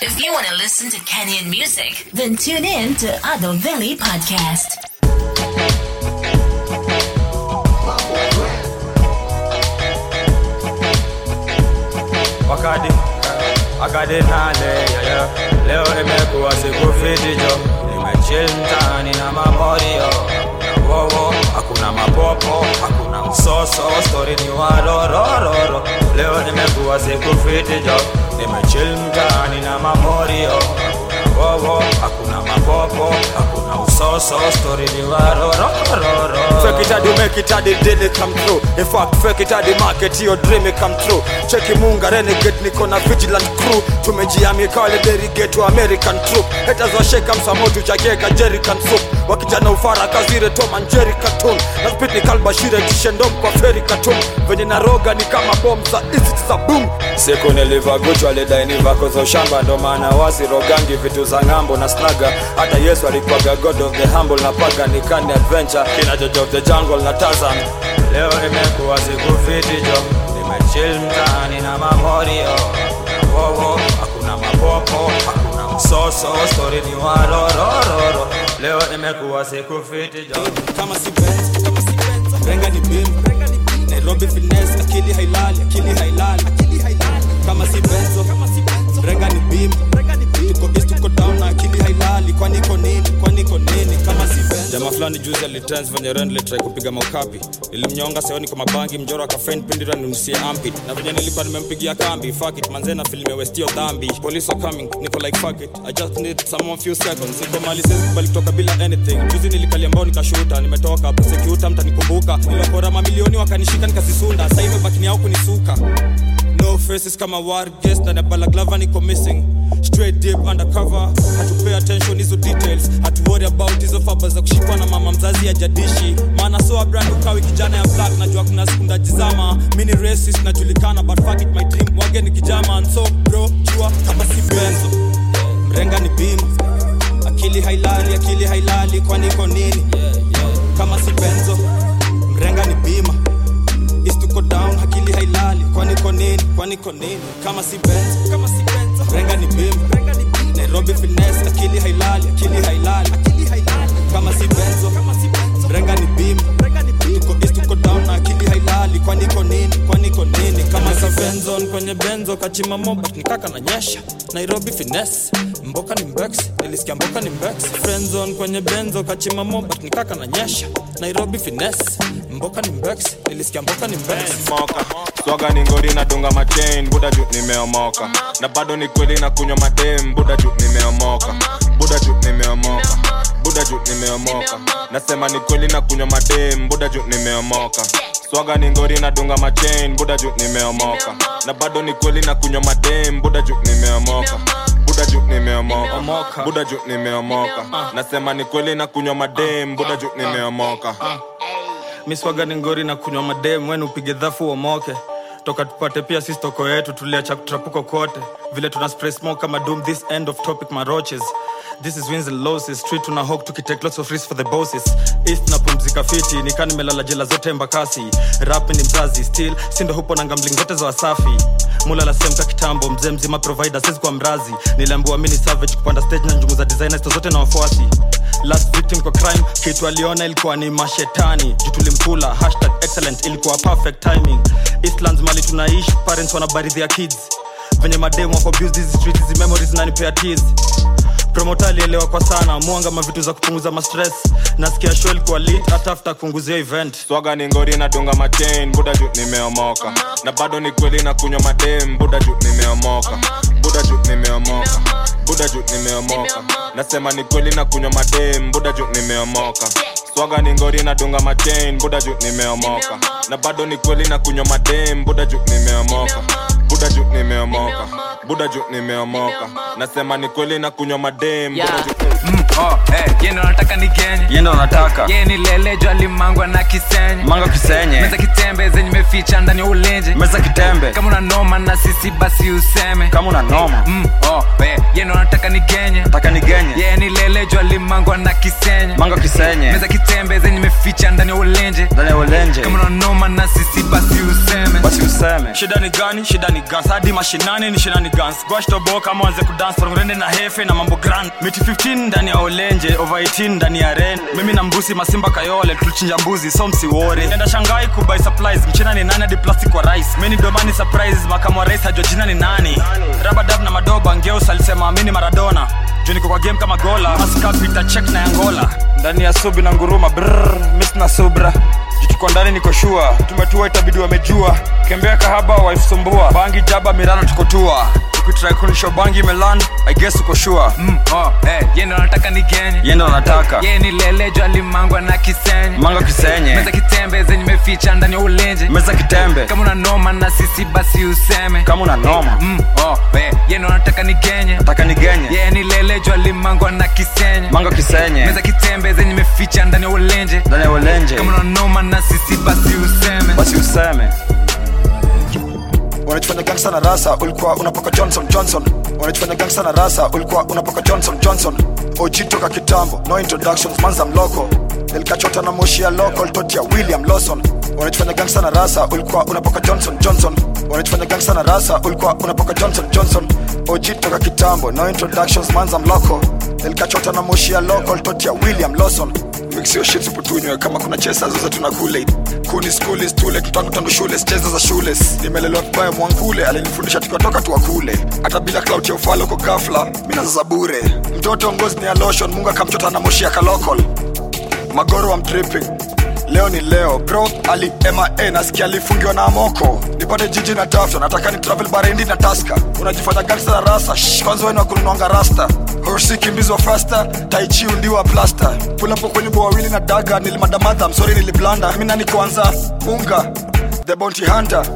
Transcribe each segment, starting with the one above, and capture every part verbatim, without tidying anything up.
If you want to listen to Kenyan music, then tune in to Adoveli Podcast. Wakadi, wakadi nane, yeah. Leo imekuwa siku fiti jo. Nimechill mtaani na mabody yo. Wow, wow, hakuna mapopo, hakuna msoso, story ni warorororo. Leo nimekuwa siku fiti jo. Nimechill mtaani na mabody yo. Wowo, hakuna mapopo, hakuna usoso, story ni warorororo. Fake it, you make it, the daily come true. In fact, fake it, the market, your dream it come true. Cheki Munga, renegade, niko na vigilant crew. Tumejihami kawale derigate wa American troop. Haters wa shake am samotu chakeka jerrycan soup. Wakijana ufara kazire Tom and Jerry cartoon. Na spit ni kalbashire tishendo kwa ferry cartoon. Venye na roga ni kama bomb za easy za boom. Seko neliva gochwa leda iniva kozo shamba. Ndo maana wasi rogangi vitu za ngambo na snaga. Hata Yesu alikuwaga god of the humble na paga ni kani adventure. Kina jojo of the jungle na Tarzan. Leo imekuwa siku fiti jo. Nimechill mtaani na mabody yo. Wowo, hakuna mapopo, hakuna msoso, story ni warorororo. Leo imekuwa siku fiti jo. Kama si Benz, kama si Benz, Renga ni Bim. Nairobi finesse, akili hailali, akili hailali, akili hailali. Kama si Benzo, kama si Benzo, Renga ni Bim, Renga ni Bim. Tuko east, tuko down, akili hailali, kwa niko nini, kwa niko nini. Kama si Benzo. Jama fulani juzi alitrans venye Renly try kupiga maukapi. Nilimnyonga seoni kwa mabangi, mjoro akafaint pindi Renly nisie ampit. Na venye nilikuwa nimempigia kambi, fuck it, manzena filme westio dhambi. Police are coming, niko like fuck it, I just need someone few seconds. Niko mali sisi bali kutoka bila anything. Juzi nilikalia mbao nikashuta, nimetoka hapo security mtanikumbuka. Nilipora mamilioni wakanishika nikasisunda, sasa imebaki ni au kunisuka. No faces kama war guest na balaclava niko missing. Straight deep undercover, had to pay attention hizo details. Had to worry about hizo faba za kushikwa na mama mzazi ya jadishi. Maana so a brand new kawi kijana ya black. Najua kuna siku ndajizama, mini racist najulikana. But fuck it my dream, wage ni kijama. And so bro, jua kama si Benzo, Mrenga ni Bim. Akili hailali, akili hailali, kwa niko nini. Kama si Benzo, Mrenga ni Bima. Istuko down, hakili hailali, kwa niko nini, kwa niko nini. Kama si Benzo, kama si Benzo, Renga ni Bim, Renga ni Bim. Nairobi finesse, akili hailali, akili hailali, akili hailali. Kama si Benzo, kama si Benzo, Renga ni Bim, Renga ni Bim. Tuko istuko down, akili hailali, kwa niko nini, kwa niko nini. Kama si Benzo, kwenye Benzo, kachima moba, nikaka na nyesha. Nairobi finesse, mboka ni mbex, nilisikia mboka ni mbex. Friendzone kwenye Benzo, kachima moba, nikaka na nyesha. Nairobi finesse, mboka ni mbex, nilisikia mboka ni mbex. Moka, swaga ni ngori na dunga machain, buda ju nimeomoka. Na bado ni kweli na kunywa madem, buda ju nimeomoka. Buda ju nimeomoka, buda ju nimeomoka. Nasema ni kweli na kunywa madem, buda ju nimeomoka. Swaga ni ngori na dunga machain, buda ju nimeomoka. Na bado ni kweli na kunywa madem, buda ju nimeomoka. Buda juk nimeomoka, buda juk nimeomoka. Nasema ni kweli na kunywa madem, buda juk nimeomoka. Miswaga ni ngori na kunywa madem, wenu upige dhafu omoke. Toka tupate pia sisi toko yetu, tuliacha kutrapuko kote. Vile tunaspray smoke kama doom, this end of topic maroches. This is wins and losses, street tunahawk, tukitake lots of risks for the bosses. East na pumzika fiti, nika nimelala jela zote Embakasi. Rap ni mzazi, still, sindo hupo na gambling zote za Wasafi. Mulala semka kitambo, mzee mzima provider, sezi kwa mrazi. Niliambiwa mini savage kupanda stage na njungu za designers to zote na wafuasi. Last victim kwa crime, kitu aliona ilikuwa ni mashetani. Jutulimkula, hashtag excellent, ilikuwa perfect timing. Eastlands mali tunaishi, parents wanabari their kids. Venye mademu wako abuse these streets, these memories nanipea tease. Promota alielewa kwa sana, mwanga mavitu za kupunguza mastress. Nasikia show ilikuwa lit, atafta kunguzia event. Swaga ni ngori na dunga machain, buda ju nimeomoka. Na bado ni kweli na kunywa madem, buda ju nimeomoka. Buda ju nimeomoka, buda ju nimeomoka. Nasema ni kweli na kunywa madem, buda ju nimeomoka. Swaga ni ngori na dunga machain, buda ju nimeomoka. Na bado ni kweli na kunywa madem, buda ju nimeomoka. Buda ju nimeomoka, buda ju nimeomoka. Nasema ni kweli na kunywa madem, buda ju nimeomoka. Oh, eh, hey, yendo nataka ni Kenya. Yendo nataka. Yeni lele jali mangwa na kisenye. Manga kisenye. Meza kitembe zenye meficha ndani ulenje. Meza kitembe. Kama una noma na sisi basi useme. Kama una noma. Mm, oh, eh, hey, yendo nataka ni Kenya. Nataka ni Kenya. Yeni lele jali mangwa na kisenye. Manga kisenye. Meza kitembe zenye meficha ndani ulenje. Ndani ulenje. Kama una noma na sisi basi useme. Basi useme. Shida ni gani? Shida ni gani? Sadi mashinani ni shinani elegance. Gwash toboka mwanze kudance from rende na hefe na mambo grand. Miti fifteen ndani ya Olenje, over eighteen ndani ya Rene. Mimi na mbusi masimba kayole, tulichinja mbuzi, so msiwore. Nenda Shanghai kubai supplies, mchina ni nani hadi plastic wa rice. Mimi domani surprises, makamu wa rice hajua jina ni nani. Rabadab na madoba, ngeusa alisema amini Maradona. Juni kwa game kama gola, aska pita check na Angola. Ndani ya subi na nguruma, brrr, miss na sobra. Kwa ndani niko sure tumetua itabidi wamejua kembea kahaba wife sumbua bangi jaba mirana tukotua tukitry kunisho bangi melan I guess uko sure mm oh eh hey, yendo nataka ni genye yendo nataka yeye ni lele jali mangwa na kisenye mangwa kisenye meza kitembe zenye meficha ndani ya Ulenje meza kitembe kama una noma na sisi basi useme kama una noma mm oh eh hey, yendo nataka ni genye nataka ni genye yeye ni lele jali mangwa na kisenye mangwa kisenye meza kitembe zenye meficha ndani ya Ulenje ndani ya Ulenje kama una noma na sisi basi useme basi useme Wanachofanya gangsta na rasa ulikuwa unapaka Johnson Johnson Wanachofanya gangsta na rasa ulikuwa unapaka Johnson Johnson O G toka kitambo no introductions manza mloko Nilikachota na moshi ya local totia William Lawson Wanachofanya gangsta na rasa ulikuwa unapaka Johnson Johnson Wanachofanya gangsta na rasa ulikuwa unapaka Johnson Johnson O G toka kitambo no introductions manza mloko Nilikachota na moshi ya local totia William Lawson Mix your shit uputunywe kama kuna chesa zoza tunakule Kuni school is too late tutangu tangu shoeless chesa za shoeless Nimelelewa pae mwangule alinifundisha tukiwa toka tuwakule Hata bila clout ya ufalo kwa ghafla mina za bure Mtoto ngozi ni ya lotion munga kamchota na moshi ya kalokol Magoro I'm tripping Leo ni leo bro ali M A E nasikia alifungiwa na amoko Nipate jiji na tafta nataka ni travel barendi na taska Unajifanya gangsta na rasa shh kwanza wenu wakununuanga rasta Horsi kimbizwa faster tai chi undiwa plaster Pula po kwenye bowawili na daga nilimadamada I'm sorry niliblanda Mina ni kwanza unga the bounty hunter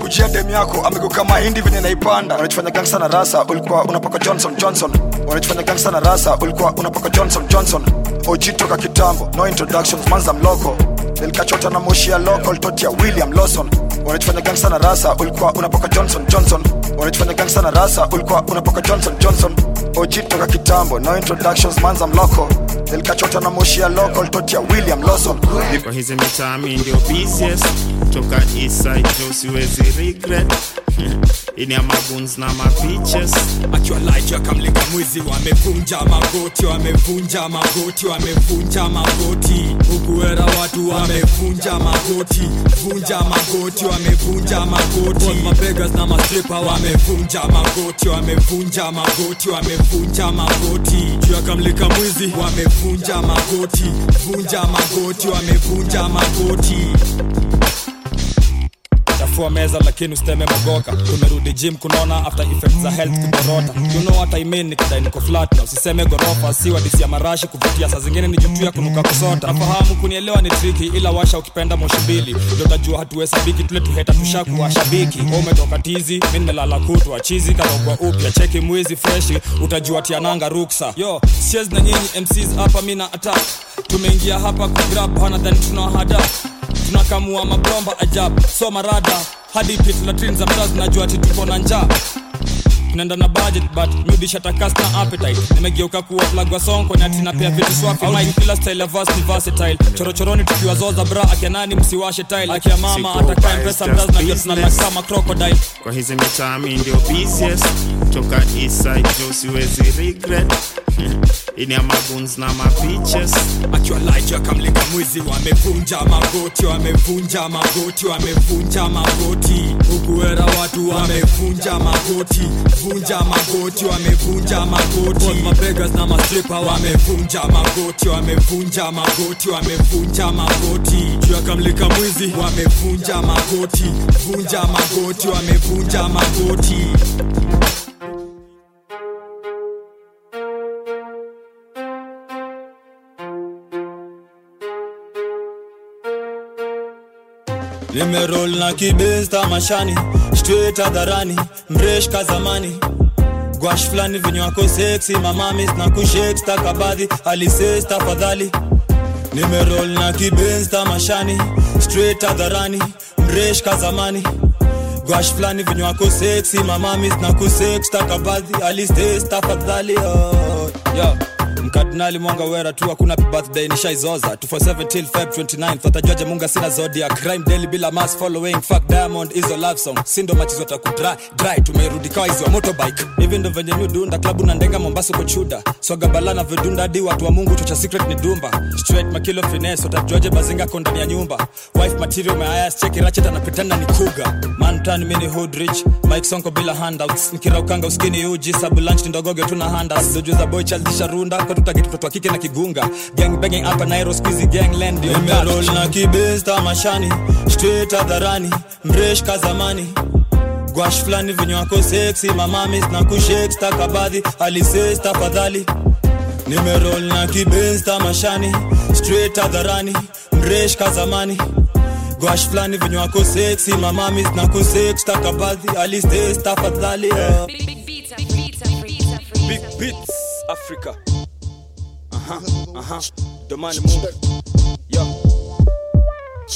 Kujia dem yako amego kama hindi venye naipanda Wanachofanya gangsta na rasa ulikuwa unapaka Johnson Johnson Wanachofanya gangsta na rasa ulikuwa unapaka Johnson Johnson O G toka kitambo no introductions manza mloko Nilikachota na moshi ya local totia William Lawson Wanachofanya gangsta na rasa ulikuwa unapaka Johnson Johnson Wanachofanya gangsta na rasa ulikuwa unapaka Johnson Johnson O G toka kitambo no introductions manza mloko Nilikachota na moshi ya local totia William Lawson Niko hizi mitami ndio busiest Toka east side ndio siwezi regret Ini ya maguns na mabiches Actualize ya kamlinga mwizi Wamefunja magoti, wamefunja magoti, wamefunja magoti Ukuwera watu wamefunja magoti Funja magoti, wamefunja magoti Both mabegas na mastripa Wamefunja magoti, wamefunja magoti, wamefunja magoti Jua kamlinga mwizi Wamefunja magoti, funja magoti, wamefunja magoti Chafua meza lakini usiteme magoka Tumerudi gym kunona after effects za health kuborota You know what I mean nikidai niko flat na usiseme gorofa Si wadisi ya marashi kuvutia saa zingine ni jutu ya kunuka kusota Nafahamu kunielewa ni triki ila washa ukipenda moshi mbili Ndio utajua hatuhesabiki tule tuheta tushakuwa shabiki Umetoka tizi, mimi nimelala kutwa chizi Karogwa upya cheki mwizi freshi utajua tiananga ruksa Yo, siezi na nyinyi M Cs hapa mina attack Tumeingia hapa kugrab hana dhani tunahada Tunakamua mabomba ajabu Soma rada Hadi pit latrine za mtazi Najua titupo na njaa Nenda na budget but Nudisha takas na appetite Nimegeuka kuwa plug wa song Kwenye atina pia vitu swafi Au nikila style ya verse ni versatile Choro choroni tukiwa zoza bra Akia nani msiwashe tile Akia mama ataka impresa mtazi Na kiosna like kama crocodile Kwa hizi mitami ndio busiest Toka east side ndio siwezi regret Ini ya maguns na mabiches Actualize ya kamlinga mwizi Wamefunja magoti, wamefunja magoti, wamefunja magoti Ukuwera watu wamefunja magoti Funja magoti, wamefunja magoti Both mabegas na mastripa Wamefunja magoti, wamefunja magoti, wamefunja magoti Jua kamlinga mwizi Wamefunja magoti, funja magoti, wamefunja magoti Nimeroll na kibesta mashani Straight adharani Mresh ka zamani Gwash flani vinyo wako sexy Mamami na kushake stakabadhi Alise stafadhali Nimeroll na kibesta mashani Straight adharani Mresh ka zamani Gwash flani vinyo wako sexy Mamami na kushake stakabadhi Alise stafadhali oh. Yo Mkardinali mwanga wera tu hakuna birthday nishaizoza two forty-seven till February twenty-ninth Fatajoja munga sina zodiac crime daily bila mass following fuck diamond is a love song sindo machizo takudra dry tumerudi kwa hizo motorbike hivi ndo venye new dunda klabu na ndenga Mombasa kwa chuda swaga balana vidunda hadi watu wa Mungu chocha secret ni dumba straight makilo finesse utajoja bazinga kondani ya nyumba wife material my ass check ratchet anapitana ni kuga man tan mini hood rich Mike Sonko bila handouts nikiraukanga uskini uji sabu lunch ndogoge tuna handouts dojuza boy child sharunda kwa tutaki mtoto wa kike na kigunga gang banging hapa Nairobi squeezy gangland ndio roll na kibesta mashani straight hadharani mresh ka zamani gwash flani vinywako sexy mama miss na kushake stakabadhi alisist tafadhali nime roll na kibesta mashani straight hadharani mresh ka zamani gwash flani vinywako sexy mama miss na kushake stakabadhi alisist tafadhali yeah. Big, big beats Africa big beats Africa Uh-huh, uh-huh, the man move. Yeah.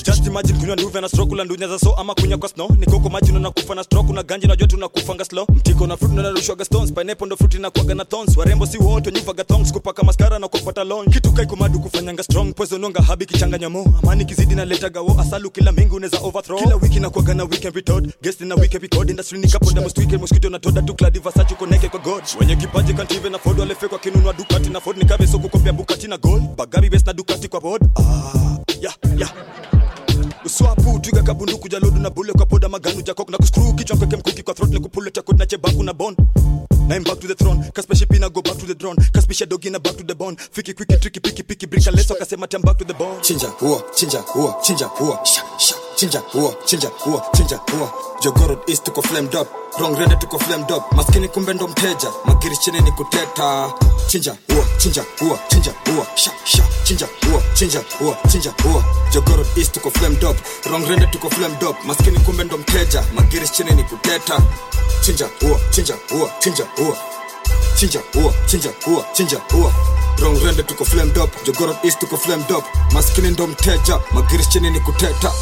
Just imagine kunywa ni uve na stroke ula ndunya za so ama kunywa kwa snow ni koko maji unakufa na stroke una ganja na joto unakufanga slow mtiko na fruit na rushaga stones pineapple ndo fruit inakuaga na thorns warembo si wote nyuvaga thongs kupaka mascara na kupata long kitu kai kumadu kufanyanga strong poison onga habi kichanganya mo amani kizidi na letaga wo asalu kila mingu unaweza overthrow kila wiki inakuaga na weekend retort guest na weekend record industry ni kapo na most weekend mosquito na toda tu cladiva sachu koneke kwa god wenye kipaji can't even afford wale fake kwa kinunua Ducati na Ford ni kave soko kopia Bugatti na gold bagabi best na Ducati kwa board ah yeah yeah Uswapu twiga kabunduku jalodu na bule kwa poda maganu jakok na kuscrew kichwa kwa kemkuki kwa throat ni kupule chakot na chebaku na bond Now I'm back to the throne Kasper Shipina go back to the drone Kaspisha dog in a back to the bone Fiki quicky tricky picky picky break a less so kasema I'm back to the bone Chinja huo chinja huo chinja huo sha sha chinja huo chinja huo chinja huo Jogorod is to go flamed up Wrong red to go flamed up Maskini kumbe ndo mteja Magiri chini ni kuteta Chinja huo chinja huo chinja huo sha sha chinja huo chinja huo chinja huo Jogorod is to go flamed up Wrong red to go flamed up Maskini kumbe ndo mteja Magiri chini ni kuteta Chinja huo chinja huo chinja huo chinja huo chinja huo chinja huo Wrong rende tuko flamed up Jogorod is tuko flamed up Maskini ndo mteja Magirish chini ni kuteta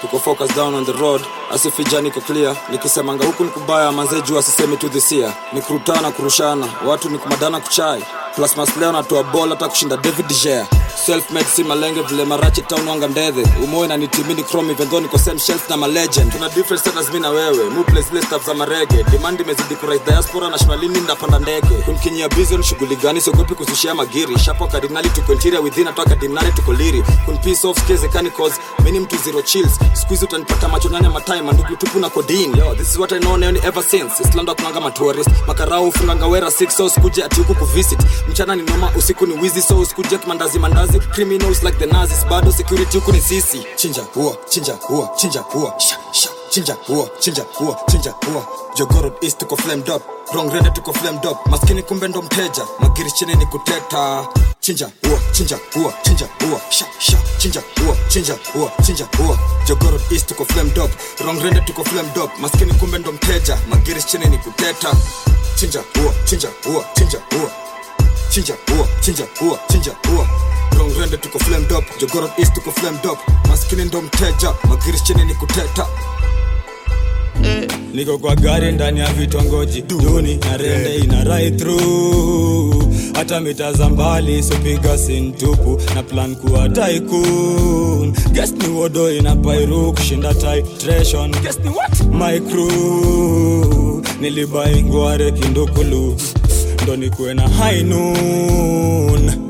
Tuko focus down on the road Asifija niko clear Nikisemanga huku nikubaya Mazeju asisemi to this year Nikurutana kurushana Watu nikumadana kuchai Plus mas player natoa ball Ata kushinda David De Gea Self-made si malenge Vile marachi town wanga ndethe Umoe na nitimini kromi Vengo niko same shelf na malegend Tuna different status mina wewe Muplay slay staff za marege Demandi mezidi kurais diaspora Na shmalini ndapanda ndege Kumkinyia busy nishuguli gani Sogopi kusushia magiri Shapo kardinali tuko interior Within atoa kardinali tuko liri Kun piece off skeze kani cause Mini mtu zero chills Squeeze utanipata macho nani matai Manduku tupu na kodini Yo, this is what I know neoni ever since Islanda kunanga matourist Makarau funanga wera six So skuje ati huku kuvisit Mchana ni noma usiku ni wizi So skuje kumandazi mandazi Criminals like the Nazis Bado security huku ni sisi Chinja huo, chinja huo, chinja huo Sha, sha, chinja huo, chinja huo, chinja huo Jogorod is tuko flamed up Wrong rende tuko flamed up Maskini kumbe ndo mteja Magirish chini ni kuteta Chinja huo, chinja huo, chinja huo Sha, sha, chinja huo, chinja huo, chinja huo Jogorod is tuko flamed up Wrong rende tuko flamed up Maskini kumbe ndo mteja Magirish chini ni kuteta Chinja huo, chinja huo, chinja huo Chinja huo, chinja huo, chinja huo Wrong rende tuko flamed up Jogorod is tuko flamed up Maskini ndo mteja Magirish chini ni kuteta Eh. Niko kwa gari ndani ya vitongoji Duni na rende ina right through Hata mitaza mbali Sopiga sintupu Na plan kuwa tycoon Guess ni wodo ina pairu Kushinda titration Guess ni what? My crew Nilibai nguare kindukulu Ndo nikuwe na high noon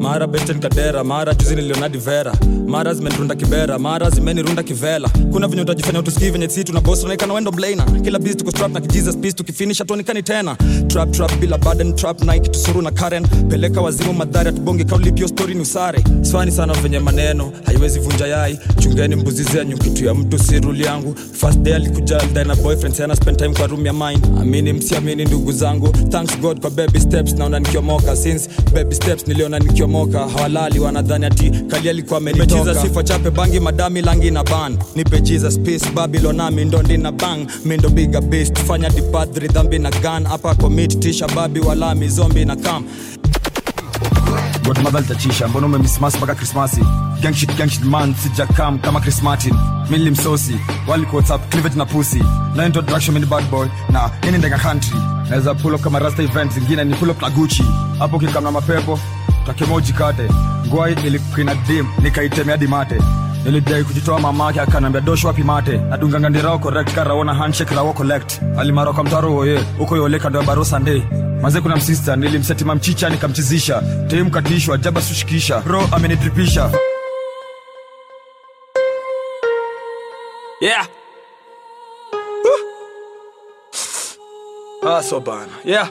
Mara Betel Kadera, Mara Chuzini Leonardi Vera Mara zimenirunda kibera, Mara zimenirunda kivela Kuna vinyo utajifanya utusikii venye si tunaboss na ikana wendo blaina Kila busy tuko strap na kijesus piece tukifinish hatuonekani tena Trap trap bila burden, trap Nike tusuru na Karen Peleka wazimu madhari atubonge kauli pio story ni usare Swani sana venye maneno, haiwezi vunja yai Chungeni mbuzi zenyu kitu ya mtu si rule yangu First day alikuja alidai na boyfriend sana spend time kwa room ya mind Amini msiamini ndugu zangu, thanks God kwa baby steps naona nikiomoka Since baby steps niliona nikiomoka Moka hawalali wanadhani ati kali alikuwa amelitoka Mechiza sifa chape bangi madami langi na ban Nipe Jesus peace Babylon nami ndo ndina bang Mindo bigger beast Fanya dipadri dhambi na gun Hapa commit tisha babi walami zombi na kam Godmother alitatisha, mbono me mismas mpaka Krismasi. Gang shit, gang shit man, sija kam kama Chris Martin. Mili msosi, wali kwa WhatsApp, cleavage na pussy. Na into attraction mini bad boy, na ini ndega country. Naeza pull up kama rasta event, zingine ni pull up na Gucci. Hapo kikam na mapepo, takemoji kate. Ngwai ilikukina dim, nikaitemea dimate. Nilidai kujitoa mamake akanambia dosh wapi mate. Adunganga ndirao correct kara wana handshake rawo collect. Alimaroka mtaro oye, uko yoleka ndo barosa ndei. Maze kuna msista nilimseti mamchicha nikamchizisha. Temu katishwa jaba sushikisha. Bro amenitripisha. Yeah. Uh. Ah so bana. Yeah.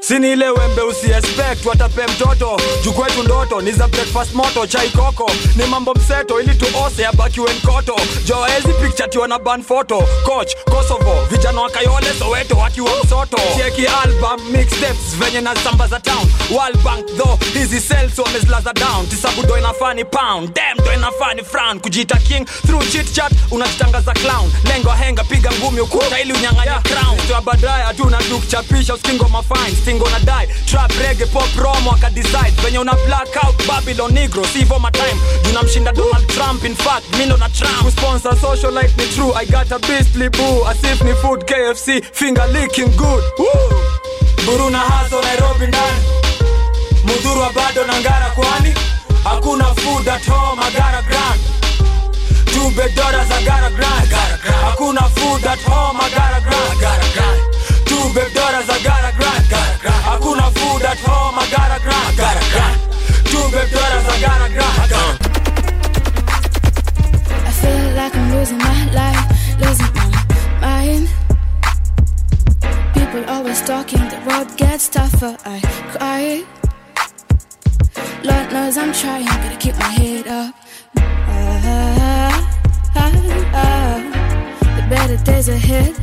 Sini ile wembe usi expect, watape mtoto juu kwetu ndoto, ni za breakfast moto, chai koko ni mambo mseto, ili tuose ya bakiwe nkoto. Joezi picture tiwa na ban photo, coach, Kosovo, vijana wakayole Soweto, wakiwa msoto. Cheki album, mixtapes, venye na samba za town. World Bank though, hizi sales wamezlaza down. Tisabu doi na funny pound, damn doi na funny frown. Kujita king, through chit chat, unachitangaza clown. Lengo henga, piga ngumi ukuta ili unyanganya yeah. Crown. Tuwa badaya, tuna duk chapisha, uskingo mafine, stingo gonna die, trap reggae pop romo waka decide, venye una black out Babylon negro, sivo my time, dunamshinda Donald Trump, in fact, mino na Trump who sponsor social like me true, I got a beastly boo, as if me food K F C, finger licking good, woo, buru na haso Nairobi ndani, muduru wa bado na ngara kwani, hakuna food at home, agara grand, two big daughters agara grand, hakuna food at home, agara grand, two big daughters agara grand, hakuna food at home, I gotta grind, I gotta grind. Two big brothers, I gotta grind. I feel like I'm losing my life, losing my mind. People always talking, the road gets tougher, I cry. Lord knows I'm trying, gotta keep my head up. Ah, ah, ah. The better days ahead.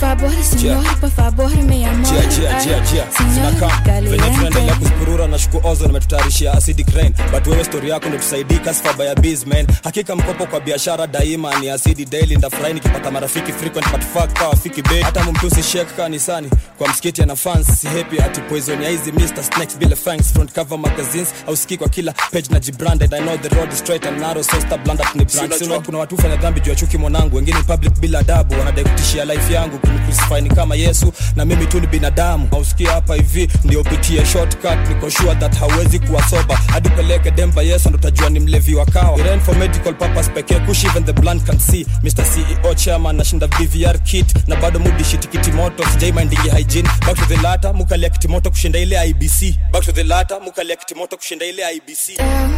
Fa bora senhor, por favor me amor. Chia chia chia. Sinaka. Venye tunaendelea kuspurura na shuku ozo nimetutayarishia acidic rain. But wewe story yako ndio tusaidika sifa by biz man. Hakika mkopo kwa biashara daima ni acid daily nda fry nikipata marafiki frequent but fuck power fiki bae. Hata mtusi shake kanisani kwa msikiti ana fans si happy at poison ya hizi Mister Snacks bila thanks front cover magazines au ski kwa kila page na jibranded. I know the road is straight and narrow so stop blunder ni brand. Sio kuna watu fanya dhambi juu ya chuki mwanangu, wengine public bila adabu wanadai kutishia life yangu. Crucify ni kama Yesu na mimi tu ni binadamu. Hausikia hapa hivi ndio pitie shortcut, niko sure that hawezi kuwa sober hadi peleke Demba. Yesu ndo tajua ni mlevi wa kawa. Rent for medical purpose peke kush even the blunt can see. Mister C E O chairman nashinda B V R kit na bado mudi shit kiti moto sijai mindingi hygiene. Back to the latter mukalia kiti moto kushinda ile I B C. Back to the latter mukalia kiti moto kushinda ile I B C. Damn.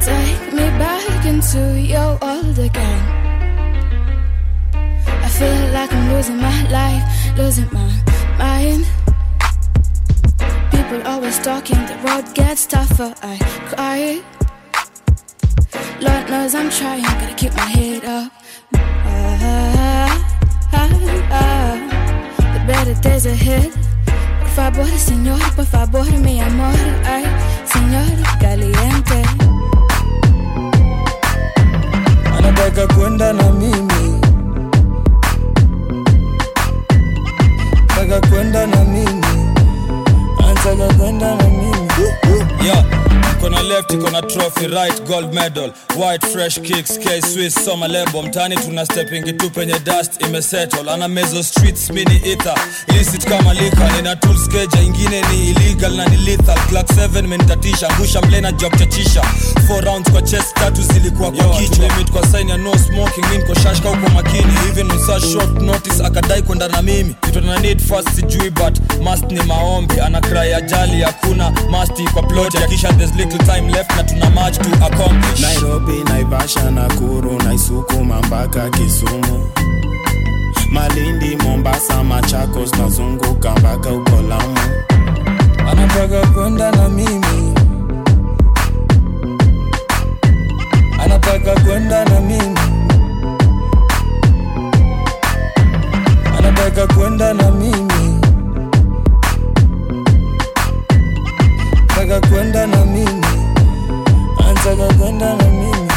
Take me back into your old again. I feel like I'm losing my life, losing my mind. People always talking, the road gets tougher, I cry. Lord knows I'm trying, gotta keep my head up. Ah, ah, ah. The better days ahead. Por favor, señor, por favor, mi amor. Ay, señor, caliente. Anataka kwenda na mimi. Anataka kwenda na mimi. Anataka kwenda na mimi. Yeah, kona left, kona trophy, right, gold medal, white, fresh kicks, K-Swiss, summer label. Mtani tuna stepping itu penye dust, imesettle. Ana mezo streets, mini ether, illicit kama lika. Nina tools keja, ingine ni illegal na ni lethal. Clock seven, menitatisha, ngusha mlena job chachisha. Four rounds kwa chest, tatu zilikuwa kwa kichwa. Limit kwa sign ya no smoking, min kwa shashka uko makini. Even usa short notice, akadai kwenda na mimi. Kitu na need fast sijui, but must ni maombi. Anakrai ajali, hakuna must kwa plot ya kisha. There's little time left na tuna march to accomplish. Nairobi, Naivasha, Nakuru, Naisukuma mpaka Kisumu, Malindi, Mombasa, Machakos, nazunguka mpaka uko Lamu. Anataka kwenda na mimi. Anataka kwenda na mimi. Anataka kwenda na mimi. Anataka kwenda na mimi. Anataka kwenda na mimi.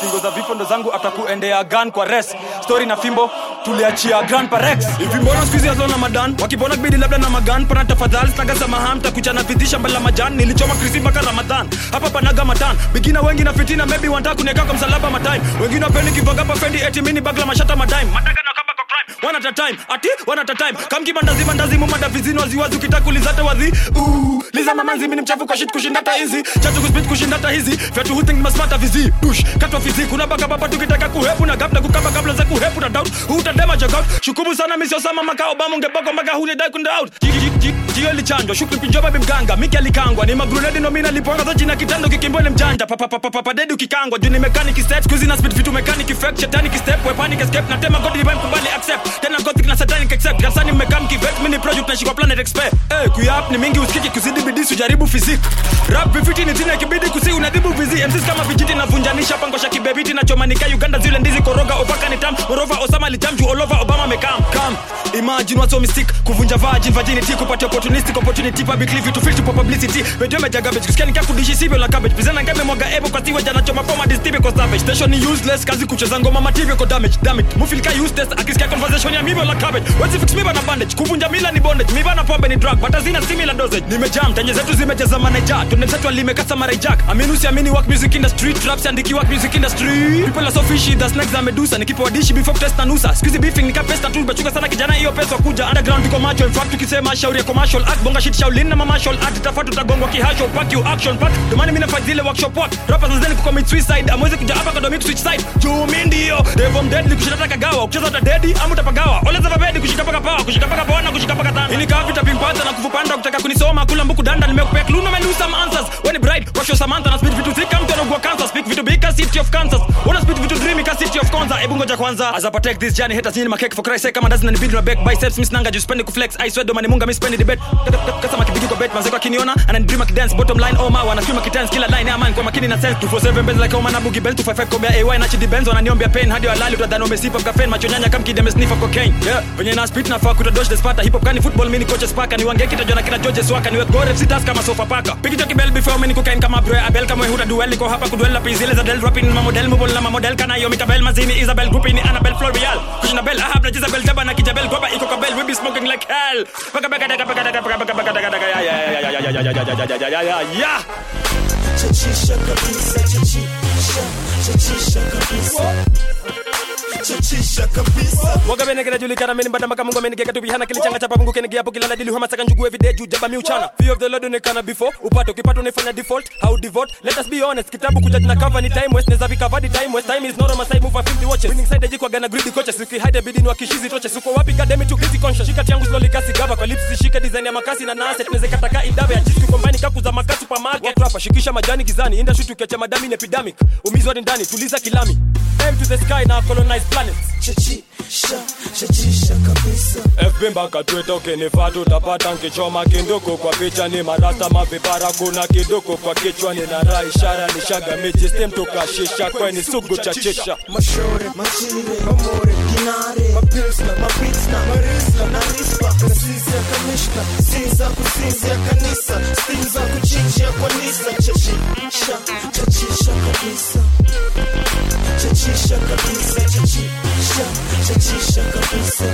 Singo za vipondo zangu atakuendea gun kwa res. Story na fimbo tuliachia grand parex. Hivi mbona squeeze hizo na madan wakipona bidii labda na magan pana tafadhali tangaza maham takuchana vidhisha mbele majani nilichoma krisi mpaka Ramadhan hapa panaga matan bigina wengi na fitina maybe wanataka kuneka kwa msalaba matime wengine wapendi kivanga pa fendi eighty mini bagla mashata matime mataka na kamba kwa crime one at a time ati one at a time kama kibandazi bandazi mama davizini waziwazi ukitakulizata wazi ooh liza mamanzi mimi mchafu kwa shit kushinda hata hizi chatu kuspit kushinda hata hizi viatu huting masmata vizi push katwa vizi kuna baka baba tukitaka kuhepu na gabla kukaba kabla za kuhepu na doubt utadema jagout shukumu sana mimi sio sama makao bamu ngeboko mpaka huli dai kunda out jio lichanjwa shukri pinjoba bimganga miki alikangwa ni magrunade no mina liponga zote na kitando kikimbole mjanja papa papa papa dedu kikangwa juni mechanic steps kuzina speed vitu mechanic effect satanic step we panic escape na tema god divine kubali accept tena gothic na satanic accept gasani mmekam kivet mini project na shikwa planet expert eh kuyap ni mingi usikiki kuzidi bidii sujaribu physics rap vifiti ni zina kibidi kusi unadhibu vizi M Cs kama vijiti na vunjanisha pango shaki bebiti na chomanika Uganda zile ndizi koroga opaka ni tam morova osama lijamju all over Obama mekam come imagine what's so mystic kuvunja virgin virginity kupata opportunistic opportunity public live to fill to publicity wewe umejaga bitch scan kaka kudishi sivyo la cabbage bizana ngame mwaga ebo kwa tiwa jana choma format this T V cause damage station ni useless kazi kucheza ngoma matv kwa damage damage mufil ka useless akisikia conversation ya mimi la cabbage what's fix me bana bandage kuvunja mila ni bondage mimi bana pombe ni drug but azina similar dosage nimejam tanye zetu zimejeza manager tunamsatwa limekasa marajack amini usiamini work music industry traps andiki work music industry people are so fishy the snacks are medusa nikipoa dishi before test na nusa squeeze beefing nikapesta tu bachuka sana kijana hiyo pesa kuja underground tuko macho in fact tukisema shauri ya commercial act bonga shit shaulin na mama shall act tafatu tutagongwa kihasho pack you action pack domani mimi nafanya zile workshop work rappers zazeni kucommit suicide amwezi kuja hapa kwa switch side juu mimi ndio dev from deadly kushika taka gawa kucheza ta deadly amu utapagawa oleza babedi kushika paka power kushika paka bona kushika paka tano ili kawa vitapingpata na kuvupanda kutaka kunisoma kula mbuku danda nimekupea clue na menu some answers when bride watch your Samantha na speed vitu zika mtu anaugua cancer speak vitu bika city of Kansas wanna speak vitu dreamy ka city of Kansas hebu ngoja kwanza as I protect this journey haters nini makeke for Christ sake kama dazina ni build my back biceps miss nanga just spend ku flex I swear domani munga miss spend the bet kasa makibidi kwa bet mazeko akiniona ana dream ak dance bottom line oh ma wana swim ak dance kila line aman kwa makini na sense two forty-seven benz like omana bugi belt two fifty-five kombia ay na chidi benz wananiomba pain hadi walali utadhani umesipa kwa fen macho nyanya kama kid amesnifa cocaine yeah venye na spit na fuck uta dodge the spatter hip hop kani football mini coaches paka ni wangeki tajona kina George Swaka niwe gore F C task kama sofa paka pikita kibel before mini kukain kama bro abel kama huta duel niko hapa kuduela pizile za del rapping ma model mbona ma model kana yo mikabel mazini Isabel groupini Annabel Florial kushina bel ahabla Isabel taba na kijabel goba iko kabel we be smoking like hell baka baka baka baka baka baka baka baka baka ya ya ya ya ya ya ya ya ya ya ya chachisha kabisa chachisha chachisha kabisa chachisha kabisa wagabene kila juli kana mimi bada mpaka Mungu amenigeka tu bihana kilichanga chapa Mungu kene hapo kila nadili hama saka njugu everyday juu jaba mi uchana fear of the Lord unekana before upato kipato unifanya default how devote let us be honest kitabu kuja na cover ni time waste neza vikava di time waste time is not on my side move fifty watches winning side jiko gana greedy coaches uki hide bidii ni wakishizi toches uko wapi academy to get conscious shika yangu slowly kasi gava kwa lips shika design ya makasi na nase tunaweza kataka idabe ya chitu combine kakuza makasi supermarket hapa shikisha majani gizani inda shoot ukiacha madami ni epidemic umizwa ndani tuliza kilami aim to the sky now colonize planet chichi sha chichi kabisa fbemba katwetoke ni fatu tapata nkichoma kindoko kwa picha ni marasta mavipara kuna kidoko kwa kichwa ni na rai ishara ni shaga mechi stem toka shisha kwa ni sugu cha chisha mashore machine amore dinare mapilsna mapitsna marisla na rispa sisi kamishna sisi kusinzi kanisa sisi kuchinja kwa nisa chichi sha chichi kabisa chachisha kabisa chachisha chachisha kabisa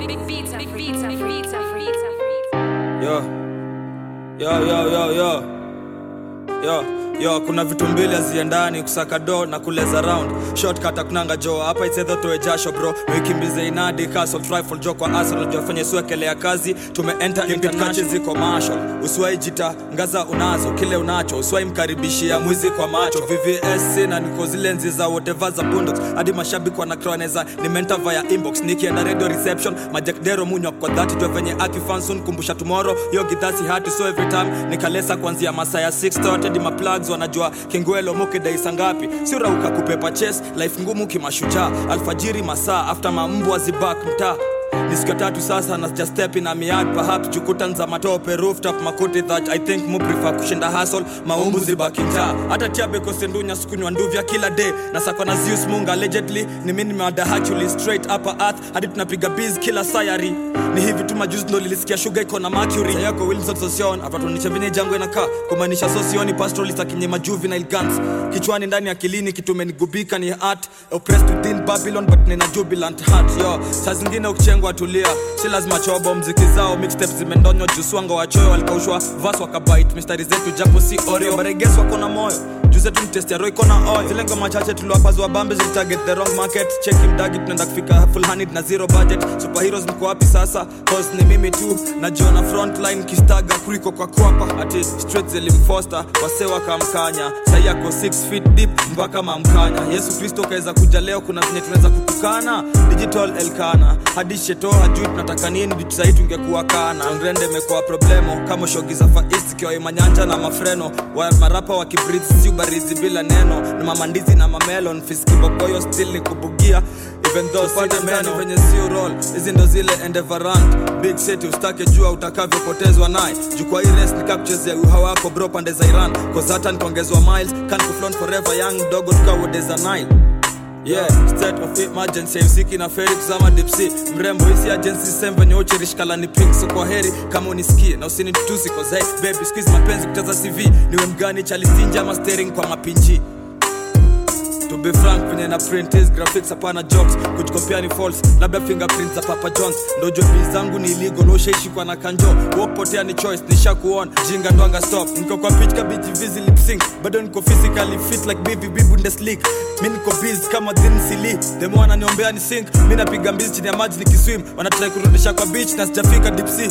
pizza pizza pizza pizza yo yo yo yo yo yo yo kuna vitu mbili aziendani kusaka do na kuleza round shortcut akunanga jo hapa it's either throw a jasho bro wikimbize inadi castle rifle jo kwa arsenal jo fanye suekelea kazi tume enter international ziko marshal usiwai jita ngaza unazo kile unacho usiwai mkaribishia mwizi kwa macho V V S na niko zile nzi za whatever za bundles hadi mashabiki wanakroneza ni mentor via inbox nikienda radio reception majakdero munywa kwa that jo fanye akifansun kumbusha tomorrow yo gidasi hatu so every time nikalesa kuanzia masaa ya six thirty hadi ma plugs wanajua kinguelo moke dai sangapi sirauka kupepa chess life ngumu kimashujaa alfajiri masaa after mambwa zibak mtaa Nisikatatu sasa na just step in a miad. Perhaps jukutanza matope, rooftop makuti that I think mu prefer kushinda hustle. Maumbu zibaki mtaa. Hata tiabe kosendunya sikunywa nduvya kila day. Nasakwa na Zeus Munga allegedly. Ni mini meada actually straight upper earth. Hadi tunapiga biz kila sayari. Ni hivi tu majuzi ndo lilisikia sugar iko na mercury. Sayako Wilson Sosion. Afatunisha vini jango inaka. Kumanisha Sosioni pastoral sakinyema juvenile guns. Kichwani ndani akilini kitumenigubika ni art. Oppressed within Babylon but nina jubilant heart. Yo, saa zingine ukichengwa tulia. Si lazima chobo mziki zao. Mixtapes zimendonywa juswango wachoyo walikaushwa. Vas wakabite, mistari zetu japo si oreo. Bareges wako na moyo. Juze tu mtesti ya roi kona oil. Zilengo machache tuluwapazi wa bambe target the wrong market. Check him dagi tunenda kufika full handed na zero budget. Superheroes mko wapi sasa? Cause ni mimi tu. Najiona frontline kistaga kuliko kwa kuapa. Ati straight zilimfoster. Wase wakamkanya. Sai yako six feet deep mpaka mamkanya. Yesu Kristo kaeza kuja leo kuna zinye tuneza kutukana. Digital elkana. Hadishe toha juu tunataka nini juu sahi tungekuwa kana. Ngrende mekuwa problemo. Kamo shogi za fa east kiwa imanyanja na mafreno. Wa marapa wakibritz siu barizi bila neno. Ni mamandizi na mamelon. Fiski bokoyo still ni kubugia. Even though sida meno venye siu roll. Izi ndo zile endevarant. Big city ustake jua utakavyo potezwa nae. Jukwa ires ni captures ya uhawako bro pande za Iran. Cause hata nikongezwa miles. Can't go flown forever young dog utuka wodeza nine. Yeah, state of emergency, msiki na feri kuzama dipsi. Mrembo isi agency semba nyoche rishkala ni pink. So kwa heri, kama unisikie, na usini tutusi. Cause hey, baby, squeeze mapenzi kutaza C V. Niwe mgani chalistinja ama steering kwa mapinji. To be frank, penye na print is graphics apana jokes. Kuchikompia ni false, labia fingerprints za Papa John's. Ndojo bizangu ni illegal, usheishi kwa na kanjo. Walk potea ni choice, nisha kuona, jinga ndwanga stop. Niko kwa pitch kabiji vizi lip sync. Bado niko physically fit like B V B Bundesliga. Mini niko biz kama thin silly. Demo wananiombea ni sink. Mina piga mbizi chini ya maji nikiswim. Wanatry kurudisha kwa beach na sijafika deep sea.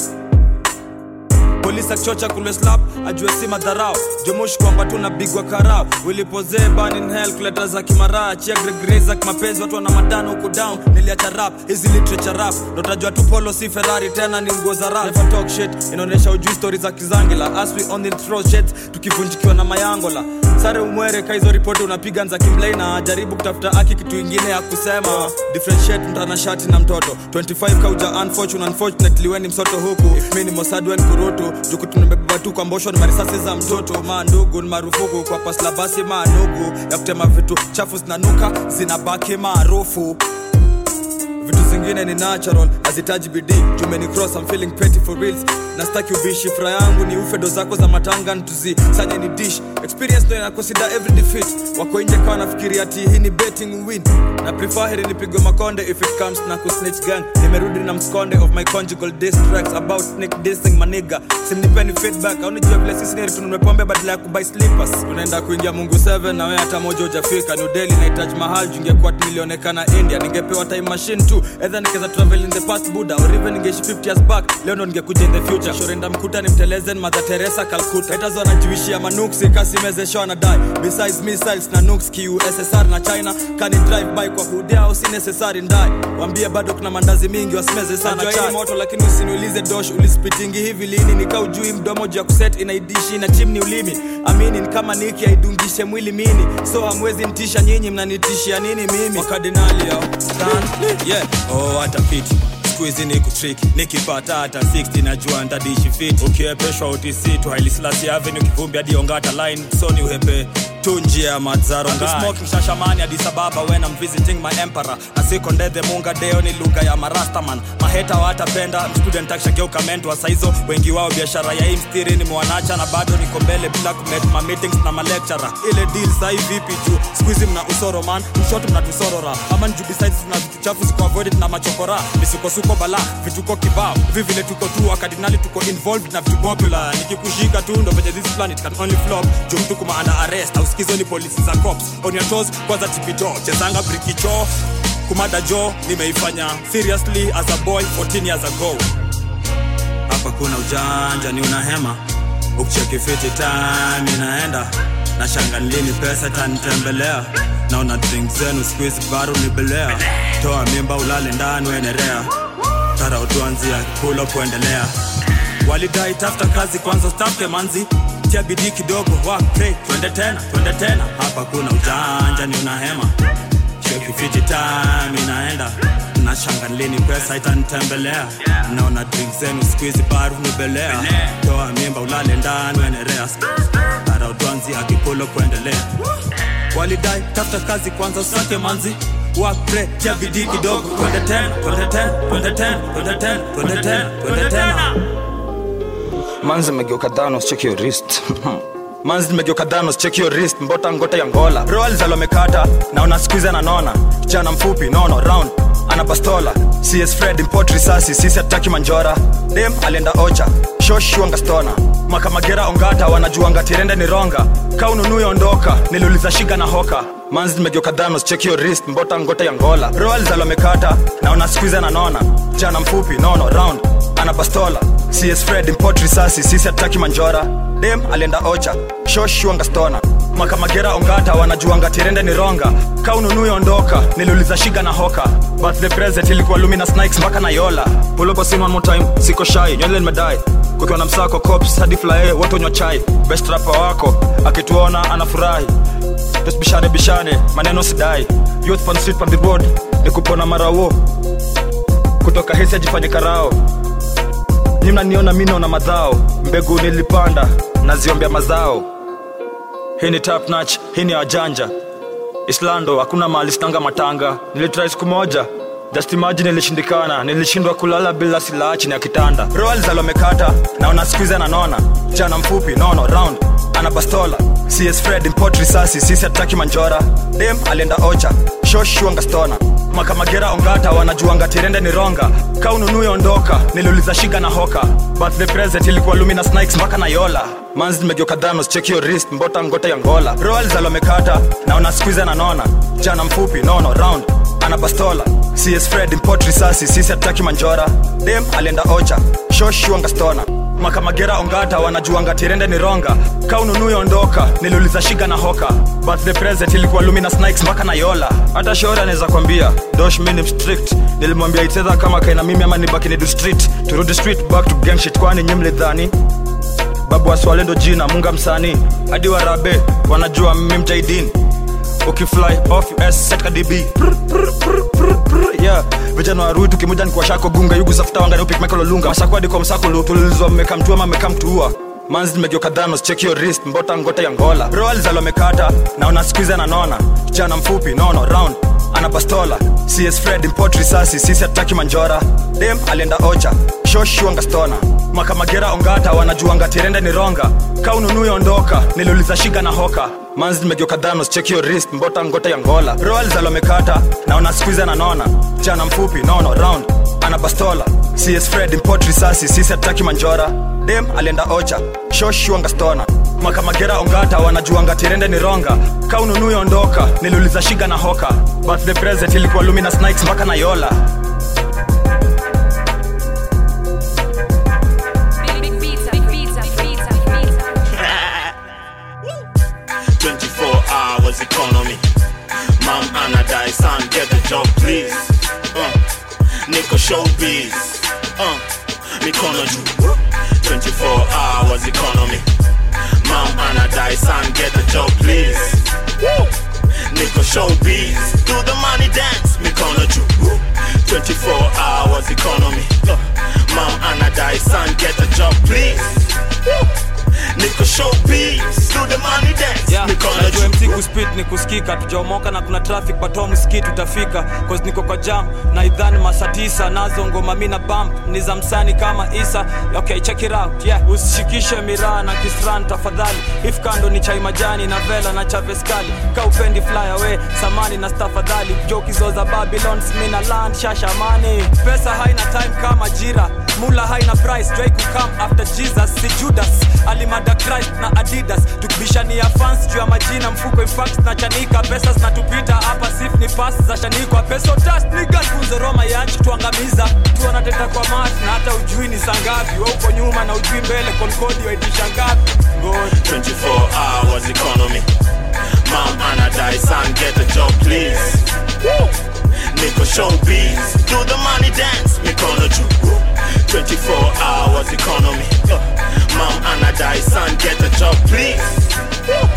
Polisa chocha kulwe slap, ajue si madharao. Jomush kwamba tunabigwa karao. Wilipozee ban in hell, kuleta za kimaraa. Chia gregre za kimapenzi, watu wana madano huku down. Niliacha rap, hizi literature rap. Dotajua tu polo si Ferrari, tena ni nguo za rap. Never talk shit, inaonesha ujui story za kizangila. As we on the throw shit, tukivunjikiwa na mayangola. Sare umwere kaizo reporte unapiga nza kimlaina. Jaribu kutafuta aki kitu ingine ya kusema. Differentiate mtana shati na mtoto. twenty-five kauja unfortunate, unfortunately weni msoto huku. If mini mosadu weni kurutu. Juku tunabeba tu kwa mbosho ni marisasi za mtoto. Mandugu ni marufuku kwa pasla basi manugu. Ya kutema vitu chafu zinanuka, zinabaki maarufu. Vitu zingine ni natural, hazitaji bidii. Jumeni cross, I'm feeling petty for reals. Nastaki ubishi, furaha yangu ni ufe dozako za matanga ntuzi. Sanye ni dish, experience no ina consider every defeat. Wako inje kwa nafikiri ati hii ni betting win. Na prefer heri nipigwe makonde if it comes na kusnitch gang. Nimerudi na mskonde of my conjugal distracts about snake dissing maniga. Simnipeni feedback, hauni jua vile sisi neri tunumepombe badala ya kubai slippers. Unaenda kuingia mungu seven na wea hata moja ujafika. New Delhi na Taj Mahal junge kwa milionekana India. Ningepewa time machine tu. Either nikeza travel in the past Buddha or even ningeshi fifty years back. Leo ndo ningekuja in the future. Shorenda mkuta ni mteleze ni Mother Teresa Calcutta. Etazo anajiwishi ya manuksi kasi mezesho anadai. Besides missiles na nukes ki U S S R na China. Kani drive by kwa kudea au si necessary ndai. Wambia bado kuna mandazi mingi wasimeze sana chai. Najua moto lakini usiniulize dosh ulispitingi hivi lini. Nika ujui mdomo juu ya kuset inaidishi na chimni ulimi. Amini ni kama niki aidungishe mwili mini. So hamwezi nitisha nyinyi mnanitishia nini mimi. Wakardinali yao stand yeah. Oh, hata fiti, squeeze ni kutrick. Nikipata hata sixty najua ndadishi fiti. Ukiepeshwa O T C to Haile Selassie Avenue. Kivumbi hadi Ongata line, so ni uhepe tunji ya mazaro ngai. I'm smoking shashamani hadi Sababa when I'm visiting my emperor. Asikonde the munga deo ni lugha ya marastaman. Maheta watapenda, student action geuka mentor saizo. Wengi wao biashara ya imstiri ni mwanacha. Na bado niko mbele bila kumet ma meetings na ma lecturer. Ile deal sai vipi tu, squeeze mna usoro man. Mshot mna tusorora, ama nju besides tuna vitu chafu ziko avoided na machokora. Misuko suko bala, vituko kibao. Vivile tuko tu wakadinali tuko involved na vitu popular. Nikikushika tu ndo venye this planet can only flop. Jumtu kuma ana arrest. Skizo ni polisi za cops. On your toes, kwanza tipicho. Chezanga brikicho. Kumada jo, nimeifanya. Seriously, as a boy, fourteen years ago. Hapa kuna ujanja ni unahema. Ukicheki fiti time inaenda. Na shanga nilini pesa tanitembelea. Na una drink zenu, squeeze baru nibelea. Toa mimba ulale ndani uendelea. Tara utuanzia, pull up uendelea. Walidai tafuta kazi kwanza stafte manzi. Tia bidii kidogo, walk, pray, twende tena, twende tena. Hapa kuna ujanja ni unahema. Check fiti time inaenda. Na shangaleni pesa itanitembelea yeah. Naona drink zenu squeeze baru nibelea toa mimba ulale ndani wenerea tara udwanzi akipolo kuendelea walidai tafuta kazi kwanza usake manzi work play ya bidii kidogo kwenda tena kwenda tena kwenda tena kwenda tena kwenda tena kwenda tena manzi megeuka thanos check your wrist Manzi nimegeuka danos, check your wrist, mbota ngote ya ngola Bro alizalo mekata, naona squeeze ananona Jana mfupi, nono, round, anapastola C S Fred, import risasi, sisi ataki manjora Dem alenda ocha, shoshu angastona Maka magera ongata, wanajuanga tirende ni ronga Kaunu nuyo ondoka, niluliza shiga na hoka Manzi nimegeuka danos, check your wrist, mbota ngote ya ngola Bro alizalo mekata, naona squeeze ananona Jana mfupi, nono, round, anapastola C S Fred, import risasi, sisi ataki manjora Dem alenda ocha, shoshu angastona Maka magera ongata, wanajuanga tirende ni ronga Kaunu nuyo ondoka, niluliza shiga na hoka Birthday present ilikuwa Luminous Nikes mpaka na yola Pull up a scene one more time, siko shy, nywele nimedai Kukiwa na msako, cops, hadi fly, watu unywa chai Best rapper wako, akituona, anafurahi Tusibishane bishane, maneno sidai Youth fan street pan the board, nikupona marawo Kutoka hesi ajifanye karao Ni mnaniona mino na madhao Mbegu nilipanda Naziombia mazao Hii ni top notch, hii ni wajanja Islando, hakuna mahali stanga matanga Nilitry siku moja Just imagine nilishindikana Nilishindwa kulala bila silaha chini ya kitanda Bro alizalo mekata Naona squeeze ananona Jana mfupi, nono, round Anapastola C S Fred, import risasi, sisi ataki manjora Dem alenda ocha, shoshu angastona Maka magera ongata, wanajuanga tirende ni ronga Kaunu nuyo ondoka, niluliza shiga na hoka Birthday present ilikuwa Luminous Nikes mpaka na yola Manzi nimegeuka thanos, check your wrist, mbota ngote ya ngola Bro alizalo mekata, naona squeeze ananona Jana mfupi, nono, round, anapastola C S Fred, import risasi, sisi ataki manjora Dem alenda ocha, shoshu angastona Maka magera ongata, wanajuanga tirende ni ronga Kaunu nuyo ondoka, niluliza shiga na hoka Birthday present ilikuwa Luminous Nikes mpaka na yola Hata shora neza kwambia, dosh minim strict Nilimwambia itedha kama kaina mimi ama nibaki nidu street Turudi street back to gang shit kwani nyimli dhani Babu wa swalendo jina, munga msani Adi wa rabe, wanajua mimi mjaidin Ukifly off U S set ka D B Prr prr prr prr prr Yeah Vijana wa ruitu kimuja ni kwa shako gunga Yugu safuta wanga ni upik mekolo lunga Masakwadi kwa msakulu Tulilizwa mmeka mtuwa ma mmeka mtuwa Manzi nimegeuka thanos check your wrist Mbota ngote ya ngola Bro alizalo mekata Naona squeeze ananona Jana mfupi nono round Anapastola C S Fred import risasi Sisi ataki manjora Dem alenda ocha Shoshu angastona Maka magera ongata Wanajuanga tirende ni ronga Kaunu nuyo ondoka Niluliza shiga na hoka Manzi nimegeuka thanos check your wrist Mbota ngote ya ngola Bro alizalo mekata Naona squeeze ananona Jana mfupi nono round Anapastola C S Fred import risasi Sisi ataki manjora Dem alenda ocha Shoshu angastona Maka magera ongata Wanajuanga tirende ni ronga Kaunu nuyo ondoka Niluliza shiga na hoka Birthday present ilikuwa Luminous Nikes mpaka na yola twenty-four hours economy Mom anadai son get the job please uh, Niko showbiz uh, Mikono juu twenty-four hours economy Mom anadai son get the job please Woo! Niko showbiz, do the money dance, mikono juu twenty-four hours economy uh, Mom anadai son get a job please Woo. Niko showbiz, do the money dance, yeah. Mikono juu M C kuspeed ni kusikika, tujaomoka na kuna traffic but home ski tutafika Cause niko kwa jam, na idhani masatisa, nazo ngoma mimi na bump, ni za msanii kama Isa Okay check it out, yeah, usishikishe miraa na kisran tafadhali If kando ni chai majani na vela na chaveskali Kaupendi fly away, samani na stafadhali Joki zoza Babylon, smina land, shasha money Pesa haina time kama jira, mula haina price Drake who come after Jesus, si Judas Alimada Christ na Adidas Tukibisha ni ya fans, juu ya majina mfuko in fact na chanika Pesa zinatupita hapa sif ni pass za shanikwa Peso dust, niggas funzo Roma yanchi tuangamiza Tuanateta kwa mat, na hata ujui ni sangapi Wauko nyuma na ujui mbele, konkodi wa itisha ngapi twenty-four hours economy Mom anadai son get a job please Woo. Niko showbiz do the money dance mikono juu twenty-four hours economy uh, Mom anadai son get a job please Woo.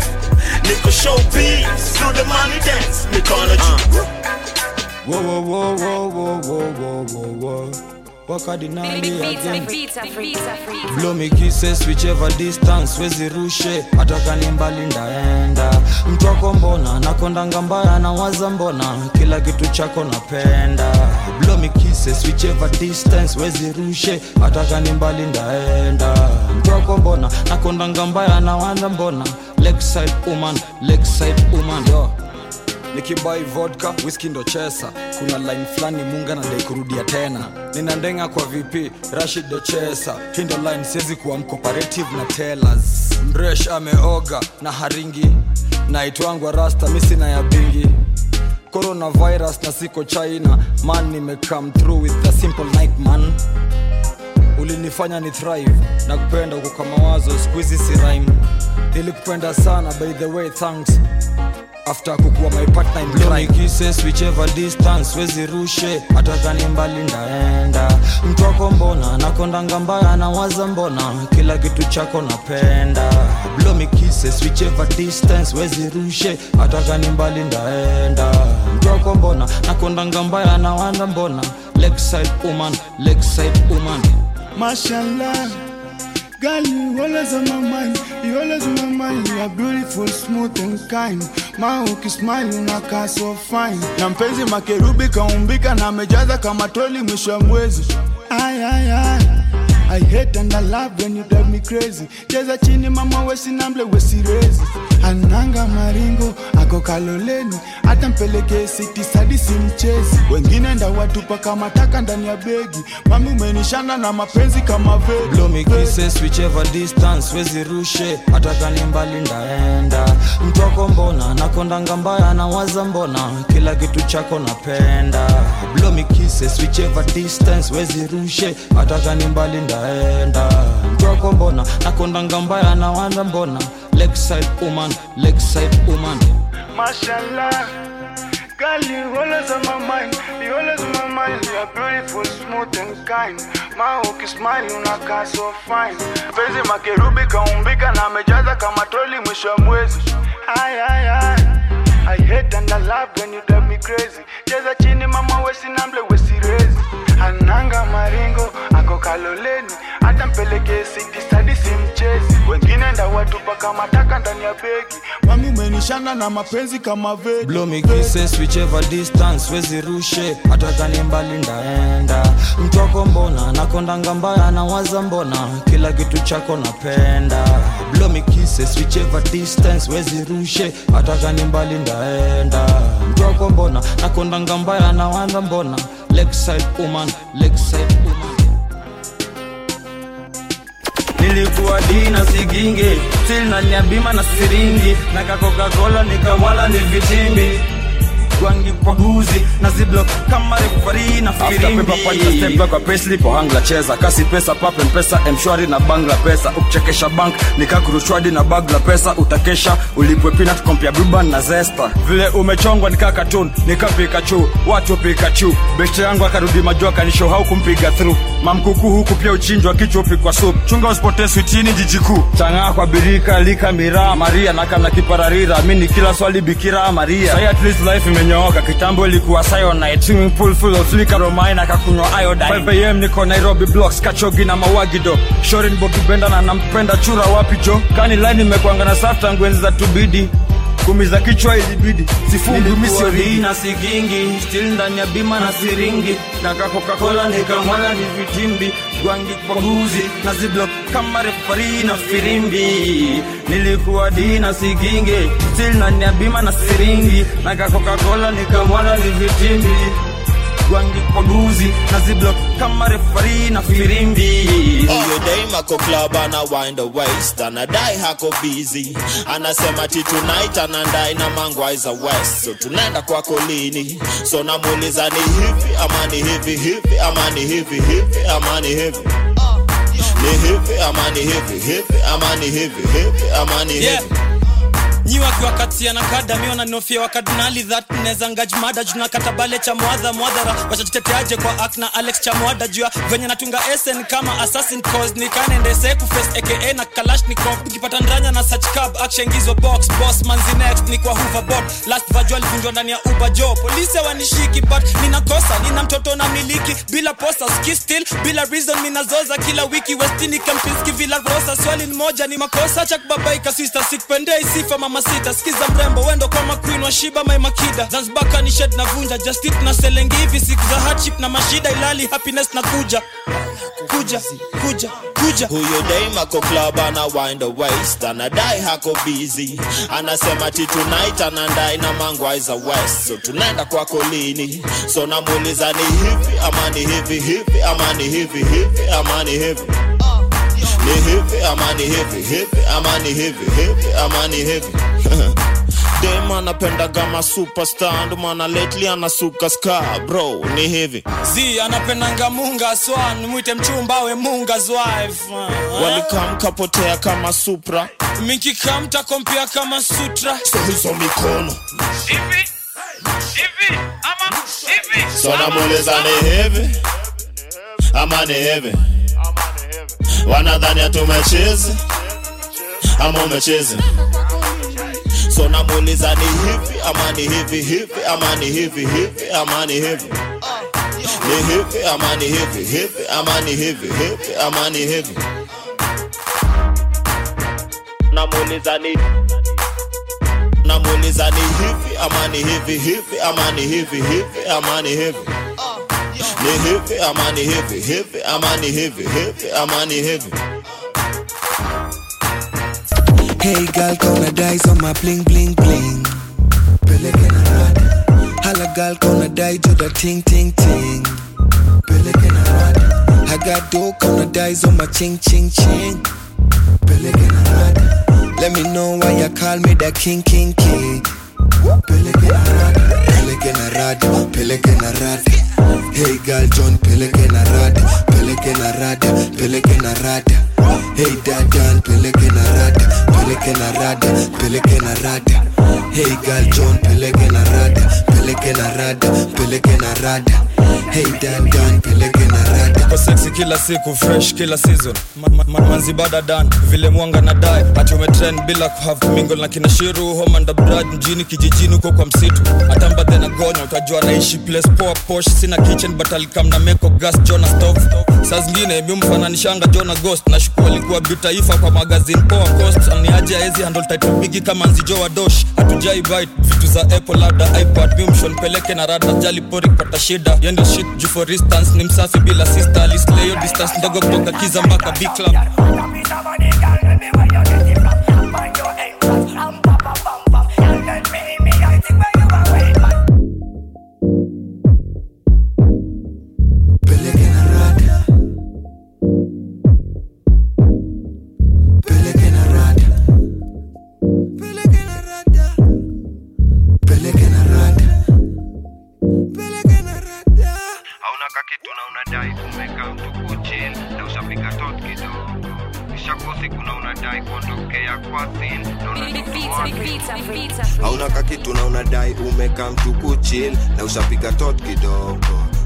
Niko showbiz do the money dance mikono juu uh. Whoa, whoa, whoa, whoa, whoa, whoa, whoa, whoa. What are the nine again? Blow me kisses whichever distance wezi rushe. Hata kalimbali ndaenda. Mtoko mbona, nakondanga mbaya na waza mbona. Kila kitu chako napenda. Blow me kisses whichever distance wezi rushe. Hata kalimbali ndaenda. Mtoko mbona, nakondanga mbaya na waza mbona. Lakeside woman, Lakeside woman, yo. Nikibai vodka, whisky ndo chesa. Kuna line flani munga nadai kurudia tena. Ninandenga kwa V P, Rashid ndo chesa. Hindo line siezi kuwa mcooperative na tellers. Mresh ameoga na haringi. Na ituangwa rasta misi na ya bingi. Coronavirus na siko China. Man nimecome through with a simple night man. Ulinifanya ni thrive. Na kupenda uko kwa mawazo, squeezy si rhyme. Nilikupenda sana, by the way, thanks. After kukua my partner in crime. Blow me kisses whichever distance wezi rushe. Hata kani mbali ndaenda. Mtoko mbona, nakondanga mbaya na waza mbona. Kila kitu chako napenda. Blow me kisses whichever distance wezi rushe. Hata kani mbali ndaenda. Mtoko mbona, nakondanga mbaya na waza mbona. Lakeside woman, Lakeside woman. Mashallah, girl, you always on my mind. You always on my mind. You are beautiful, smooth and kind. Ma ukismile unakaa so fine. Na mpenzi makerubi kaumbika na mejaza kama troli mwisho wa mwezi. Ay, ay, ay. I hate and I love when you drive me crazy. Cheza chini mama wesi namble wesi rezi. Ananga maringo, ako kaloleni. Hata mpeleke siti sadisi mchezi. Wengine nda watupa kama taka ndani ya begi. Mami umenishana na mapenzi kama vegi. Blow me kisses whichever distance wezi rushe. Hata kalimbali ndaenda. Mtoko mbona, nakondanga mbaya na waza mbona. Kila kitu chako napenda. Blow me kisses whichever distance wezi rushe. Hata kalimbali ndaenda. Mtoko mbona, nakondanga mbaya na waza mbona. Lakeside woman, Lakeside woman. Mashallah, girl, you always on my mind. You always on my mind. You are beautiful, smooth and kind. Ma ukismile unakaa so fine. Mpenzi makerubi kaumbika na mejaza kama troli mwisho wa mwezi. Ay, ay, ay. I hate and I love when you drive me crazy. Cheza chini mama wesi namble wesi rezi. Ananga maringo, ako kaloleni. Hata mpeleke siti sadisi mchezi. Wengine nda watupa kama taka ndani ya begi. Mami umenishana na mapenzi kama vegi. Blow me kisses whichever distance wezi rushe. Hata kani mbali ndaenda. Mtoko mbona, nakondanga mbaya na waza mbona. Kila kitu chako napenda. Blow me kisses whichever distance wezi rushe. Hata kani mbali ndaenda. Mtoko mbona, nakondanga mbaya na waza mbona. Lakeside woman, Lakeside woman. Nilikuwa dina sigingi, still naliambima na siringi. Naka Coca-Cola nikawala ni vitimbi. Wangi kwa guzi, naziblo kama refari na firimbi. After paper punch na step back wa paisley po hangla cheza. Kasi pesa pape mpesa, mshwari na bangla pesa. Ukuchekesha bank, nikakurushwadi na bagla pesa. Utakesha, ulipwe peanut kompia bluban na zesta. Vile umechongwa nika cartoon, nika Pikachu, watu Pikachu. Beste yangu akarudi majua kanisho hau kumpiga through. Mamkuku huku pia uchinjwa kichwa pikwa soup. Chunga uspote switchini jijiku. Changa kwa birika, lika mira, maria naka na kipararira. Mini kila swali bikira maria. Say at least life imenyo. Kitambo ilikuwa cyanide. Swimming pool full of liquor romaine akakunywa iodine. Five a.m. niko Nairobi blocks Kachogi na Mawagido. Shorin Bobi Benda na nampenda chura wapi jo. Kani line nimekuanga na saft tangu enzi za tubidi. Kumiza kichwa ilibidi. Sifungu misi ori na sigingi. Still ndani ya bima na siringi. Naka Coca-Cola nikamwala ni vitimbi. Gwangi kwa guzi na ziblo kama refari na firimbi. Nilikuwa dina sigingi. Still ndani ya bima na siringi. Naka Coca-Cola nikamwala ni vitimbi. Gwangi kwa guzi na ziblo kama refari na firimbi. Iyo daima ko club ana wind the waist. Anadai hako busy. Anasema ti tonight anandai na mangwa is a west. So tunaenda kwa kolini. So namuliza ni hivi ama ni hivi hivi. Ama ni hivi hivi ama ni hivi. Ni hivi ama ni hivi hivi. Ama ni hivi hivi ama ni hivi. Niwa kiwa katia na kada miona nofia wakadunali that neza ngaji mada juna katabale cha muadha muadhara wachajiteteaje kwa akna Alex cha muadha jua venye natunga S N kama assassin cause nikanendese kuface A K A na Kalashnikov nikipata ndanya na such cab action gizo box boss manzi next ni kwa hoverboard last virtual vunjwa ndani ya Uber job police wanishiki but ninakosa nina mtoto na miliki bila posa ski still bila reason ninazoza kila wiki westini Kempinski Villa Rosa swali moja ni makosa cha kubabaika sister sikpendei sifa mama sita skiza mrembo wendo kama queen wa shiba my makida Zanzibar ni shed na vunja just it na selengi hivi siku za hardship na mashida ilali happiness na kuja kuja kuja kuja huyo daima ko club ana wind the waist ana dai hako busy anasema ti tonight ana dai na mangwa is a west so tunaenda kwa kolini so namuuliza ni hivi ama ni hivi hivi ama ni hivi hivi ama ni hivi ni hivi ama ni hivi hivi ama ni hivi hivi ama ni hivi dem anapenda kama superstar ndo maana lately anasuka ska bro ni hivi zi anapenda ngamunga swan muite mchumba we munga wife uh, walikamka potea kama supra minki kamta kompia kama sutra so hizo mikono hivi hivi ama hivi so namueleza ni hivi ama ni hivi wanadhani atumecheze ama umecheze so namuuliza ni hivi ama ni hivi hivi ama ni hivi hivi ama ni hivi ni hivi ama ni hivi hivi ama ni hivi hivi ama ni hivi namuuliza ni namuuliza ni hivi ama ni hivi hivi ama ni hivi hivi ama ni hivi ni hivi ama ni hivi hivi ama ni hivi hivi ama ni hivi. Hey girl, gonna die on my bling bling bling. Pelican hard. Hala girl, gonna die to the ting ting ting. Pelican hard. I got dough, gonna die on my ching ching ching. Pelican hard. Let me know why you call me the king king king. Pelican hard. Pelican hard. Pelican hard. Hey girl, John, pelican arada, pelican arada, pelican arada. Hey dad, John, pelican arada, pelican arada, pelican arada. Hey girl, John, pelican arada, pelican arada, pelican arada. Hey dad, John, pelican arada. Kwa sexy kila siku, fresh kila season. Manzi bada dan, vile mwanga na dai. Ati umetrend bila kuhave mingle na kina Shiru, home and the brad, mjini kijijini uko kwa msitu. Atamba tena gonya, utajua naishi place poa posh, sina kitchen but alikam na meko gas Jonah stove saa zingine mi mfananishanga Jonah ghost nashukua alikuwa bitaifa kwa magazine poa cost aniaje hizi handle title big kama nzijo wa dosh hatujai bite vitu za Apple labda iPad mi mshon peleke na rada jali pori pata shida yendo shit ju for instance ni msafi bila sister list leo distance ndogo kutoka kiza mpaka big club na ushapiga tot kidogo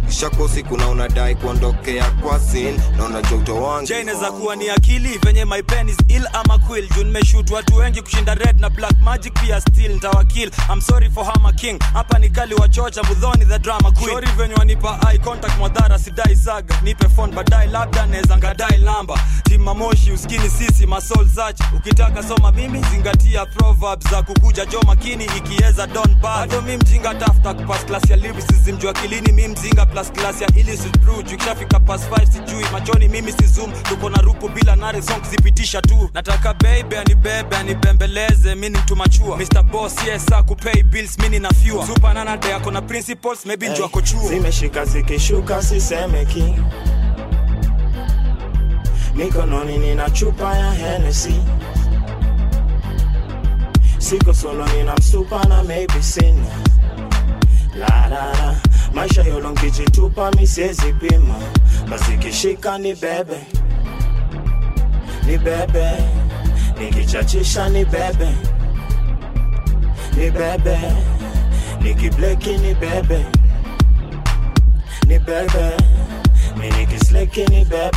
kisha kosi kuna unadai kuondokea kwa sin na unajoto wangu Jane za kuwa ni akili venye my pen is ill ama quill june me shoot watu wengi kushinda red na black magic pia still nitawakil I'm sorry for Hammer King hapa ni kali wa chocha budhoni the drama queen sorry venye wanipa eye contact madhara sidai saga nipe phone badai labda naweza ngadai namba timamoshi uskini sisi masol search ukitaka soma mimi zingatia proverbs za kukuja jo makini ikiweza don't bad bado mimi mjinga tafuta kupass class ya lyrics zimjua kilini mimi mzinga plus class ya ili si true ukishafika past five sijui machoni mimi si zoom tuko na rupu bila nare song zipitisha tu nataka baby anibebe anibembeleze mimi mtu machua Mister Boss yes sa ku pay bills mimi na few super nana day ako na principles maybe njoo ako chuo zimeshika zikishuka sisemeki mikononi nina chupa ya Hennessy siko solo nina msupa na maybe sin la la la maisha yolo nkijitupa misezi pima basi kishika ni bebe ni bebe nikichachisha ni bebe Ni bebe, Nikki Blakey ni bebe. Ni bebe, me Nikki Slakey ni bebe.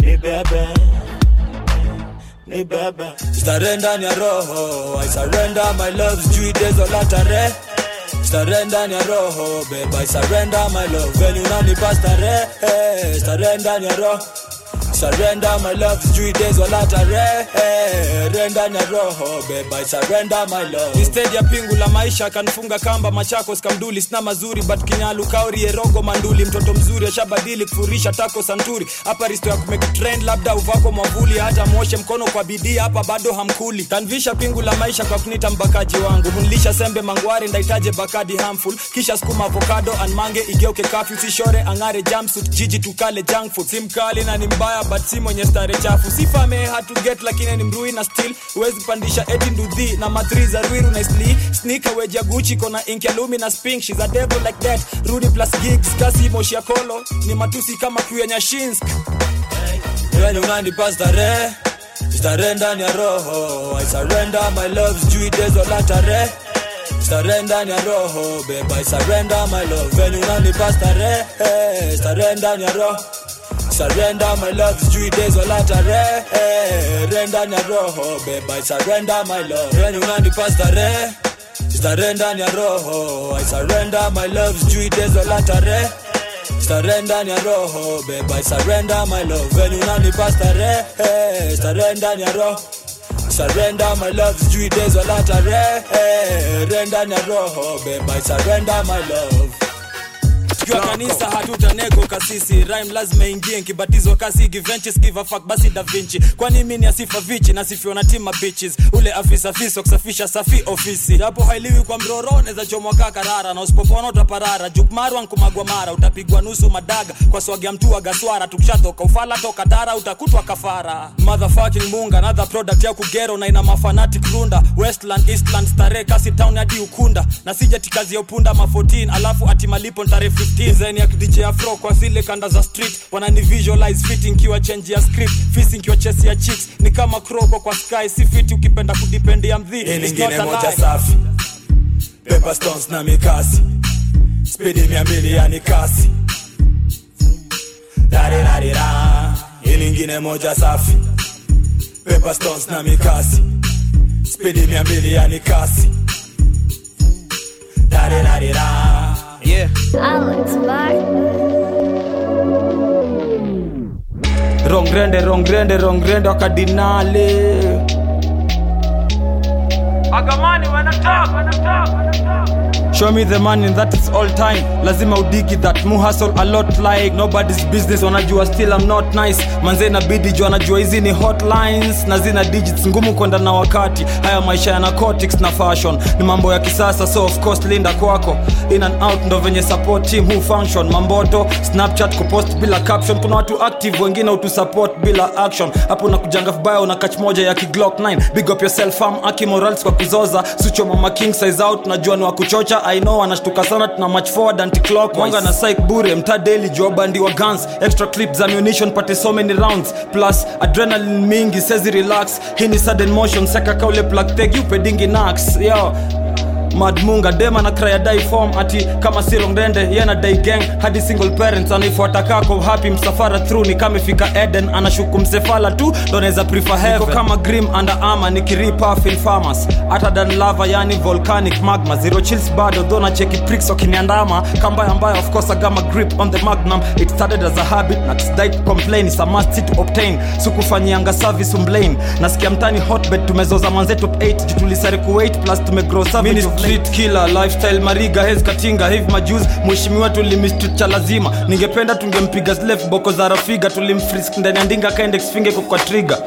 Ni bebe, ni bebe. Starenda ni roho, I surrender my love, three days of latare. Starenda ni roho, babe, I surrender my love, when you nani pastare. Starenda ni roho. Surrender my love, three days or later. Renda na roho, babe, I surrender my love. Instead ya pingu la maisha, kanfunga kamba machako skamduli, sna mazuri, but kinyalu kauri, erogo manduli, mtoto mzuri, ashabadili, kufurisha tako santuri. Hapa risto ya kumake trend, labda uvako mwavuli, hata mwoshe mkono kwa bidii, hapa bado hamkuli. Tanvisha pingu la maisha kwa kunita mbakaji wangu, munlisha sembe mangwari, ndaitaje bakadi harmful. Kisha skuma avocado and mange, igeuke kafyu, sishore, angare jumpsuit, jiji tukale junk food. Simkali na nimbaya, but si mwenye stare chafu. Sifa me had to get lakini ni mrui na still uwezi pandisha eti nduthi na matriza ruiru na isli. Sneaker weji ya Gucci kona ink ya lumina spink. She's a devil like that. Rudy plus gigs. Kasi moshi ya kolo. Ni matusi kama kuya nyashinsk. When you nandi pass the re Starenda nya roho, I surrender my love, sijui dezo latare. Starenda nya roho, babe, I surrender my love, when you nandi pass the re Starenda nya roho. Surrender my love, three days or later. Renda na roho, babe, I surrender my love. When you nani pasta re, starenda na roho. I surrender my love, three days or later. Starenda na roho, babe, I surrender my love. When you nani pasta re, starenda na roho. Surrender my love, three days or later. Renda na roho, babe, I surrender my love. Kwa kanisa hatutanego kasisi, rhyme lazima ingie, nkibatizo kasi, givenches, give a fuck, basi Da Vinci. Kwani mini asifa vichi, nasifiwa na team of bitches. Ule afisa fiso, kusafisha safi ofisi. Japo hailiwi kwa mroro, neza chomwa kakarara. Na usipopona utaparara, jukmaru ankumagwa mara. Utapigwa nusu madaga, kwa swagi ya mtu wa gaswara. Tukishatoka ufala, toka tara, utakutwa kafara. Motherfucking munga, another product ya kugero. Na ina mafanatic runda, Westland, Eastland, stare, kasi town hadi ukunda. Na sija tikazi ya upunda ma fourteen, alafu atimalipo ntarefi. Design ya D J Afro kwa zile kanda za street. Wanani visualize fit inkiwa change ya script. Fist inkiwa chest ya chicks. Ni kama kroko kwa sky. Si fit ukipenda kudepend ya mdhi. Hii nyingine moja safi. Pepper stones na mikasi. Speedi mia mbili ya nikasi. Dari dari ra. Hii nyingine moja safi. Pepper stones na mikasi. Speedi mia mbili ya nikasi. Dari dari ra. Yeah. Alex Martin. Wrong grande, wrong grande, wrong grande, Akadinale. Agamani, when I talk, when I talk, when I talk. Show me the money, that is all time. Lazima udiki that, mu hustle a lot like nobody's business, wanajua still I'm not nice. Manze inabidi jua najua hizi ni hotlines. Na zina digits, ngumu kwenda na wakati. Haya maisha ya narcotics na fashion. Ni mambo ya kisasa, so of course linda kwako. In and out ndo venye support team who function. Mamboto, Snapchat kupost bila caption. Kuna watu active, wengine utusupport bila action. Hapo unakujanga vibaya, unakatch moja ya Glock nine. Big up yourself, fam, aki morals kwa kuzoza. Sucho mama king size out, najua ni wakuchocha. I know, anashtuka sana, tuna match forward anti-clockwise. Mwanga na psych bure, mta daily, jua bandi wa guns. Extra clips, ammunition, pate so many rounds. Plus, adrenaline mingi, sezi relax. Hii ni sudden motion, seka kaule plug tag, yupe dingi nax. Yo, Mad Munga, dema na kraya die form. Ati kama sirong dende, yana die gang. Hadi single parents, anaifuata kako happy. Msafara through, ni kame fika Eden. Anashuku msefala tu, doneza prefer heaven. Niko kama Grim under armor, nikiripuff infamous. Ata than lava, yani volcanic magma. Zero chills bado, dona cheki pricks wakiniandama. Kambaya mbaya, of course I got my grip on the magnum. It started as a habit, not it's died to complain. It's a must see to obtain, sukufanyianga service umblain. Nasikia mtani hotbed, tumezoza manze top eight. Jutulisari kuwait, plus tumegrow savage. Street killer, lifestyle mariga, hez katinga, hiv majuzi, mwishimiwa tulimistucha lazima. Ningependa tungempiga slef, boko zarafiga, tulimfrisk, ndani andinga kindex finge kukwa trigger.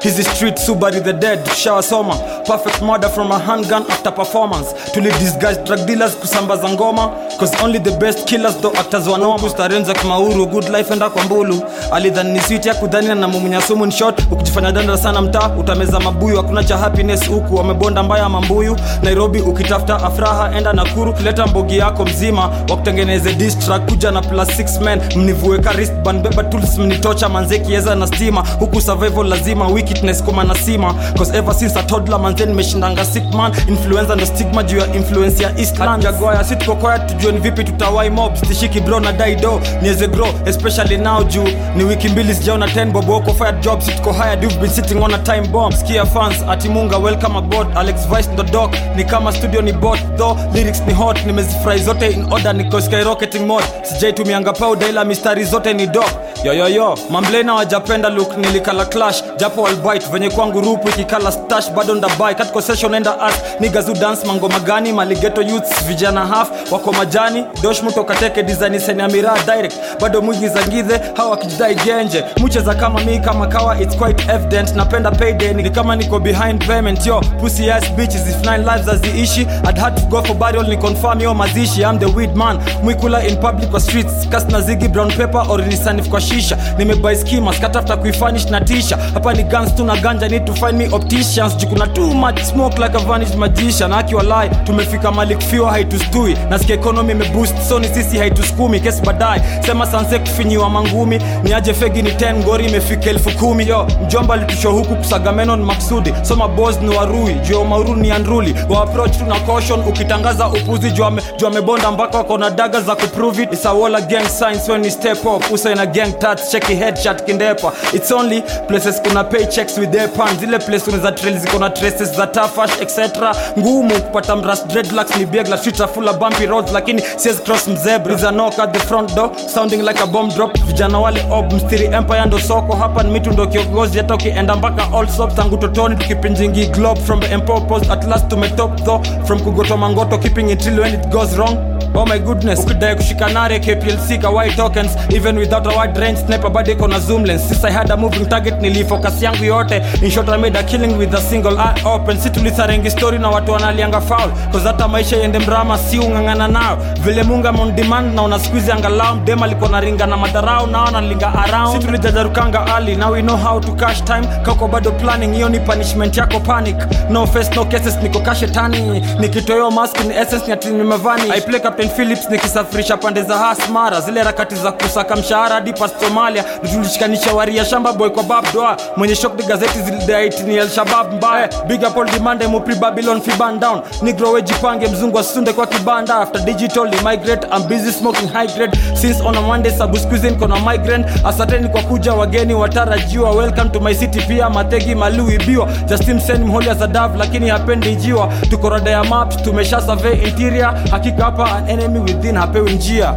Hizi street, Subari the dead, shower soma. Perfect murder from a handgun after performance. Tuli disguised drug dealers kusambaza ngoma. Cause only the best killers though actors wanoma. Kustarenza kimauru, good life enda kwa mbulu. Alidhani ni sweet ya kudhania na mumunya sumu ni short. Ukijifanya dandra sana mta, utameza mabuyu. Hakuna cha happiness huku, wamebonda mbaya mambuyu. Nairobi ukitafta afraha, enda Nakuru. Leta mbogi yako mzima, wakutengeneze distract. Kuja na plus six men, mnivuweka wristband. Beba tools, mnitocha manzeki yeza na stima. Huku survival lazima, wiki fitness kuma nasima. Cause ever since a toddler manze nimeshindanga sick man. Influenza na stigma juu ya influence ya Eastland. Jagoya si tuko quiet tujue ni vipi tutawai mobs. Tishiki bro na die do niweze grow especially now juu ni wiki mbili sijaona ten bobo wako fired jobs. Si tuko hired you've been sitting on a time bomb. Skia fans atimunga welcome aboard. Alex Vice ndo doc ni kama studio ni bot. Though lyrics ni hot nimezifry zote in order niko skyrocketing mode. Sijai tumianga powder ila mistari zote ni doc. Yo yo yo mamblena wajapenda look nilikala clash. Japo albite venye kwangu rupu ikikala stash. Bado ndabai katiko session enda ask. Niggas who dance mango magani. Maligeto youths vijana half wako majani. Dosh muto kateke design isenia mira direct. Bado mwingi zangize hawa kijidai genje. Mucheza kama mi kama kawa it's quite evident. Napenda payday ni kama niko behind payment. Yo pussy ass bitches if nine lives as the issue. I'd had to go for burial ni confirm yo mazishi. I'm the weed man mwikula in public kwa streets. Cast na zigi brown paper or nisanif kwa shisha. Nimebuy schemas katafta kuifanish na tisha. Hapa ni guns tu na ganja need to find me opticians. Jukuna too much smoke like a vanished magician. Haki walai tumefika malik fiwa haitustui. Nasikia economy imeboost so ni sisi haituskumi. Kesi badai sema sanse kufinyiwa mangumi. Niaje fegi ni ten gori imefika elfu kumi. Yo mjomba litusho huku kusagameno ni maksudi. Soma boss ni warui juu mauru ni unruly. Wa approach tu na caution ukitangaza upuzi juu amebonda mpaka wako na daga za kuprove it. It's a wall of gang signs when we step up. Usa ina gang tats checky headshot kindepa. It's only places kuna paychecks with their pants. Zile place unaweza trail ziko na traces za tafash et cetera. Ngumu kupata mras dreadlocks ni big la streets full of bumpy roads lakini says cross mzebra. There's a knock at the front door sounding like a bomb drop. Vijana wale ob mstiri empire ndo soko hapa ni mitu ndo kiongozi hata ukienda mpaka all sobs tangu totoni tukipinjingi globe from the empopos at last to metop though from kugoto mangoto keeping it real when it goes wrong. Oh my goodness, ukidai kushikanare K P L C ka white tokens. Even without a wide range sniper bado iko na zoom lens. Since I had a moving target nilifocus yangu yote. In short I made a killing with a single eye open. Si tulisarengi story na watu wanalianga foul. Cause hata maisha yende mrama si ungangana nao. Vile munga on demand na una squeeze angalau. Mdema liko na ringa na madarao na ona linga around. Si tulijajarukanga ali, now we know how to cash time. Kako bado planning, hiyo ni punishment yako panic. No face, no cases, niko kashetani. Nikitoyo mask ni essence ni ati nimevani. I play ka in Philips nikisafirisha pande za hasmara. Zile rakati za kusaka mshahara hadi pa Somalia. Tulishikanisha waria shamba boy kwa babdoa. Mwenye shock the gazeti zilidai ni El Shabab mbaya. Big up all demand mo pre Babylon fi band down. Negro we jipange mzungu asunde kwa kibanda. After digitally migrate I'm busy smoking high grade. Since on a Monday sabu squeeze in kona migraine. Asateni kwa kuja wageni watarajiwa. Welcome to my city pia mategi malui biwa. Justin send mholi as a dove lakini hapendi jiwa. Tuko rada ya maps tumesha survey interior. Hakika hapa an enemy within hapewi njia.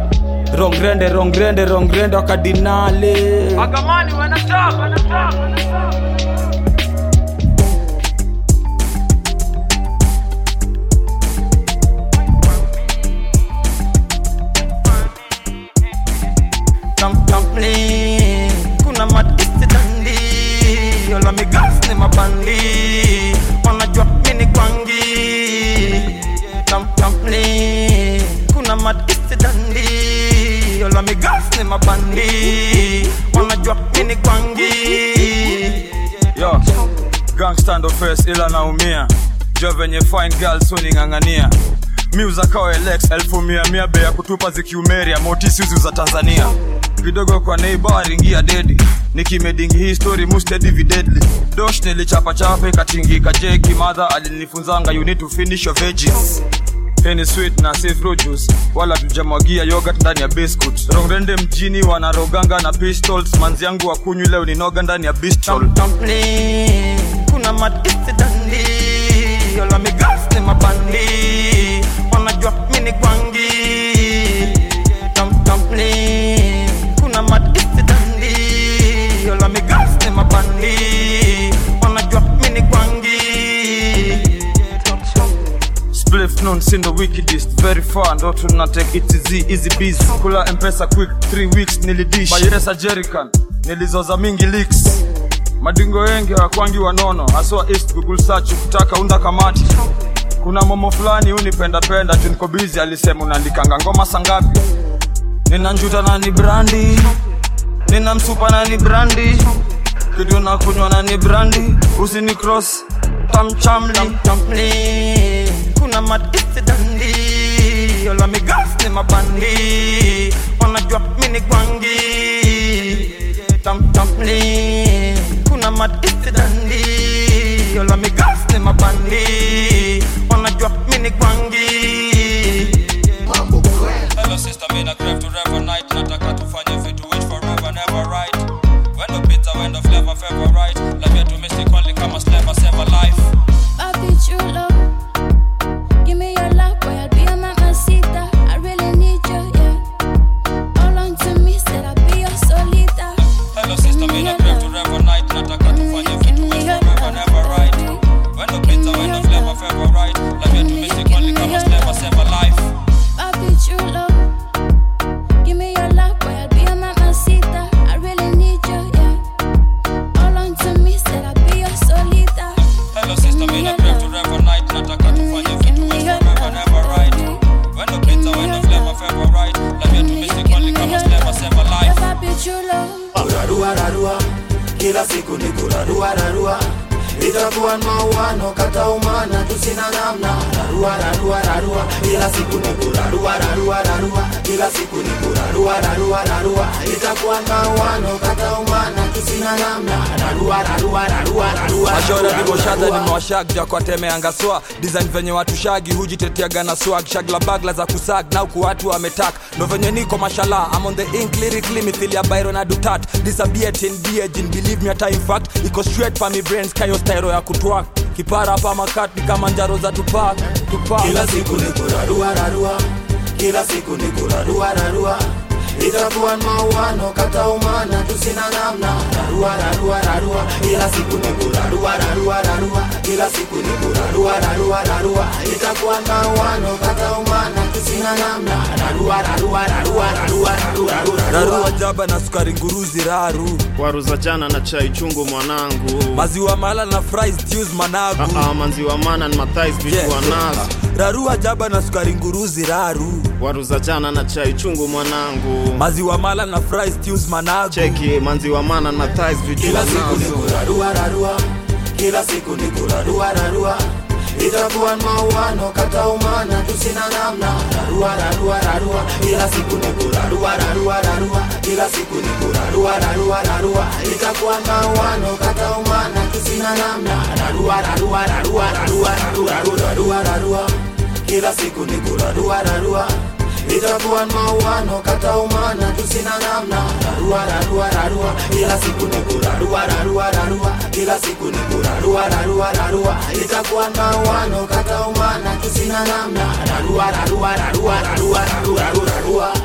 Rongrende, rongrende, rongrende wakadinale. Agamani wanataka, wanataka, wanataka. Kampli, kuna matisti dandi. Yola migas ni mapandi. Wanajua mini kwangi. Kampli na mad iste dandi yola mi gas ni mapandi wanajua nini kwangi yo gangsta ndo first ila naumia jovenye fine girls woni ngangania miuza kao elex elfu mia mia bei ya kutupa zikiumeria motisi uzi za Tanzania vidogo kwa neighbor ingia dedi nikimeding hii story mustedi videdly dosh nilichapa chapa ikatingika jeki mother alinifunzanga you need to finish your veggies. Any sweet na safe road juice. Wala tujamwagia yogurt ndani ya biscuit. Rongrende mjini wanaroganga na pistols. Manzi yangu wakunywi leo ninoga ndani ya bistol. Kampli, kuna matisti dandi. Yola migas ni mapandi. Wanajua mini kwangi. Kampli, kuna matisti dandi. Yola migas ni mapandi. Wanajua mini kwangi. Spliff known sin the wickedest. Very far ndo tunatake it easy easy bees. Kula M-Pesa quick three weeks nilidish. Bayeresa Jerrican nilizoza mingi leaks. Madingo wengi wakwangi wanono haswa east Google search ukitaka unda kamati. Kuna momo fulani unipenda penda tuniko busy alisema unaandikanga ngoma sangapi. Nina njuta na ni brandi. Nina msupa na ni brandi. Kitu na kunywa na ni brandi. Usini cross tam chamli chamli. Kuna matisti dandi yola migas ni mapandi wanajua mini kwangi tam tamli kuna matisti dandi Bandi. Wanna drop mini Bangi. Hello sister, me na crave to rev a night. Nataka tufanye vitu which forever never right. Wendo pizza, wendo flavor, favorite. Love yetu mystic only kama slave, save a life. Papi chulo, give me your love, boy, I'll be a mamacita. I really need you, yeah. Hold on to me, said I'll be your solita. Hello sister, me na crave to rev a night. Nataka tufanye vitu which forever never right. Wendo pizza, wendo flavor, favorite. Love yetu mystic only kama slave, save a life. Papi chulo, give me your love, boy, I'll be a mamacita. I really need you, yeah. Hold on to me, said I'll be your solita. Hello sister, me na crave to rev a night. Nataka tufanye vitu which forever never right. Wendo pizza, wendo flavor, favorite. Love yetu mystic only kama slave, save a life. Papi chulo, urarua, rarua. Kila siku ni kurarua, rarua. Itakuwa mauano kata umana tusina namna. Rarua, rarua, rarua. Kila siku ni kurarua, rarua, rarua. Kila siku ni kurarua, rarua, rarua. Itakuwa mauano kata umana tusina namna. Rarua, rarua, rarua, rarua. Ashora digo shada ni mwashag ja kwa teme angaswa. Design venye watu shagi hujitetea gana swag. Shagla bagla za kusag na uku watu ametak. No venye niko mashallah, I'm on the ink lyrically. Mithilia Byron adutat. Disappear ten beijing, believe me ata in fact. Iko straight pa mi brains kayo tairo ya kutwak. Kipara hapa makati kama njaro za tupak. Tupak. Kila siku ni kurarua rarua. Kila siku ni kurarua rarua. Itakuwa mauano kata umana tusina namna. Rarua rarua rarua. Kila siku ni kurarua rarua rarua. Kila siku ni kurarua rarua rarua. Itakuwa mauano kata umana tusina namna. Rarua rarua rarua rarua rarua. Rarua jaba na sukari nguruzi raru. Waruza jana na chai chungu mwanangu. Maziwa mala na fries juice managu. Ah ah, maziwa mana na matais bitu wanagu. Rarua jaba na sukari nguruzi raru. Waruza jana na chai chungu mwanangu. Maziwa mala na fries stews managu. Cheki maziwa mana na thighs vitu managu. Kila siku ni kurarua rarua. Kila siku ni kurarua rarua. Itakuwa mauano kata umana tusina namna. Rarua rarua rarua. Kila siku ni kurarua rarua rarua. Kila siku ni kurarua rarua rarua. Itakuwa mauano kata umana tusina namna. Rarua rarua rarua rarua rarua rarua rarua. Kila siku ni kurarua rarua. Itakuwa mauano kata umana tusina namna. Rarua rarua rarua. Kila siku ni kurarua rarua rarua. Kila siku ni kurarua rarua rarua. Itakuwa mauano kata umana tusina namna. Rarua rarua rarua rarua rarua rarua.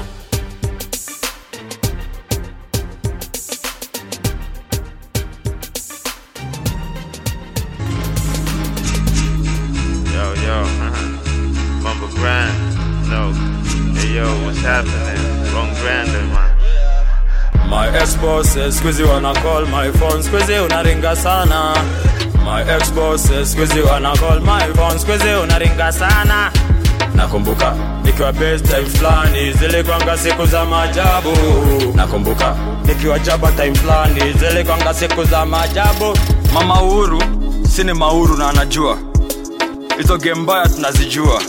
Yo yo, Mamba Grind, no. Yo, what's happening? Wrong grander, man. My ex-boss says, squeeze you wanna call my phone, squeeze you unaringa sana. My ex-boss says, squeeze you wanna call my phone, squeeze you unaringa sana. Nakumbuka, nikiwa best time flani, zile kwanga siku za majabu. Nakumbuka, nikiwa jaba time flani, zile kwanga siku za majabu. Mama Uhuru, sini mauru na anajua. Hizo game mbaya tunazijua.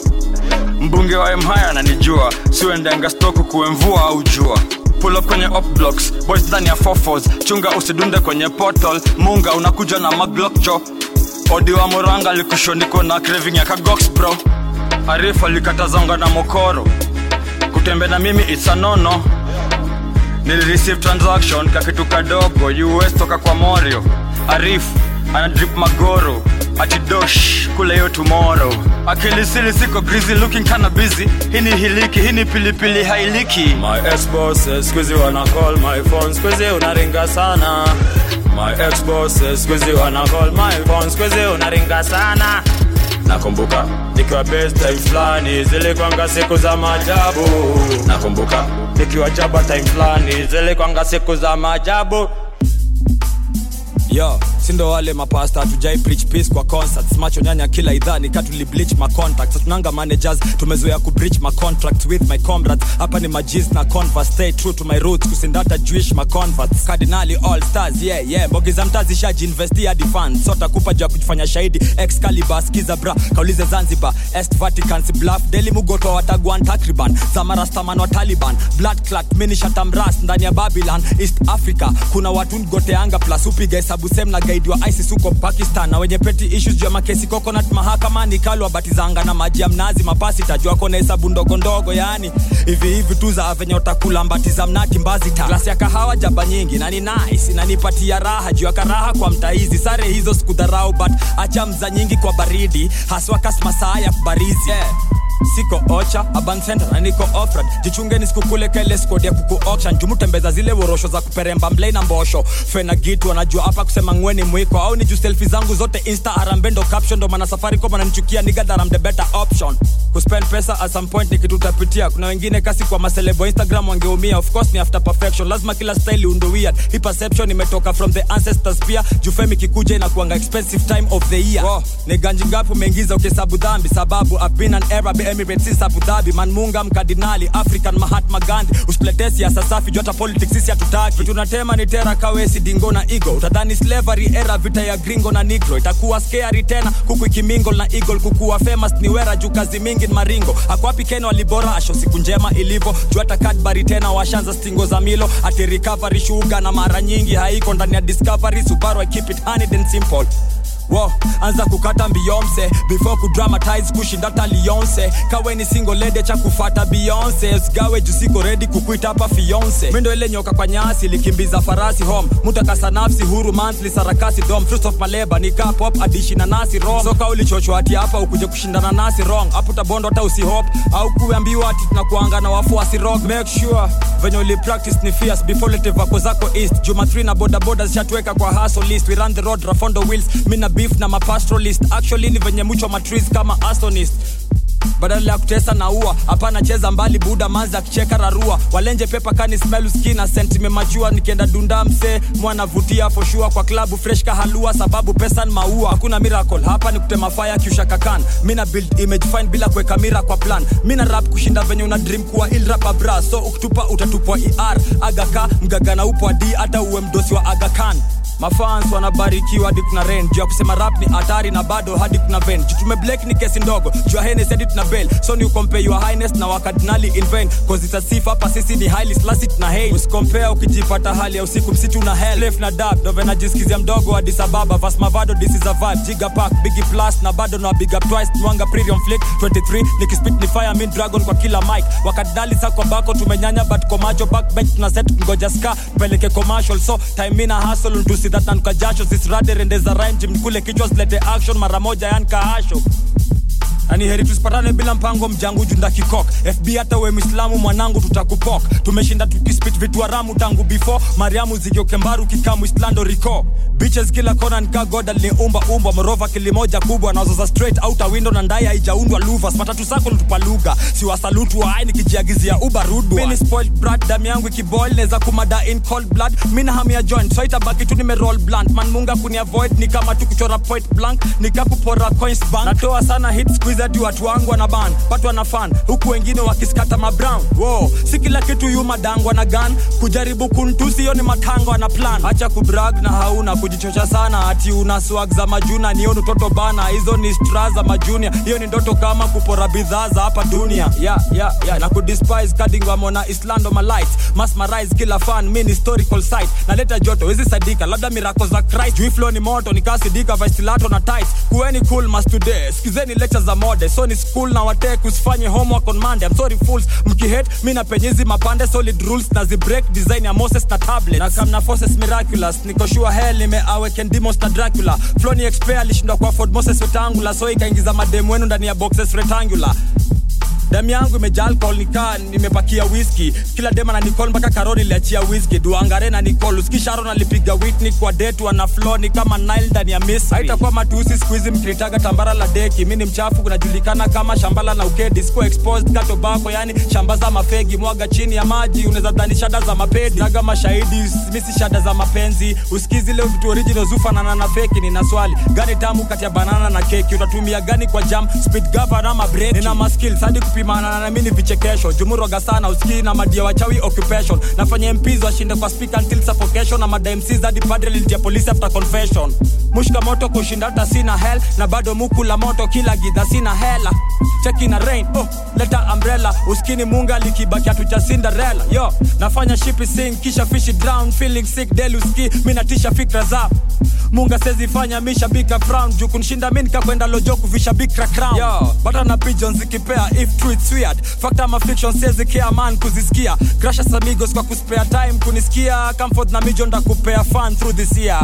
Mbunge wa Mhaya ananijua, siwendanga stoku kuemvua au jua. Pull up kwenye up blocks, boys ndani ya four fours. Chunga usidunde kwenye portal, munga unakuja na maglock cho. Odi wa Muranga likushoniko na craving ya kagox bro. Arifa likatazanga na mokoro, kutembe na mimi it's a no no. Nilireceive transaction kakitu kadogo, U S toka kwa Morio. Arif, anadrip magoro. Ati dosh, kule yo tomorrow. Akili sili siko greasy, looking kinda busy. Hini hiliki, hini pilipili hailiki. My ex-boss says, squeeze you wanna call my phone, squeeze you unaringa sana. My ex-boss says, squeeze you wanna call my phone, squeeze you unaringa sana. Nakumbuka, nikiwa best time flani, zile kwanga siku za majabu. Nakumbuka, nikiwa jaba time flani, zile kwanga siku za majabu. Yo, sindo wale mapasta, hatujai preach peace kwa concerts. Macho nyanya kila idhani, katuli bleach my contacts. Hatunanga managers, tumezoea ku breach my contracts with my comrades. Hapa ni majis na converse, stay true to my roots. Kusindata Jewish my converts. Cardinali all stars, yeah, yeah. Bogi za mtazi shaji, investi ya defans. Sota kupa jua kujifanya shahidi, Excalibur, skiza bra. Kaulize Zanzibar, East Vatican, si bluff. Deli mugotwa wataguan takriban, Zamara staman wa Taliban. Blood clot, mini shatamras, ndani ya Babylon, East Africa. Kuna watu ngoteanga plus upige sabu sem na mashahidi wa ISIS huko Pakistan, na wenye peti issues juu ya makesi coconut mahakama nikalwa batizanga na maji ya mnazi mapasi tajua kona hesabu ndogo ndogo yani hivi hivi tu za venye utakula mbatiza mnati mbazi ta glasi ya kahawa jaba nyingi na ni nice na nipatia raha juu ya karaha kwa mtaizi sare hizo sikudharau but acha mza nyingi kwa baridi haswa kasmasaa ya barizi yeah. Siko ocha, urban center na niko off-road. Jichunge ni siku kule kele squad ya kuku auction. Jumutembeza zile worosho za kuperemba mblei na mbosho. Fena gitu wanajua hapa kusema ngweni mwiko. Au ni juu selfie zangu zote insta arambendo caption. Ndo mana safari kwa mana nichukia nigga that I'm the better option. Kuspend pesa at some point ni kitu utapitia. Kuna wengine kasi kwa maselebo Instagram wangeumia. Of course ni after perfection. Lazima kila style undo weird. Hii perception imetoka from the ancestors pia. Jufemi kikuja ina kuanga expensive time of the year. Wow, ni ganji ngapu mengiza ukesabu dhambi. Sababu I've been an era B M Emirates is Abu Dhabi, man munga mkadinali, African Mahatma Gandhi. Uspletesi ya sasafi, jota politics isi ya tutaki. Vitunatema ni tera kawesi, dingo na ego. Utadhani slavery era, vita ya gringo na negro. Itakuwa scary tena, kuku ikimingle na eagle. Kukuwa famous ni wera, juu kazi mingi ni maringo. Akwapi keno aliborasho, siku njema ilivo. Juata Cadbury tena, washanza stingo za milo. Ati recovery sugar na mara nyingi haiko ndani ya discovery. Subaru, I keep it honey and simple. Wow, anza kukata Beyonce before kudramatize kushinda Talionce. Kawe ni single lady cha kufata Beyonce. Usigawe juu siko ready kukuita hapa fiance. Mendo ile nyoka kwa nyasi likimbiza farasi home. Muta kasa nafsi huru monthly sarakasi dom. Fruits of Maleba ni cup hop adishi na nasi rom. Soka ulichochwa ati hapa ukuje kushindana nasi wrong. Hapo tabondo hata usihop au kuambiwa ati tunakuanga na wafuasi rock. Make sure when you practice ni fierce before lete vako zako east. Juma three na boda boda zishatweka kwa hustle list. We run the road Rafondo wheels. Mina beef na mapastoralist. Actually ni venye mucho matriz kama astonist. Badala ya kutesa na uwa hapana cheza mbali buda manza kicheka rarua. Walenje pepa kani smell uskina senti memachua. Nikienda dunda mse mwana vutia for sure. Kwa klabu fresh kahalua sababu pesa ni maua. Hakuna miracle hapa ni kutema fire kiusha kakan. Mina build image fine bila kuweka mira kwa plan. Mina rap kushinda venye una dream kuwa ill rapper bra. So ukitupa utatupwa E R agaka mgagana upo adi hata uwe mdosi wa agakan. Mafans wanabarikiwa hadi kuna rain. Jua kusema rap ni hatari na bado hadi kuna vein. Jutume black ni kesi ndogo. Jua hene said it na bail. So you compare your highness na wakadinali in vain. Cause it's a sifa pasisi ni highly slashy na hate. Usicompare ukijipata hali ya usiku msitu na hell. Left na dab dove na jiskizia mdogo hadi sababa. Vas mavado this is a vibe. Giga pack biggie plus na bado na big up twice. Mwanga premium flick twenty-three. Nikispit ni fire mean dragon kwa kila mic. Wakadinali sako bako tumenyanya but komacho backbench na set ngoja ska. Peleke commercial so time mina hustle and do that and kajasho sisrade rendeza rhyme jim kule kichwa slete action mara moja yani kahasho. Ani heri tusipatane bila mpango mjangu junda kikok. F B hata we Muislamu mwanangu tutakupok. Tumeshinda tukispit vitu haramu tangu before. Mariamu zigyo kembaru kikamu Islando Rico. Bitches kila kona nika goda liniumba umba. Morova kilimoja kubwa na uzoza straight outa window na ndaya ijaundwa luva. Smata tusako lutupaluga. Siwa salutu wa haini kijiagizi ya uba rudu. Mini spoiled brat dami yangu ikiboil. Neza kumada in cold blood. Mina hamia joint so itabaki tu nime roll blunt. Man munga kuni avoid ni kama tu kuchora point blank. Nika kupora coins bank. Natoa sana hits quiz. Watu watu wangu wana ban, watu wana fan, huku wengine wakiskata ma brown. Wow, si kila kitu yuma dangwa na gun, kujaribu kuntusi yoni matanga na plan. Acha kubrag na hauna kujichocha sana, ati una swag za majuna ni ono toto bana, hizo ni straza majunia. Hiyo ni ndoto kama kupora bidhaa za hapa dunia. Yeah, yeah, yeah, na ku despise kadingwa mona Islando my lights. Masmerize kila fan, mini historical site. Na leta joto, hizi sadika, labda mirako za Christ. Juu flow ni moto, ni kasi dika vasilato na tights. Kuweni cool mas today, skizeni lectures za mode. So ni school na watake usifanye homework on Monday. I'm sorry fools, mkihate, mina penyezi mapande. Solid rules na zibreak design ya Moses na tablet. Na kamna forces miraculous, niko sure hell nimeawaken demons na Dracula. Flow ni expert alishindwa kwa Ford Moses wetangula. So ikaingiza mademu wenu ndani ya boxes rectangular. Dami yangu imejaa alcohol nikaa, nimepakia whisky. Kila dema na Nicole mpaka karoni liachia whisky. Duangare na Nicole, usikisha Aaron alipiga Whitney kwa date wana flow ni kama Nile ndani ya Misri. Haitakuwa matusi squeeze mkitaga tambara la deki. Mimi ni mchafu kunajulikana kama shambala na ukedi. Siko exposed kato bako yani shambaza mafegi. Mwaga chini ya maji, unaweza dhani shada za mapedi. Naga mashahidi, misi shada za mapenzi. Usikizi leo vitu original zufa na nana feki. Nina swali, gani tamu kati ya banana na keki? Utatumia gani kwa jam, speed gava na mabreki? Nina maskills, handi kupi mana na mini vichekesho. Jumuroga sana usikii na madia wachawi occupation. Nafanya M Ps washinde kwa speaker until suffocation. Na madam C's hadi padre lilitia police after confession. Mushka moto kushinda hata sina hell. Na bado mukula moto kila gidha sina hela. Check in a rain, oh, leta umbrella. Uskini munga likibaki atucha Cinderella. Yo, nafanya shipi sing, kisha fishy drown. Feeling sick, delu ski, minatisha fikra zap. Munga sezi fanya misha bika frown. Jukunishinda minka kwenda lojo kuvisha bika crown. Yo, bata na pigeon zikipea if true it's weird. Factor my fiction sezi kia man kuzisikia. Gracious amigos kwa kuspare time kunisikia. Comfort na mijo nda kupea fan through this year.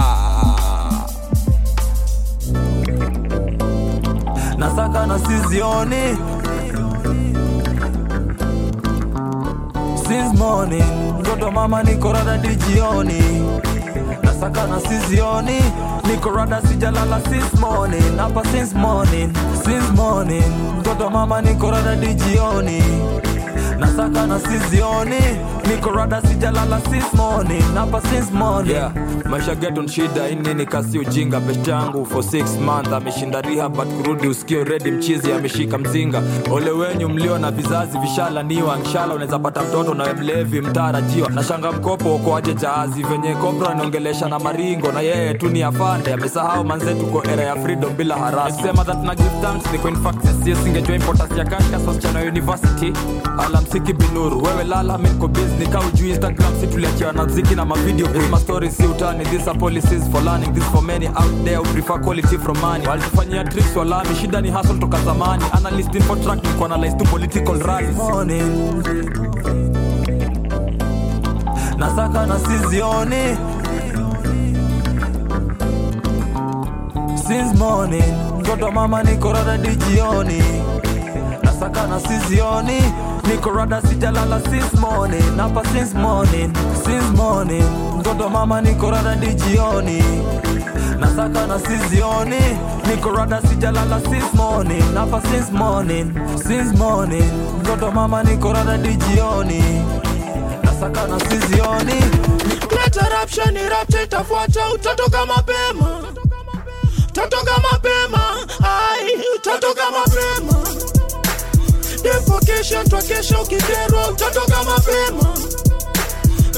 Nasaka na sizioni since morning. Mtoto mama niko rada hadi jioni. Nasaka na sizioni niko rada sijalala since morning. Napa since morning, since morning. Mtoto mama niko rada hadi jioni. Nasaka na sizioni niko rada sijalala since morning. Napa since morning, yeah. Maisha geton shida ini ni kasi ujinga. Best yangu for six months ameshinda rehab but kurudi usikio ready. Mchizi ameshika mzinga. Ole wenyu mlio na vizazi vishalaniwa. Inshallah unaweza pata mtoto na mlevi mtarajiwa. Na shanga mkopo ukoaje jahazi venye kobra niongelesha na maringo. Na yeye tu ni afande amesahau manzetu kwa era ya freedom bila harassment. Sema that na give thanks ni kwa in fact yes ingejua importance ya katika Sochana University. Alam siki binuru wewe lala mko busy ka ujui Instagram situliachia na muziki na ma video with my stories si utani. These are policies for learning, this for many out there who prefer quality from money. Walifanyia tricks wala mishida ni hustle toka zamani. Analyst info track ni analyze to political rallies. Nasaka na sizioni since morning. Mtoto mama niko rada dijioni. Nasaka na sizioni niko rada sijalala since morning. Napa since morning, since morning. Mtoto mama niko rada hadi jioni. Nasaka na sizioni niko rada sijalala since morning. Napa since morning, since morning. Mtoto mama niko rada hadi jioni. Nasaka na sizioni. Leta rapture ni rapture itafuata utoto kama pema. Utoto kama pema. Ai, utoto kama pema. Defocation, twacation, kidero, tato kama pema.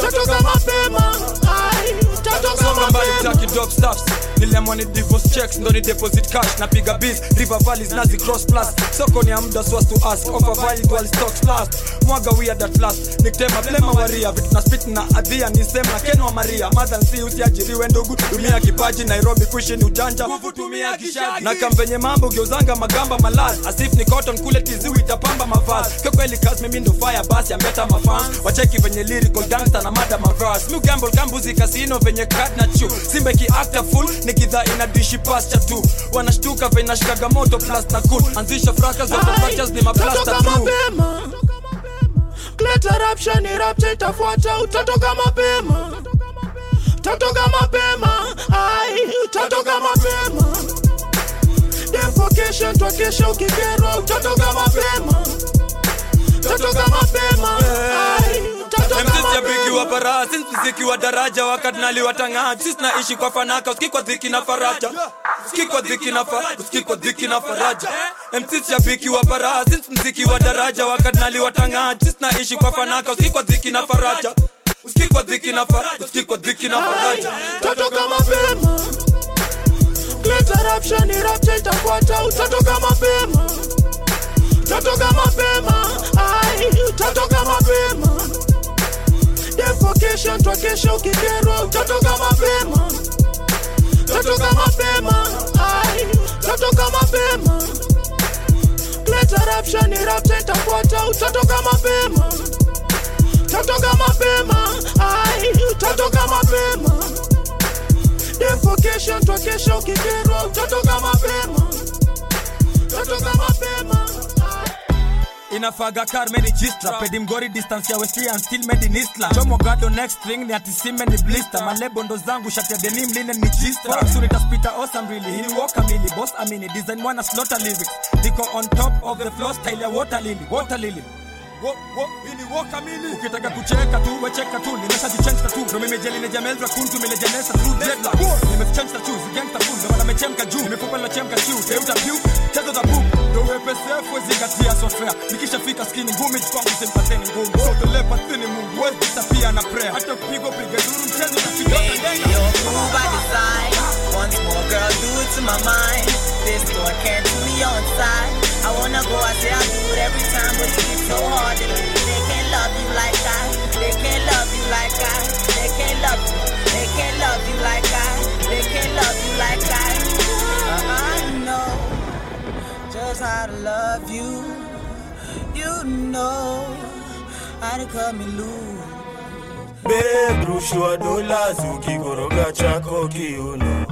Tato kama pema. Ay, tato kama pema. Somebody taki dog stuffs. Nilemoni divorce checks, ndoni deposit cash. Napiga biz, river valleys, nazi cross plus. Soko ni amuda swas to ask. Offer valid while stocks last. Mwaga we are that last. Niktema blema waria. Vitu na spit na adhia. Nisema kenwa maria. Madhan si usiajiri wendogu. Tumia kipaji Nairobi kushini ujanja. Kufu tumia kishagi. Na kamvenye mambo geuzanga magamba malaz. Asif ni cotton kule tiziu itapamba mavaz. Kekweli kaz mimi ndo fire basi ya meta mafans. Wacheki venye lyrical gangster na mada mavaz. New gamble gambuzi kasino venye kat na chu. Simbe ki actor full. Nikitha inadishi pasta tu. Wanashtuka vena shkaga moto plasta cool. Anzisha fracas wato fractures ni maplasta true. Leta rapture ni rapture itafuata utatoka mapema. Utatoka mapema. Ai, utatoka mapema. Defocation, twacation, kidero, utatoka mapema. Utatoka mapema. Ai. M Cs ya bigi wa bara, since mziki wa daraja. Wakadinali watangaji, sisi naishi kwa fanaka. Usiki kwa dhiki na faraja. Usiki kwa dhiki na faraja. Usiki kwa dhiki na faraja. M Cs ya bigi wa bara, since mziki wa daraja. Wakadinali watangaji, sisi naishi kwa fanaka. Usiki kwa dhiki na faraja. Usiki kwa dhiki na faraja. Usiki kwa dhiki na faraja. Utatoka mapema. Gleta rapture ni rapture itafuata. Utatoka mapema. Utatoka mapema. Ai, utatoka mapema. Defocation, twacation, kidero, utatoka mapema. Utatoka mapema. Ai, utatoka mapema. Leta rapture ni rapture itafuata. Utatoka mapema. Utatoka mapema. Ai, utatoka mapema. Defocation, twacation, kidero, utatoka mapema. Utatoka mapema. Inafaga car many gistra. Pedimgori distance ya westri and still made in Islam. Chomo gado next thing ni atisime ni blister. Malebo ndo zangu shati ya denim linen ni gistra. Suri taspita awesome really. Hili woka mili. Boss amini design wana slaughter lyrics. Niko on top of the floor style ya water lily. Water lily. Wo, wo, hili woka mili. Ukitaka kucheka tu, wecheka tu. Nimesha jichange tattoo. No mime jeli neja melra kuntu. Mile jenesa through dreadlocks. Nimechange tattoo, zigangta fool. Nwana mechemka juu. Nimefupa la chemka juu. Teuta piu, chato za poop. The way P C F was in Gatia Sophia, Nikisha Fita skinning, whom it's called the same who go to Lepa Cinema, was disappear and a prayer. I took people big and room telling the figure. You're cool by design. Once more, girl, do it to my mind. This door can't do me on side. I wanna go out there, I do it every time, but it's so hard. They can't love you like that. They can't love you like that. They can't love you. They can't love you like that. They can't love you like that. I know just how to love you. You know how to cut me loose. Berushwa dola zuki koroga chako kiuno.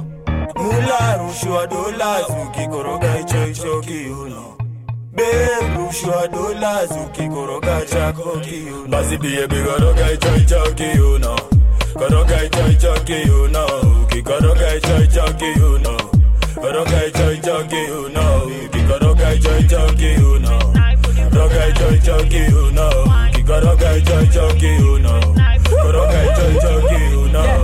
Mula rushwa dola zuki koroga icho kiuno. Berushwa dola zuki koroga chako kiuno. Basidiye bigoroga icho kiuno. Koroga icho kiuno. Kikoroga icho kiuno. Koroga icho kiuno. Kikoroga icho kiuno. Koroga icho kiuno. Kikoroga icho kiuno.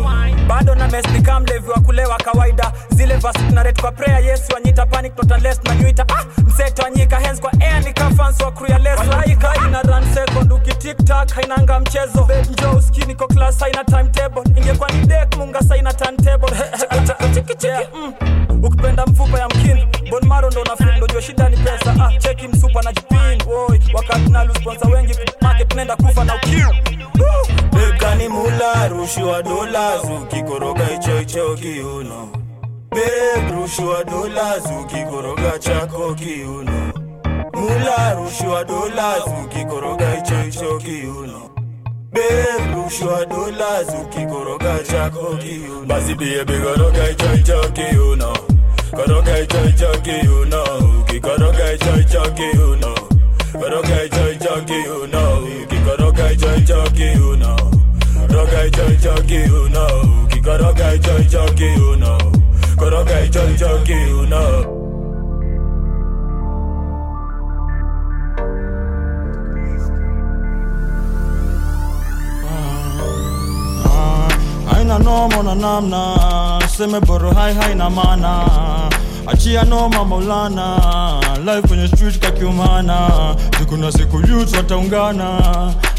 Bado na mess nikam levi wa kulewa kawaida. Zile verse tunarete kwa prayer. Yesu wanyita panic not unless nanyuita. Ah, mseto wanyika hands kwa air. Nika fans wa crew ya less. Laika ina run second uki tiktak. Hainanga mchezo. Babe njo uski niko class haina timetable. Inge kwa ni deck munga saina turntable. Chiki chiki ukipenda mfupa ya mkini. Bon maro ndo na film ndo shida ni pesa. Ah, checking super na jipin. Oi, wakati na lose sponsor wengi. Market nenda kufa na ukiru. Bekani mula rushwa dola zuki koroga icho icho kiuno. Bebe rushwa dola zuki koroga chako kiuno. Mula rushwa dola zuki koroga icho icho kiuno. Bebe rushwa dola zuki koroga chako kiuno. Basi bebe koroga icho icho kiuno. Koroga icho icho kiuno. Koroga icho icho kiuno. Koroga icho icho kiuno. Koroga icho icho kiuno. Koroga joy jockey you know, Kikoroga joy jockey you know, Koroga joy jockey you know. Aina no mona namna, seme boro hai hai na mana. Achia no mamolana, life on the street kakiumana. Kuna siku youth wataungana.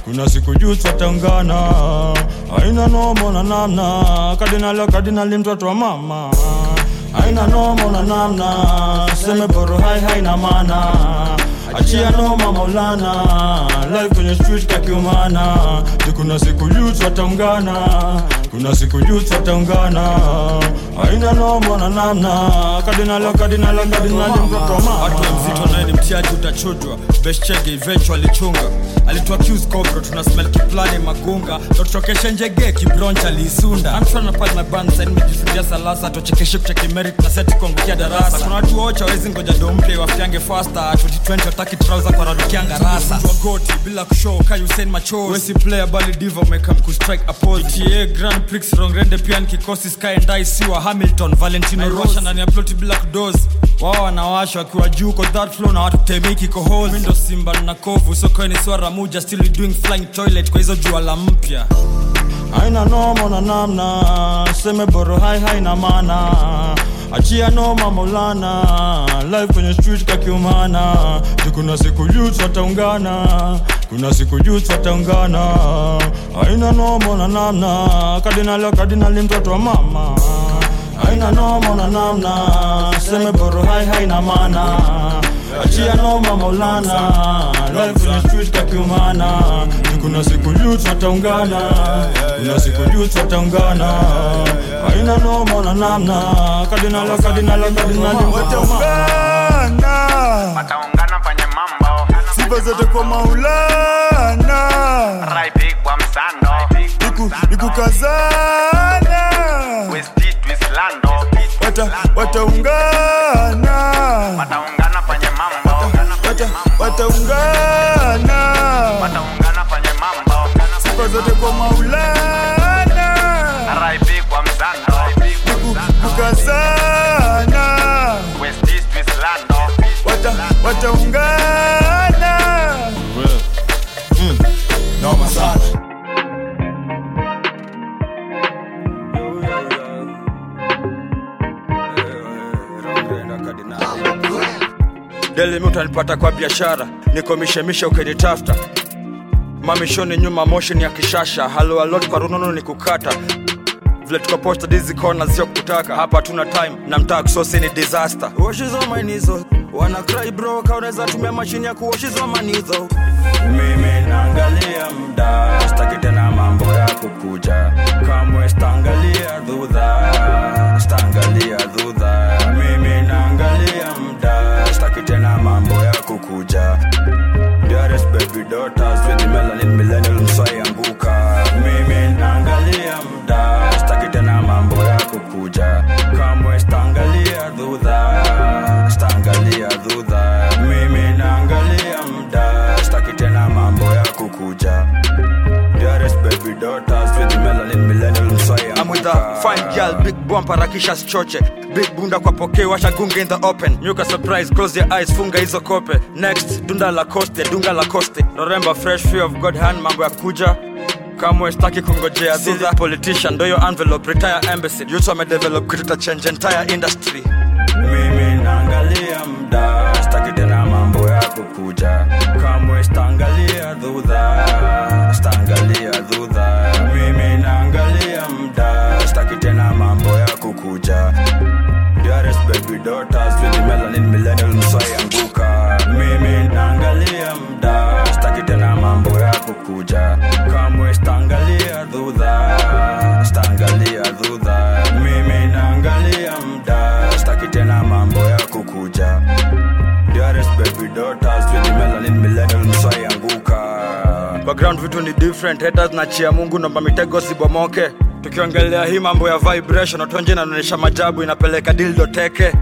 Kuna siku youth wataungana. Aina no mona namna, kadinala kadinali mtoto wa mama. Aina no mona namna, seme boro hai hai na mana. Achia no mamolana, life kwenye street kakiumana. Kuna siku youth wataungana. Kuna siku youth wataungana. Aina no mona namna, kadinala kadinala kadinali mtoto wa mama. Aki mziko na ni mtiaji utachojwa. Best check eventually chunga. Alitu accuse cobra, tuna smell kiplane magunga. Dr. Keshenjege kibroncha lisunda. I'm trying to pass my bands and me jifundia salasa. Tochekeshe kucheki merit na seti kongukia darasa. Kuna watu ocha wezi ngoja dompe wafiange faster. twenty twenty wataki trouser kwa radukianga rasa. Mtu wagoti bila kushow kaya Usain Machos. Wesi player bali diva make up kustrike a pose. G T A Grand Prix wrong rende pian kikosi sky and I see wa Hamilton Valentino Rose. Rosha na niaploti bila kudoze. Wawa wanawasha wakiwa juu kwa that flow na watu temiki kohozi. Window simba na kovu so kwenye swara muja still doing flying toilet kwa hizo jua la mpya. Aina no mona namna, seme boro hai hai na mana. Achia no mamolana, life kwenye street kakiumana. Kuna siku youth wataungana. Kuna siku youth wataungana. Aina no mona namna, kadinala kadinali mtoto wa mama. Aina no mona namna, seme boro hai hai na mana. Achia no mamolana, life kwenye street kakiumana. Kuna siku youth wataungana. Kuna siku youth wataungana. Aina no mona namna, kadinala kadinala kadinali mtoto wa mama. Wataungana fanye mambo. Sifa zote kwa Maulana. Raipi kwa msando. Niku, niku kazana. Westit, Westlando. Wata, wataungana. Wataungana fanye mambo. Wata, wataungana. Wataungana fanye mambo. Sifa zote kwa Maulana. Raipi kwa msando. Niku, niku kazana. Westit, Westlando. Wata, wataungana. Daily mimi utanipata kwa biashara, niko mishemisha ukinitafuta. Mamishoni nyuma motion ya kishasha, halo halo kwa runono nikukata. Vile tukaposta dizi corner sio kutaka, hapa tuna time na mtaa kusosi ni disaster. Washes on my knees, wanna cry bro, kaunaweza tumia mashine ya kuwashes on my knees. Mimi naangalia muda, sitaki tena mambo ya kukuja. Kamwe sitangalia dhudha, sitangalia dhudha. Mimi naangalia muda, sitaki tena mambo ya kukuja. Dearest baby daughters with melanin millennial mswayanguka. Mimi naangalia muda, sitaki tena mambo ya kukuja. Kamwe sitangalia dhudha, sitangalia dhudha. Mimi naangalia muda, sitaki tena mambo ya kukuja. Dearest baby daughters with melanin millennial mswayanguka. I'm with a fine girl, big bumper, rakisha choche. Big bunda kwa poke, washa gunge in the open. Nyuka surprise, close your eyes, funga hizo kope. Next, dunda la coste, dunga la coste. Remember fresh fear of God hand, mambo ya kuja. Kamwe staki kungojea, see the politician, do your envelope, retire embassy. You saw me develop, create change entire industry. Mimi naangalia muda, staki tena mambo ya kukuja. Kamwe stangalia dhudha, stangalia dhudha. Mimi naangalia muda, staki tena mambo ya kukuja. Dearest baby daughters with melanin millennial mswayanguka. Mimi naangalia muda, staki tena mambo ya kukuja. Kamwe stangalia dhudha, stangalia dhudha. Mimi naangalia muda, staki tena mambo ya kukuja. Dearest baby daughters with melanin millennial mswayanguka. Background vitu ni different, haters na chia Mungu na mitego sibomoke. Tukiongelea hii mambo ya vibration, otonje inaonyesha majabu, inapeleka dildo teke.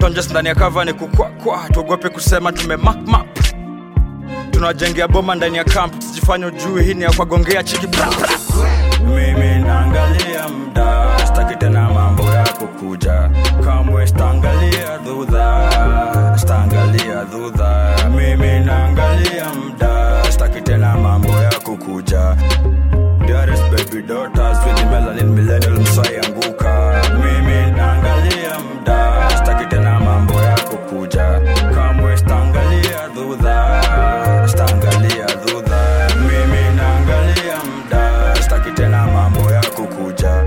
Tonje ndani ya cover ni kukwa kwa, tuogope kusema tumemak map. Tunajengea boma ndani ya camp, tusifanye ujui hii ni ya kwagongea chiki bra bra. Mimi naangalia muda, sitaki tena mambo ya kukuja. Kamwe sitangalia dhudha, sitangalia dhudha. Mimi naangalia muda, sitaki tena mambo ya kukuja. Dearest baby daughters with melanin millennial mswayanguka. Mimi naangalia muda, sitaki tena mambo ya kukuja. Kamwe sitangalia dhudha, sitangalia dhudha. Mimi naangalia muda, sitaki tena mambo ya kukuja.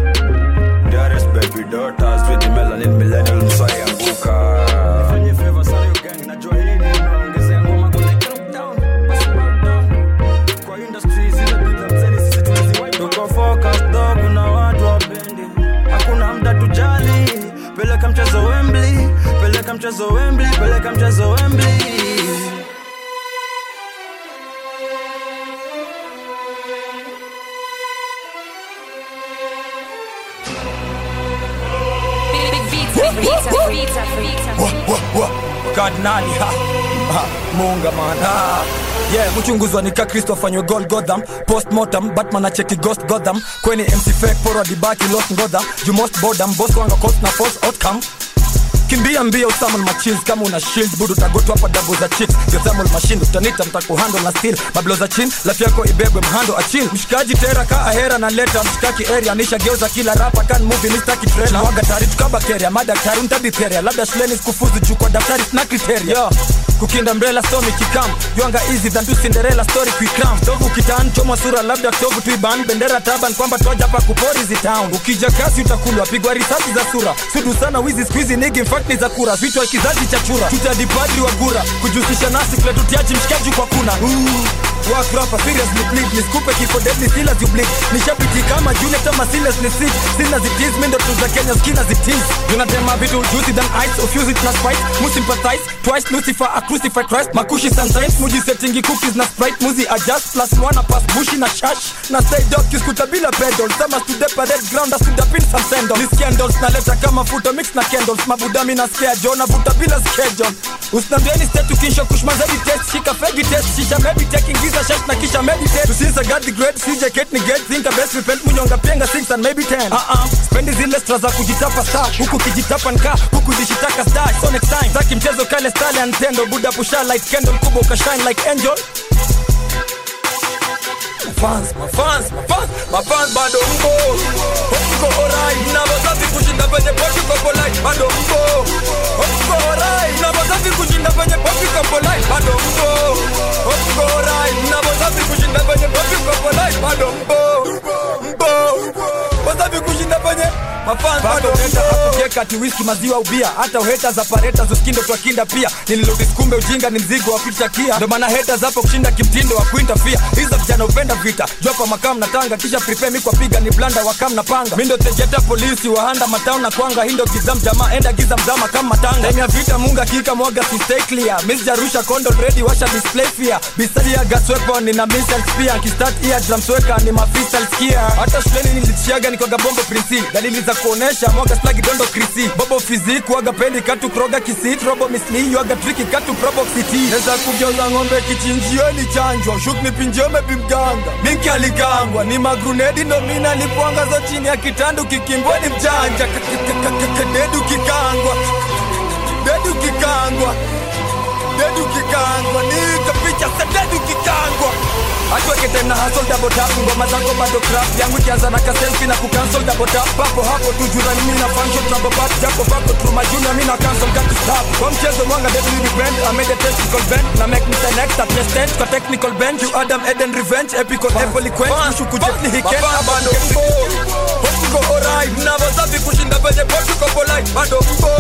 Dearest baby daughters with melanin millennial mswayanguka. Nifanye favor sana yo gang, najua hili naongezea ngoma kule count down. Pass back down. Kwa industry zile bidhaa mzeni sisi tunaziwai. Tuko focus dog na watu wapendi. Hakuna muda tujali. Peleka mchezo Wembley, peleka mchezo Wembley, peleka mchezo Wembley. Nani ha, ha Munga man ha. Yeah, uchunguzwa nika Kristo fanyo gold Gotham. Postmortem, Batman a checki ghost Gotham. Kweni M C fake, poro di baki lost ngodha. You must board them, boss wanga cost na force outcome. Kimbia mbia usamon machills, kama una shield budu utagotwa hapa double za chicks. Yo thermal machine, utanita mtaku handle na steel. Mablo za chin, lafi yako ibebwe mhando achill. Mshikaji tera ka ahera na leta, mshikaki area. Nisha geuza kila rapa, kan movie nistaki trailer. Na waga tari tukaba keria, madaktari untabiperia. Labda shuleni sikufuzu juu kwa daftari sina kriteria. Yo, kukinda umbrella stormy kikam. Yuanga easy than tu Cinderella story kwikram. Tovu kitan, chomwa sura labda tovu tuiban. Bendera taban, kwamba toja pa kuporizi town. Ukija kasi utakulwa, pigwa risasi za sura. Sudu sana wizi squeezy nigi mfa. Ni za kura, vitu wa kizazi cha chura. Tuta dipadri wa gura, kujusisha nasi kule tutiaji mshikaji kwa kuna. Uuu, work rapper, seriously please. Niskupe kiko deadly, sila zublik. Nishabiti kama june tama sila zlisik. Sila zitiz, mindo tuza Kenya skina zitiz. Yunatema vitu juicy than ice, ufuse it na spice. Musimpathize, twice Lucifer, a crucified Christ. Makushi sometimes, muji settingi cookies na Sprite. Muzi adjust, plus one na pass bushi na shash. Na say dog, kiskuta bila pedal. Sama studepa red ground, askudapin some sandal. Ni scandals, na leta kama futo mix na candles. Mabuda mi na scare John abuta bila schedule. Usinambia ni state ukisho kushmaza di test. Shika fegi test, shisha maybe taking visa shot na kisha meditate. Tusinza God the great, si jacket ni get. Think a best repent munyonga pienga six and maybe ten. Uh-uh, spendi zile stra za kujitapa star. Huku kijitapa nka, huku zishitaka star. So next time, zaki mchezo kale style and tendo. Buddha pusha like candle, kubo ka shine like angel. My fans, my fans, my fans, my fans, bado mbo. Hope you go alright. Nava safi kushinda penye pochi kwa polite. Bado mbo. Hope you go alright. Nava safi kushinda penye pochi kwa polite. couple life, I don't go. Up go right now, but I be pushing up on you. Up couple life, I don't go. But I be pushing up on you. My fans, I don't go. Kati whisky maziwa ubia, hata haters apareta zoskindo kwa kinda pia. Nililodiskumbe ujinga ni mzigo wa kutakia. Ndio maana haters hapo kushinda kimtindo wa kuinterfere. Hizo vijana upenda vita, jopa makam na tanga kisha prepare mimi kwa piga ni blanda wakam na panga. Mimi ndo tejeta polisi wahanda matao na kwanga hindo kizam jamaa enda giza mzama kama tanga. Ndani ya vita munga kika mwaga si stay clear. Miss Jarusha condo ready washa display fear. Bisalia gas weapon ni na missile spear. Ki start ear drum sweka ni mafisal skia. Hata shuleni nilitiaga nikoga bombo prince. Dalili za kuonesha mwaga slagi dondo Krisi. Bobo physique waga pendi katu kroga kisit. Robo misli waga tricky katu probo city. Neza kugeuza ngombe kichinjio ni chanjwa. Shoot ni pinjio mebi mganga. Minki aligangwa ni magrunedi ndo mina. Lipuanga zo chini ya kitandu kikimbwa ni mjanja. Dedu kikangwa. Dedu kikangwa. Dedu kikangwa. Nika picha sa dedu kikangwa. Atwa ketena hustle double tap, ngoma zango bado crap. Yangu kianza na kaselfi na kucancel double tap. Papo hapo tujura ni mina function trouble back. Japo bako truma juna mina cancel got to stop. Kwa mchezo mwanga devil you repent, I made a technical bend. Na make me select a president, kwa technical bend. You Adam Eden revenge, epical eloquent. Mshu kujetni hikend, abando mbo. Hope go alright, na wazabi kushinda penye botu kopo light. Bado mbo.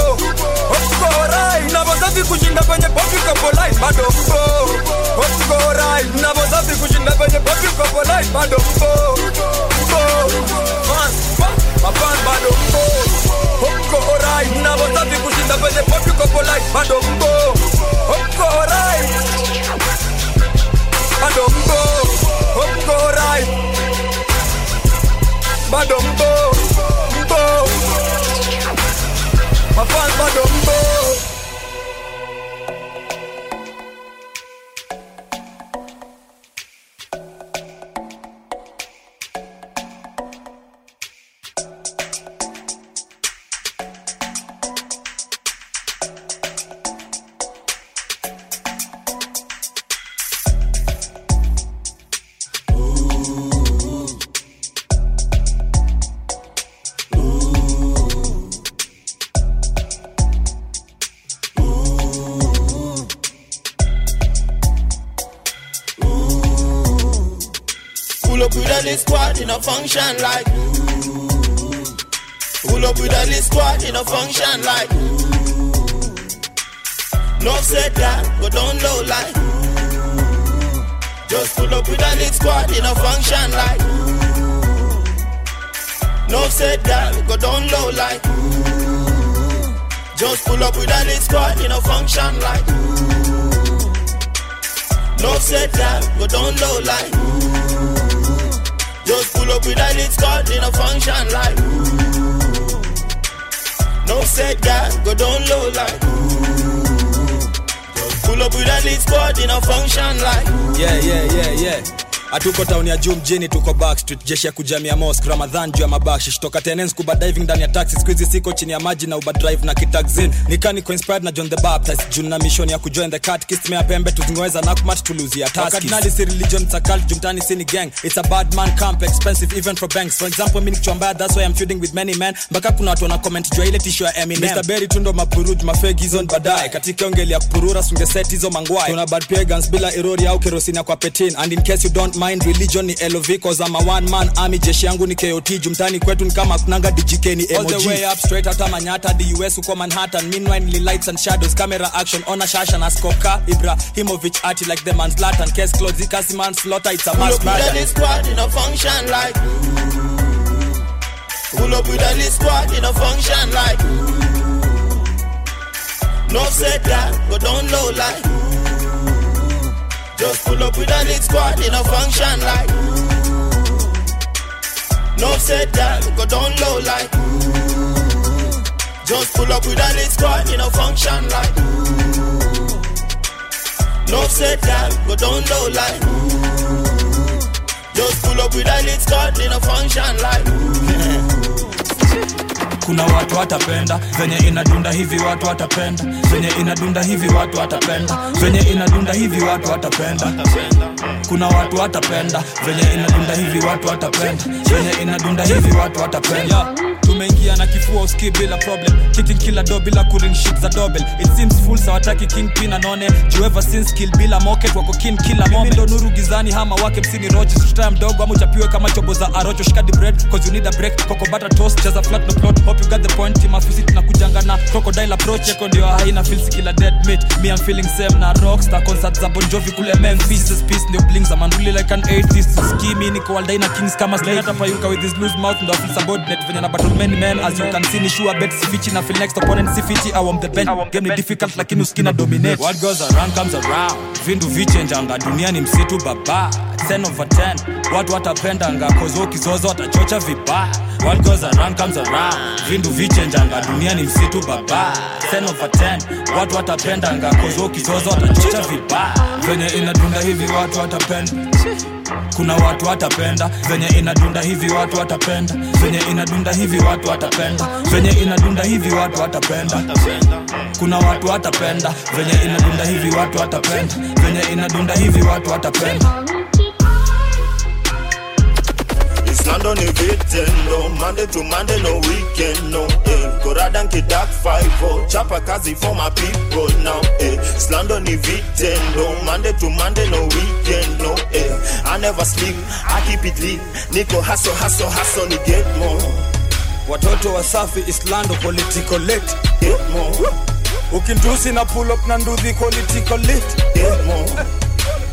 Hope go alright, na wazabi kushinda penye botu kopo light. Bado mbo. Hope go alright, na wazabi kushinda never you pop you for life, but don't go, go, man, my fan, but don't go. Hope go alright, never stop you pushing. Never you pop you for life, but don't go. Hope go alright, but don't go. Hope go alright, but don't go, go. My fan, but don't go. In a function like pull up with a little squad in a function like no said that but don't know like just pull up with a little squad in a function like no said that but don't know like just pull up with a little squad in a function like no said that but don't know like just pull up with a little squad in a function like ooh. No set that, go down low like ooh. Just pull up with a little squad in a function like ooh. Yeah, yeah, yeah, yeah. Atuko town ya juu mjini tuko backstreet. Jeshi ya kujamia mosque, Ramadhan juu ya mabashish. Toka tenens kuba diving ndani ya taxi. Squeezy siko chini ya maji na uba drive na kitaxin. Nikani ko inspired na John the Baptist. Juu na mission ya kujoin the cat. Kiss mea pembe tuzingweza na kumati tuluzi ya taskis. Wakadinali si religion, it's a cult, jumtani si ni gang. It's a bad man camp, expensive even for banks. For example, mini kichuambaya, that's why I'm feuding with many men. Mbaka kuna watu wana comment juu ya ile tissue ya Eminem. mister Berry tundo mapuruj, mafegi zon badai. Katika ongeli ya kupurura, sunge set hizo mangwai. Tuna bad pagans bila erori au kerosina kwa petin. And in case you don't mind religion ni L O V cause I'm a one man army. Jeshi yangu ni K O T. Jumtani kwetu ni kama kunanga D J K ni emoji. All the way up straight out of Manhattan. The U S uko Manhattan. Meanwhile ni lights and shadows. Camera action on a shash and a skoka. Ibrahimovic arty like the man's Latin. Case clothes zikasi man slaughter. It's a mass murder. Pull up with a squad in a function like ooh. Pull up with a squad in a function like ooh. No said that but don't know like ooh. Just pull up with a little squad in a function like ooh. No said that, go down low like ooh. Just pull up with a little squad in a function like ooh. No said that, go down low like ooh. Just pull up with a little squad in a function like ooh. Kuna watu watapenda venye inadunda hivi watu watapenda venye inadunda hivi watu watapenda venye inadunda hivi watu watapenda. Kuna watu watapenda venye inadunda hivi, watu watapenda venye inadunda hivi, watu watapenda yeah. Tumeingia na kifua uski bila problem, kicking killer do bila kuring shit za double. It seems fools hawataki kingpin anone juu ever since kill bila mocket wako king killer moment. Mimi ndo nuru gizani hama wake msini roji sutaya mdogo ama uchapiwe kama chobo za arocho. Shika the bread cause you need a break, coco butter toast just a flat no plot. Hope you got the point, team afisi tunakujanga na crocodile approach yako ndio haina feels killer dead meat. Me I'm feeling same na rockstar concert za Bon Jovi kule Memphis. This piece ndio blings I'm really like an atheist scheme ni kwa Aldina Kings kama slata pa yuka with this loose mouth ndo feel subordinate venye na battle. Many men as you can see ni sure bet sifichi na feel next opponent sifichi. I want the bench game ni difficult lakini uskina dominate. What goes around comes around, vindu vichenjanga dunia ni msitu baba. Ten over ten watu watapendanga cause ukizozo watachocha vibaya. What goes around comes around, vindu vichenjanga dunia ni msitu baba. Ten over ten watu watapendanga cause ukizozo watachocha vibaya. Venye inadunda hivi watu watapenda. Kuna watu watapenda venye inadunda hivi, watu watapenda venye inadunda hivi, watu watapenda venye inadunda hivi, watu watapenda. Kuna watu watapenda venye inadunda hivi, watu watapenda venye inadunda hivi, watu watapenda. It's London ni vitendo, Monday to Monday no weekend no. Eh, korada nkidak five oh, chapa kazi for my people now. Eh, it's London ni vitendo, Monday to Monday no weekend no. Eh, I never sleep, I keep it lean. Niko hustle, hustle, hustle, ni get more. Watoto wasafi is London political late. Get more. Ukindusi na pull up na nduthi political late. Get more.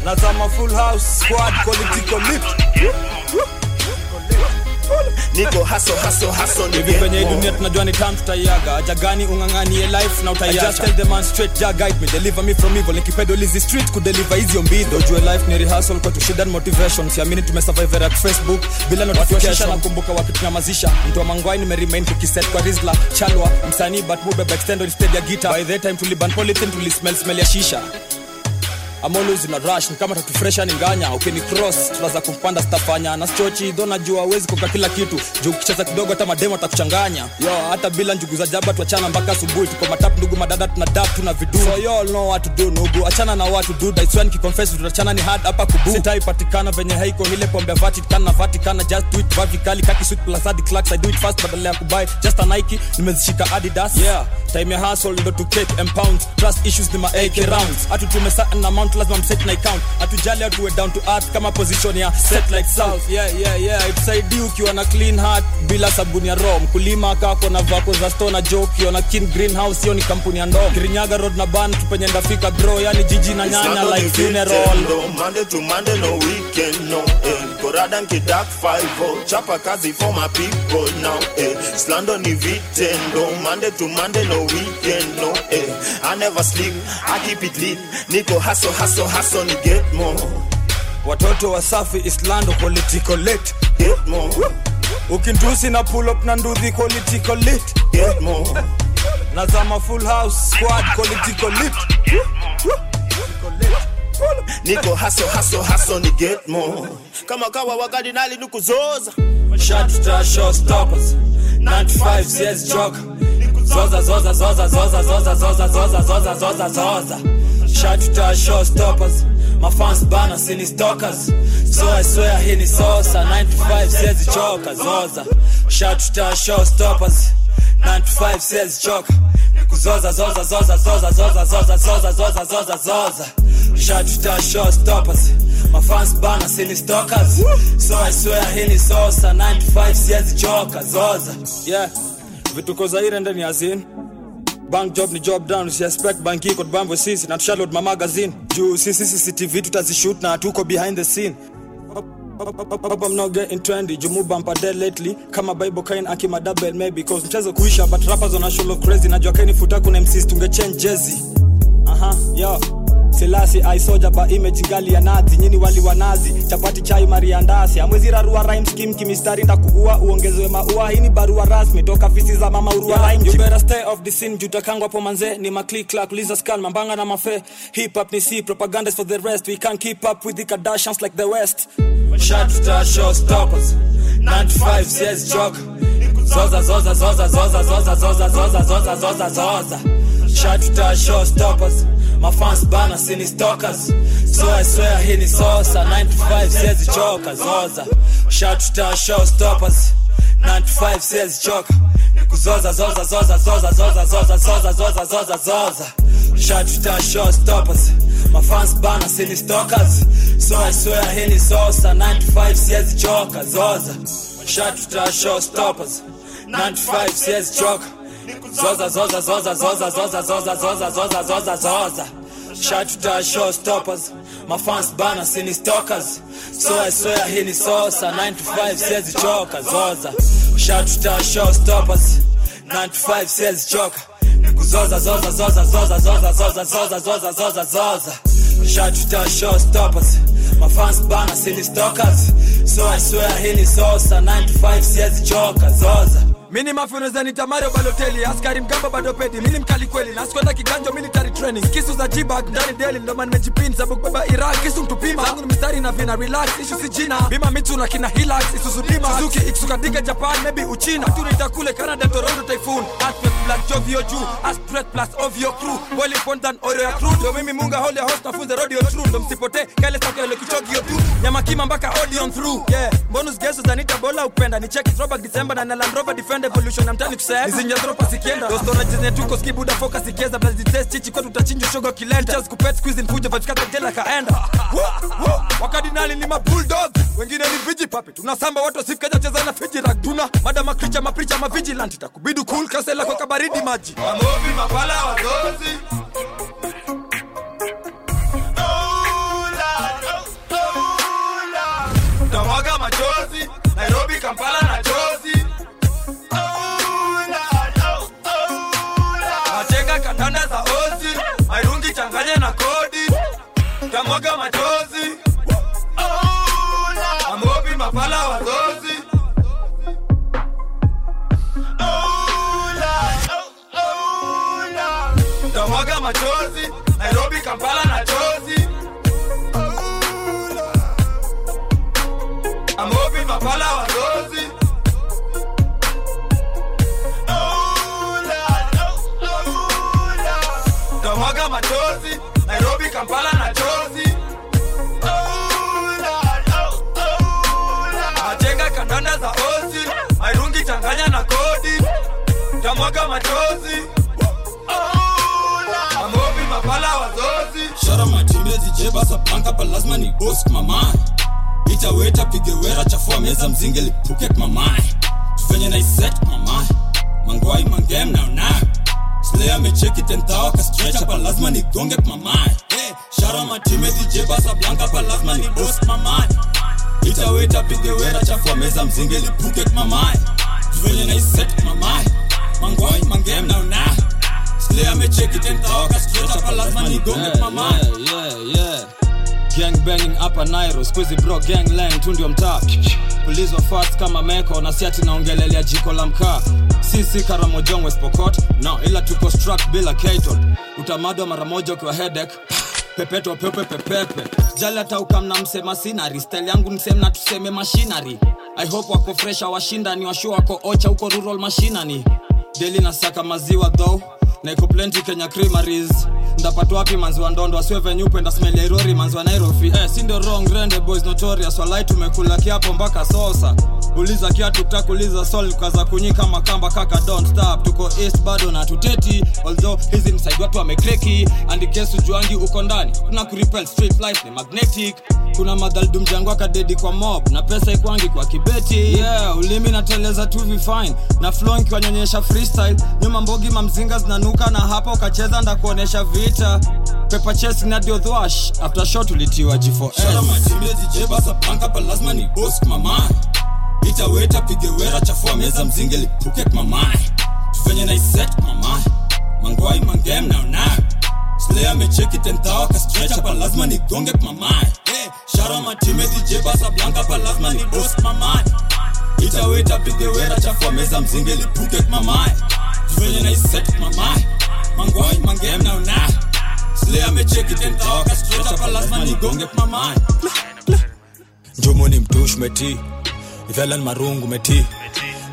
Natama full house squad political late. Niko hustle, hustle, hustle ni venye dunia tunajua ni time tutayaga. Jagani unganganie life na utayaga. I just tell the man straight, ja guide me, deliver me from evil. Nikipedol hizi street kudeliver hizi ombido. Ujue life ni rehearsal kwa tushidan motivation. Siamini tumesurvive at Facebook bila notification. Nakumbuka wapi tunamazisha mtu wa Mangwai, nimeremain tukiset kwa Rizla Chalwa msanii but mubeba extend on stage ya guitar. By that time tuliban polythene, tulismell smell ya shisha. I'm always in a rush, ni kama tatufresha ni nganya. Ukini cross, tunaza kumpanda stafanya. Na chochi, dona jua wezi kuka kila kitu. Juu kicheza kidogo hata mademo atakuchanganya. Yo, hata bila njugu za jaba tuachana mpaka asubuhi. Tuko matap ndugu madada tunadap tunavidu. So you all know what to do ndugu. Achana na watu dude, I swear nikiconfess tutachana ni hard hapa kubu. Sitaipatikana venye haiko ile pombe Vatikana Vatikana. Just do it vertically, kaki sweet plus adi clocks. I do it fast badala ya kubai just a Nike, nimezishika Adidas. Yeah, time ya hustle ndo to cake and pounds. Trust issues ni ma A K rounds. Atu tumesa na mount lazima mset na account. Atujali out we down to earth kama position ya set like south. Yeah yeah yeah, ipsaidi ukiwa na clean heart bila sabuni ya raw. Mkulima kako na vako za store na joke yo na king greenhouse hiyo ni kampuni ya ndoo. Kirinyaga road na ban tupenye ndafika bro, yani jiji na nyanya like funeral. Monday to Monday no weekend no. Eh, korada nkidak five oh, chapa kazi for my people now. Eh, slando ni vitendo, Monday to Monday no weekend no. Eh, I never sleep, I keep it lean. Niko hustle, hustle, hustle, ni get more. Watoto wasafi Islando political late. Get more. Ukindusi na pull up na nduthi political late. Get more. Nazama full house squad political late. Niko hustle, hustle, hustle, ni get more. Kama kawa wakadi nali nukuzoza. Shot star show stoppers ninety-five says jog. Zoza, zoza, zoza, zoza, zoza, zoza, zoza, zoza, zoza, zoza. Shout to our show stoppers, my fans banners in his stalkers. So I swear he is saucer, ninety-five says the joker, zoza. Shout to our show stoppers, ninety-five says joker. Zoza, zoza, zoza, zoza, zoza, zoza, zoza, zoza, zoza, zoza. Shout to our show stoppers, my fans banners in his stalkers. So I swear he is saucer, ninety-five says the joker, zoza. Yeah, vituko za hire ndani azin. Bank job ni job down, si expect banki kod bambo sisi na tushaload ma magazine. Juu sisi C C T V tutazishoot na tuko behind the scene. I'm not getting trendy, jumu bumper dead lately. Kama Bible kain akima double maybe. Cause mchezo kuisha but rappers on a show of crazy. Najua kaini futa kuna M Cs tunge change jersey. Aha, uh-huh, yo Silasi I soja ba image ngali ya nazi. Nyini wali wa nazi, chapati chai mariandasi. Amwezi raruwa rhyme scheme kimistari ndakuua. Uongezewe maua, hini barua rasmi. Toka fisi za mama urua rhyme. You better stay off the scene, jutakangwa po manze. Ni maklik lak, liza scan, mambanga na mafe. Hip hop ni si, propagandas for the rest. We can't keep up with the Kardashians like the West. Shout to our show stoppers, ninety-five says jog. Zoza, zoza, zoza, zoza, zoza, zoza, zoza, zoza, zoza, zoza, zoza. Shout to our show stoppers, My fans bana sini stalkers. So I swear hii ni sosa nine to five says joker zoza. Shout to our show stoppers. nine to five says joker. Nikuzoza zoza zoza zoza zoza zoza zoza zoza zoza zoza. Shout to our show stoppers. My fans bana sini stalkers. So I swear hii ni sosa nine to five says joker zoza. Shout to our show stoppers. nine to five says joker. Zoza, zoza, zoza, zoza, zoza, zoza, zoza, zoza, zoza, zoza. Shout to our show stoppers. My fans bana sini stalkers. So I swear hii ni sosa nine to five says joker zoza. Shout to our show stoppers. nine to five says joker. Zoza, zoza, zoza, zoza, zoza, zoza, zoza, zoza, zoza, zoza. Shout to our show stoppers. My fans bana sini stalkers. So I swear hii ni sosa nine to five says joker zoza. Mini mafuno za nita Mario Balotelli, askari mgamba bado pedi, mini mkali kweli, naskwata kiganjo military training, kisu za jiba, kundani deli, ndo man mejipin, sabu kubeba Iraq, kisu mtupima, tangu ni mistari na vina, relax, ishu si jina, bima mitu na kina Hilux, Isuzu Dima, Suzuki, iksuka diga Japan, maybe Uchina, atu nitakule Canada, Toronto Typhoon, Astret plus Jovio Jew, Astret plus Ovio crew, wali pondan Oreo ya crew, ndo mimi munga hole host na funze rodeo true, ndo msipote, kale sakele kuchogio tu, nyama kima mbaka audio through, yeah, bonus gesu za nita bola upenda, ni check is Robert December na na Land Rover Defender. Evolution I'm telling you sir is in your drop asikienda those stories netu koskibuda focus ikeza plus the test chichi kwetu tutachinja shogo kilenta just kupet squeeze in fujo vatika tela kaenda wakadinali ni ma bulldog wengine ni viji papi tunasamba watu sifikaje cheza na fiji rakduna madama creature ma preacher ma vigilant itakubidu cool kasela kwa kabaridi maji wamobi mapala wadozi ola ola tawaga machozi Nairobi Kampala na chozi Katanda za ozi, mairungi changanya na kodi Tamoga machozi, ola Amobi mapala wazozi, ola Ola Tamoga machozi, Nairobi Kampala na chozi Ola Amobi mapala wazozi Mwaga machozi, Nairobi Kampala na chozi Ola, oh, ola Ajenga kandanda za ozi, mairungi changanya na kodi Tamwaga machozi, ola Amobi mapala wazozi Shara matime zijeba sapanga palazma ni bosk mama Itaweta pigewera chafua meza mzinge lipuket mama Tufenye na iset mama, mangwai mangem na unak Slayer me check it and thou can stretch up a last man, it don't get my mind. Hey, shout out my team, it's J. Casablanca, but last man, it boasts my mind. It's a way to pick the way that for me, I'm single, it book at my mind. Drilling, I set my mind. Mangoy, my game now, now. Slayer me check it and thou can stretch up a last man, it don't get my mind. Yeah, yeah, yeah. Gang banging up a Nairo, squeezy bro gang lang, tundi wa mta Police wa fast kama meko, na siati naongelelea jiko la mka Sisi karamojong West Pokot, now ila tuko struck bila Clayton Utamadwa maramojo kwa headache, pepeto pepe pepepe Jali hata ukamna msema sinari, style yangu msemna tuseme machinery I hope wako fresha washindani, washu wako ocha uko rural machinani Daily nasaka maziwa though, na iko plenty Kenya creameries Ndapatu wapi manzi wa ndondo, wasiwe nyupe nda smell ya irori manzi wa Nairobi Eh, sindo wrong, rende boys notorious, walai tumekula kiapo mpaka sosa Uliza kiatu takuliza sol, kaza kunyika makamba kaka don't stop Tuko east bado na tuteti, although hizi msaidu watu wamekreki Andikesu juangi uko ndani, kuna kurepel street life ni magnetic Kuna madhaldum jangwa kadedi kwa mob, na pesa ikwangi kwa kibeti Yeah, ulimi nateleza tu vifine, na flowing kwa nyonyesha freestyle Nyuma mbogi mamzinga zinanuka na hapa ukacheza nda kuonesha vita Pepper chest na dio thwash After shot ulitiwa G four S Shara matimezi jeba sapanga palazma ni boss mama Itaweta pigewera chafua meza mzinge lipuket mama Tufenye na iset mama Mangwai mangem now now Slayer me check it and thou ka stretcha palazma ni gongek mama hey, Shara matimezi jeba sapanga palazma ni boss mama Itaweta pigewera chafua meza mzinge lipuket mama Tufenye na iset mama Mangwai mangem now now Slayer me check it and talk as straight up a last man, you gon' get my mind Njumu ni mtush meti Nivelan marungu meti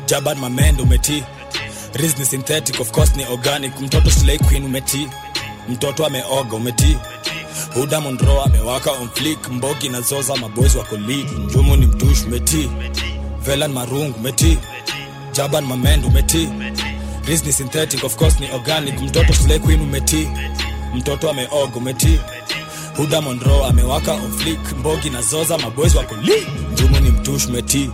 Jabad mamendo meti Riz ni synthetic, of course ni organic Mtoto slay queen meti Mtoto ameoga umeti Huda Monroe amewaka on flick Mbogi na Zoza maboys wako league Njumu ni mtush umeti Velan Marungu umeti Jaban Mamendo umeti Riz ni synthetic of course ni organic Mtoto slay queen umeti Mtoto ameoga umeti Huda Monroe amewaka on flick Mbogi na Zoza maboys wako league Njumu ni mtush umeti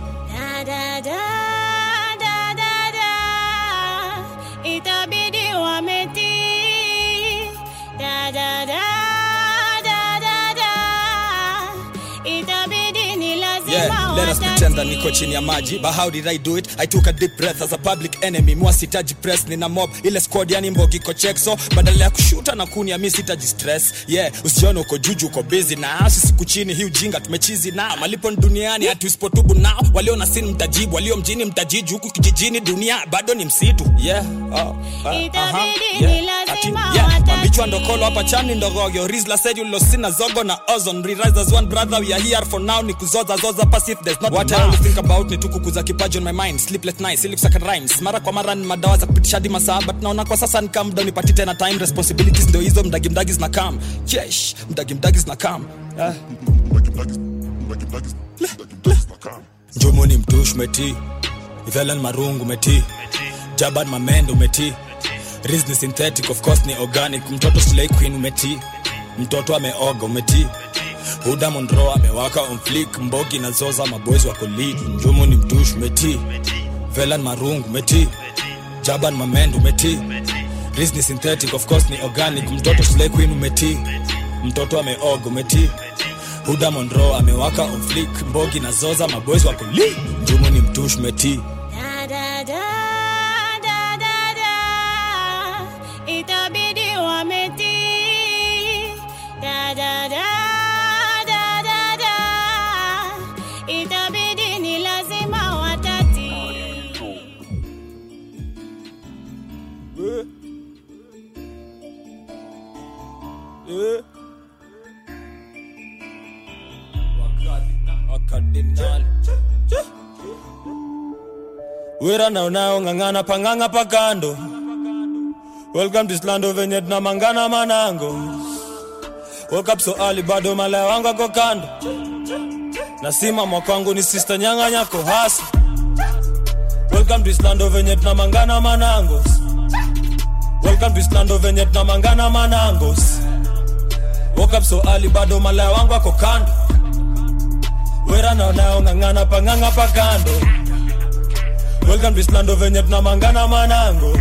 Yeah, let us pretend that niko chini ya maji. But how did I do it? I took a deep breath as a public enemy. Mwa sitaji press, nina mob. Ile squad yani Mbogi ko check. So, badala ya kushuta na kunia mi sitaji stress. Yeah, usione uko juju uko busy. Na sisi kuchini hii ujinga tumechizi na malipo duniani hatu isipotubu nao. Walio na sin mtajibu, walio mjini mtajiju. Huku kijijini dunia bado ni msitu. Yeah, oh, uh, uh-huh, yeah, atin, yeah. Mambichwa ndokolo hapa chani ndogogyo. Rizla said you lost sina zogo na ozone. Re-rise as one brother, we are here for now. Ni kuzoza zoza. Passive, there's not what I only think about ni tukukuza kipaji on my mind sleepless nights ili kusaka rhymes mara kwa mara ni madawa za kupitisha hadi masaa but naona kwa sasa ni calm down nipati tena time responsibilities ndio hizo mdagi mdagi zina calm yes mdagi mdagi zina calm eh mdagi mdagi mdagi mdagi zina calm Njumu ni mtush umeti Velan Marungu umeti Jaban Mamendo umeti Riz ni synthetic of course ni organic mtoto slay queen umeti mtoto ameoga umeti Huda Monroe amewaka on flick Mbogi na Zoza maboys wako league Njumu ni mtush umeti Velan Marungu umeti Jaban Mamendo umeti Riz ni synthetic of course ni organic Mtoto slay queen umeti Mtoto ameoga umeti Huda Monroe amewaka on flick Mbogi na Zoza maboys wako league Njumu ni mtush umeti Da da da da da da Itabidi wameti Da da da Wera na unao ngangana panganga pakando Welcome to this land of Venyet na mangana manango Woke up so early bado malaya wanga kokando Nasima mwakangu ni sister nyanga nyako hasi Welcome to this land of Venyet na mangana manango Welcome to this land of Venyet na mangana manango Woke up so early bado malaya wanga kokando Wera na unao ngangana panganga pakando Welcome to this land of Venyet na mangana manango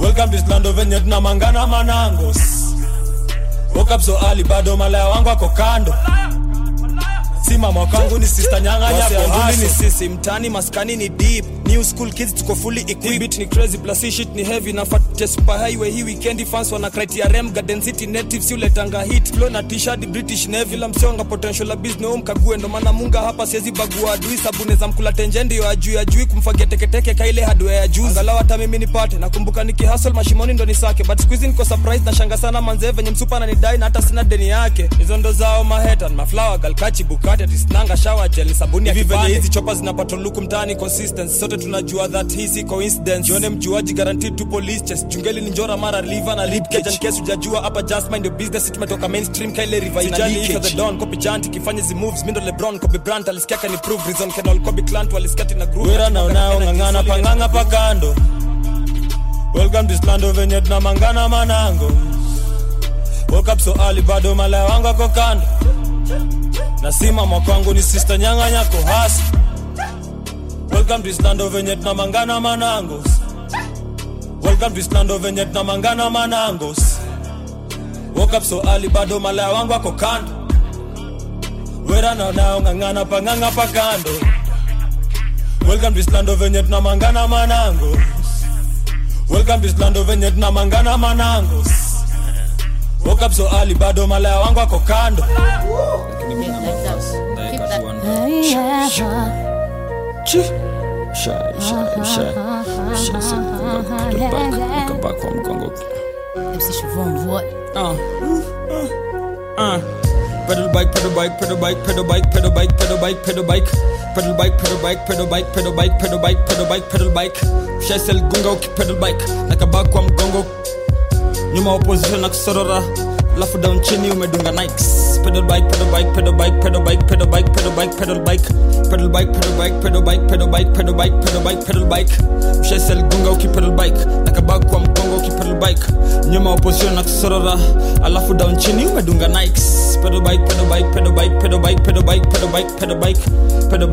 Welcome to this land of Venyet na mangana manango Woke up so early bado malaya wangu wako kando Sima mwakangu ni sister nyanga nyako haso ni sisi mtani maskani ni deep New school kids tuko fully equipped ni crazy plus shit ni heavy na fat super highway hii weekend fans wana criteria rem garden city natives yule tanga hit flow na t-shirt British Navy la msonga potential business no mkague ndo maana munga hapa siezi bagua adui sabuni za mkula tenje ndio ajui ajui kumfagia teketeke kaile hardware ya juzi angalau hata mimi nipate nakumbuka niki hustle mashimoni ndo nisake but squeeze niko surprise na shanga sana manze venye msupa ananidai na hata sina deni yake hizo ndo zao maheta na flower galkachi bukate tisnanga shower gel sabuni ya kipande hizi chopa zinapata luku mtani consistency sote tunajua that hisi coincidence jione mjuaji guaranteed to police chest chungeli ni njora mara liver na lip cage in case hujajua hapa just mind your business it metoka mainstream kile river ina leak of the dawn copy chant kifanye zi moves mindo LeBron Kobe Bryant alisikia can prove reason can all Kobe Bryant waliskati na group wera na unao ngangana panganga pakando Welcome to this land of Venyet na mangana manango Woke up so early bado malaya wangu wako kando Nasima mwakangu ni sister nyanga nyako hasi Welcome to this land of Venyet na mangana manangos Welcome to this land of Venyet na mangana manangos Woke up so early bado malaya wangu wako kando Wera na unao ngangana panganga pakando Welcome to this land of Venyet na mangana manangos Welcome to this land of Venyet na mangana manangos Woke up so early bado malaya wangu wako kando Shy, shy, shy, shy. Come back home, come back home. M C Siobhan, what? Uh, uh. Pedal bike, pedal bike, pedal bike, pedal bike, pedal bike, pedal bike, pedal bike, pedal bike, pedal bike, pedal bike, pedal bike, pedal bike, pedal bike, pedal bike. Shy sell gungo, pedal bike. Like a back home, gungo. Nyuma opposition akisorora lafu down chini umedunga Nikes. Pedal bike, pedal bike, pedal bike, pedal bike, pedal bike, pedal bike, pedal bike, pedal bike, pedal bike, pedal bike, pedal bike, pedal bike, pedal bike, pedal bike. Mshesel gunga uki pedal bike, nakabag kwa mkongo uki pedal bike. Nyuma opposition akisorora lafu down chini umedunga Nikes. Pedal bike, pedal bike, pedal bike, pedal bike, pedal bike, pedal bike, pedal bike, pedal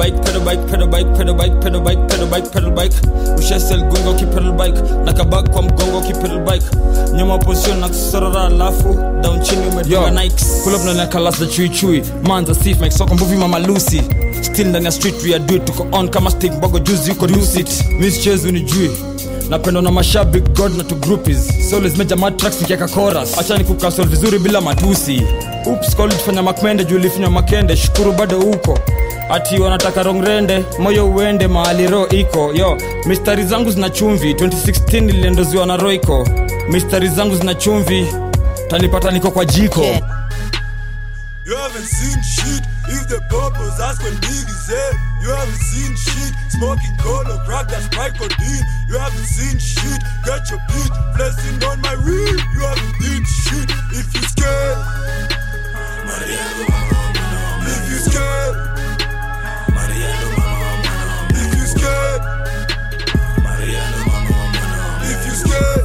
bike, pedal bike, pedal bike, pedal bike, pedal bike, pedal bike, pedal bike. Mshesel gunga uki pedal bike, nakabag kwa mkongo uki pedal bike. Nyuma opposition akisorora lafu down. Yo, pull up na kalas da chui chui. Manza sif, make soko mbuvi mama Lucy. Still ndani ya street we are do it. Tuko on kama stick, mbogo juzi yuko loose it. Miss Chase unijui. Napendo na mashabik god na to groupies. So let's make jama tracks nikieka chorus. Acha nikukasol vizuri bila matusi. Oops, college fanya makmende, julifanya makende. Shukuru bado uko. Ati wanataka rongrende, moyo uende mahali roho iko. Yo, mistari zangu zina chumvi. twenty sixteen niliendoziwa na Royco. Mistari zangu zina chumvi. Tanipata niko kwa jiko. You haven't seen shit. If the purpose ask when big is there. You haven't seen shit. Smoking cola, crack that's microdine. You haven't seen shit. Get your beat, blessing on my reel. You haven't seen shit. If you scared, if you scared, if you scared, if you scared.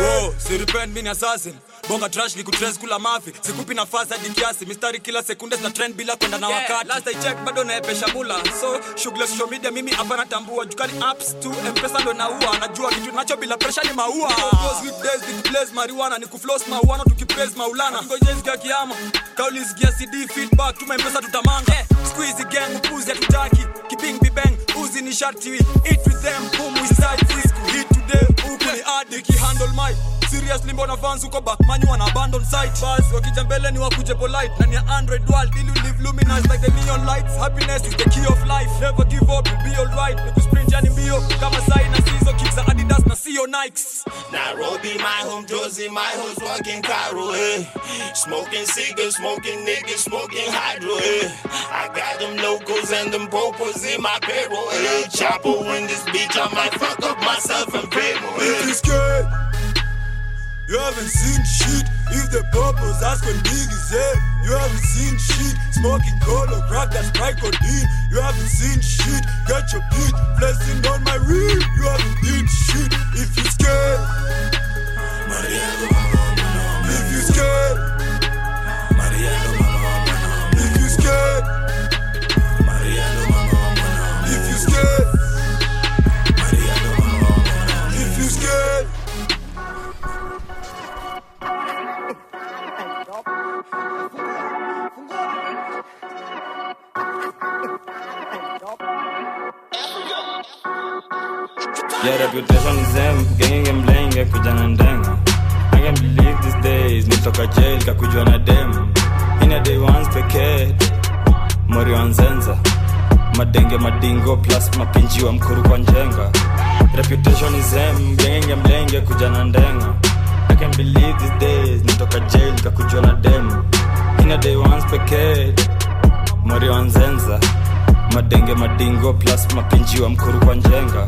Whoa, si repent mini assassin. Bonga trash ni kutrace kula mafi. Sikupi nafasi hadi kiasi. Mistari kila sekunde na trend bila kwenda na wakati. Yeah, last I check bado naepesha mula. So, shughuli social media mimi hapa natambua. Jukali apps tu, M-Pesa ndo naua. Najua kitu nacho bila pressure ni maua. Those weekdays ni blaze marijuana, ni kufloss mawana tukipraise Maulana. Ngoje sikia kiama. Kauli sikia C D feedback. Tuma M-Pesa tutamanga. Yeah. Squeeze gang upuzi hatutaki. Kiping bibang, uzi ni sharti. Eat with them, boom we side risk. Hit today. Ni adiki handle my seriously mbona fans uko back man you an abandon site bas wakija mbele ni wakuje polite na ni Android world till you live luminous like the neon lights. Happiness is the key of life, never give up, you'll be all right. Niku sprint yani mbio kama sai na sizo kicks za Adidas na sio Nikes. Nairobi my home, Josie my house, walking Cairo, eh. Smoking cigars, smoking niggas, smoking hydro, eh. I got them locals and them popos in my payroll, eh. Chapo in this bitch, I might fuck up myself and payroll, eh. If you scared, you haven't seen shit. If the purpose ask when big is there, you haven't seen shit. Smoking cola, crack that's microdine. You haven't seen shit. Get your beat, blessing on my reel. You haven't seen shit. If you scared, if you scared, if you scared, if you scared. Yeah, reputation is them, ganging and bling, kujana ndenga. I can't believe these days, nitoka jail, kakujua na demu. In a day once pekee, mori wanzenza. Madenge madingo plus mapinji wa mkuru kwa njenga. Reputation is them, ganging and bling, kujana ndenga. I can't believe these days, nitoka jail, kakujua na demu. In a day once pekee, mori wanzenza. Madenge madingo plus mapinji wa mkuru kwa njenga.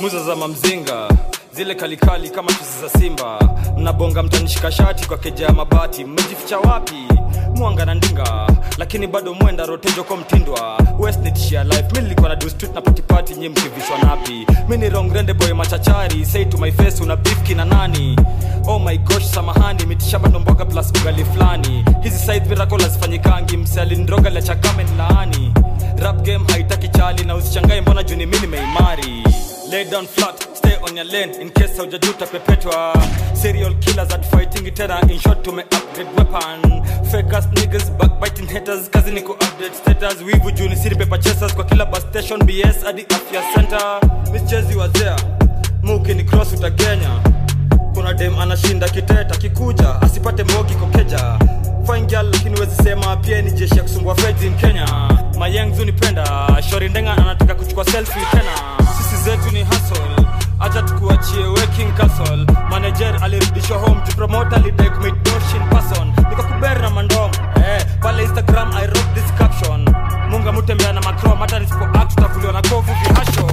Muza za mamzinga, zile kalikali kama chusi za simba. Mnabonga mtanishika shati kwa keja ya mabati. Mmejificha wapi? Mwanga na ndinga. Lakini bado mwenda rotejo kwa mtindwa. West ni tishia life, mili likuwa na do street na party party. Nye mkivishwa napi. Mini rongrende boy machachari. Say to my face una beef kina nani. Oh my gosh samahani. Mitishamba ndomboga plus ugali flani. Hizi side miracle zifanyikangi. Msali ndroga la chakame nilaani. Rap game haitaki chali. Na usichangai mbona juni mini meimari. Lay down flat, stay on your lane. In case haujajuta perpetua. Serial killers at fighting terror. In short to me upgrade weapon. Fake ass niggas, backbiting haters. Kazi ni ku update status. Weevu juni city paper chasers. Kwa kila bus station, B S adi afya center. Miss Jazzy was there. Muki ni cross uta Kenya. Kuna dem anashinda kiteta. Kikuja, asipate mbogi kokeja. Fine girl lakini wezi sema. Pia ni jeshi ya kusumbua feds in Kenya. Mayeng zunipenda. Shori ndenga anataka kuchukua selfie tena. Zetu ni hustle, aja tukuachie waking castle. Manager alirudishwa home, to promoter alidai kumeidosh in person. Nika kubera na mandom, eh, pale Instagram I wrote this caption. Munga mutembea na makrom, hata nisipo act tutakuliwa na kovu vihasho.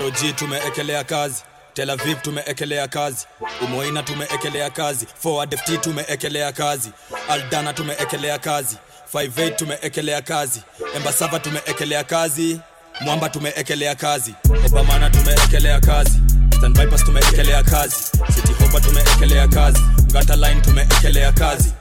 R O G tumeekelea kazi, Tel Aviv tumeekelea kazi, Umoina tumeekelea kazi, Forward F T tumeekelea kazi, Aldana tumeekelea kazi, five eight tumeekelea kazi, Embasava tumeekelea kazi, Mwamba tumeekelea kazi, Obamana tumeekelea kazi, Stand Bypass tumeekelea kazi, City Hopper tumeekelea kazi, Gata Line tumeekelea kazi,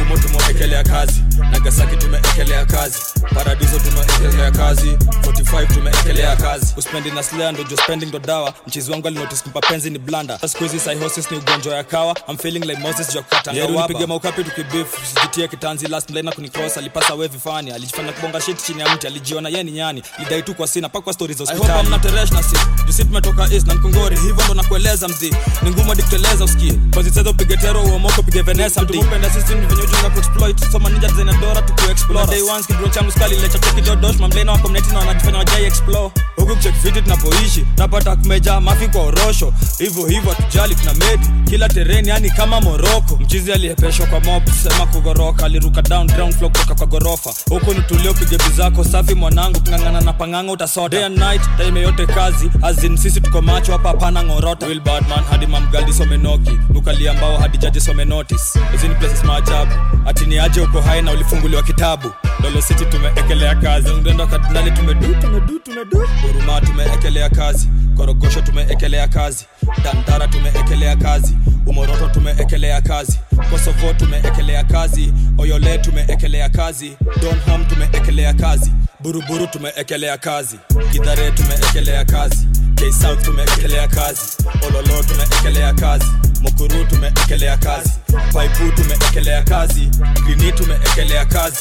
Ngumo tumeekelea kazi, Nagasaki tumeekelea kazi, Paradiso tumeekelea kazi, forty-five tumeekelea kazi. Uspendi na slea ndo jo spending ndo dawa, mchizi wangu alinotice kumpa penzi ni blanda. Squeezy psychosis ni ugonjwa ya kawa, I'm feeling like Moses Jokata. Yeru nipige maukapi tukibifu, usijitie kitanzi last line na kunicross, alipasa wave fani, alijifanya kubonga shit chini ya mti, alijiona yeye ni nyani, lidai tu kwa sina pakwa stories hospitali. I hope I'm not trash na si, jusit metoka east na Nkongori, hivyo ndo nakueleza mzee, ni ngumu dikueleza usikie. Cause it's either pige tero au moko pige Vanessa mtu kupenda system ni vinyo jinga kuexploit, so manja zinadora tu kuexplore. Day once kidro changu skali lecha cheki dodosh, mamlena wa community na wanajifanya wajai explore. Huku check fit it napoishi, napata kumeja mafi kwa orosho, hivyo hivyo tujali tuna made, kila terrain yani kama Morocco. Mchizi alihepeshwa kwa mob sema kugoroka, aliruka down ground floor kutoka kwa gorofa. Huko nitulio pige bizako safi mwanangu, kungangana na panganga utasoda. Day and night time yote kazi, azin sisi tuko macho hapa pana ngorota. Will Badman hadi mamgaldi somenoki, nukalia mbao hadi jaji some notice. Hizi ni places maajabu, atini aje uko hai na ulifunguliwa kitabu. Dolo City tumeekelea kazi, Ndendo Kadinali tumedu tumedu tumedu, Buruma tumeekelea kazi, Korogosho tumeekelea kazi, Dandara tumeekelea kazi, Umoroto tumeekelea kazi, Kosovo tumeekelea kazi, Oyole tumeekelea kazi, Donham tumeekelea kazi, Buruburu tumeekelea kazi, Gidare tumeekelea kazi, K-South tumeekelea kazi, Ololo tumeekelea kazi, Mukuru tumeekelea kazi, Paipu tumeekelea kazi, Green tumeekelea kazi,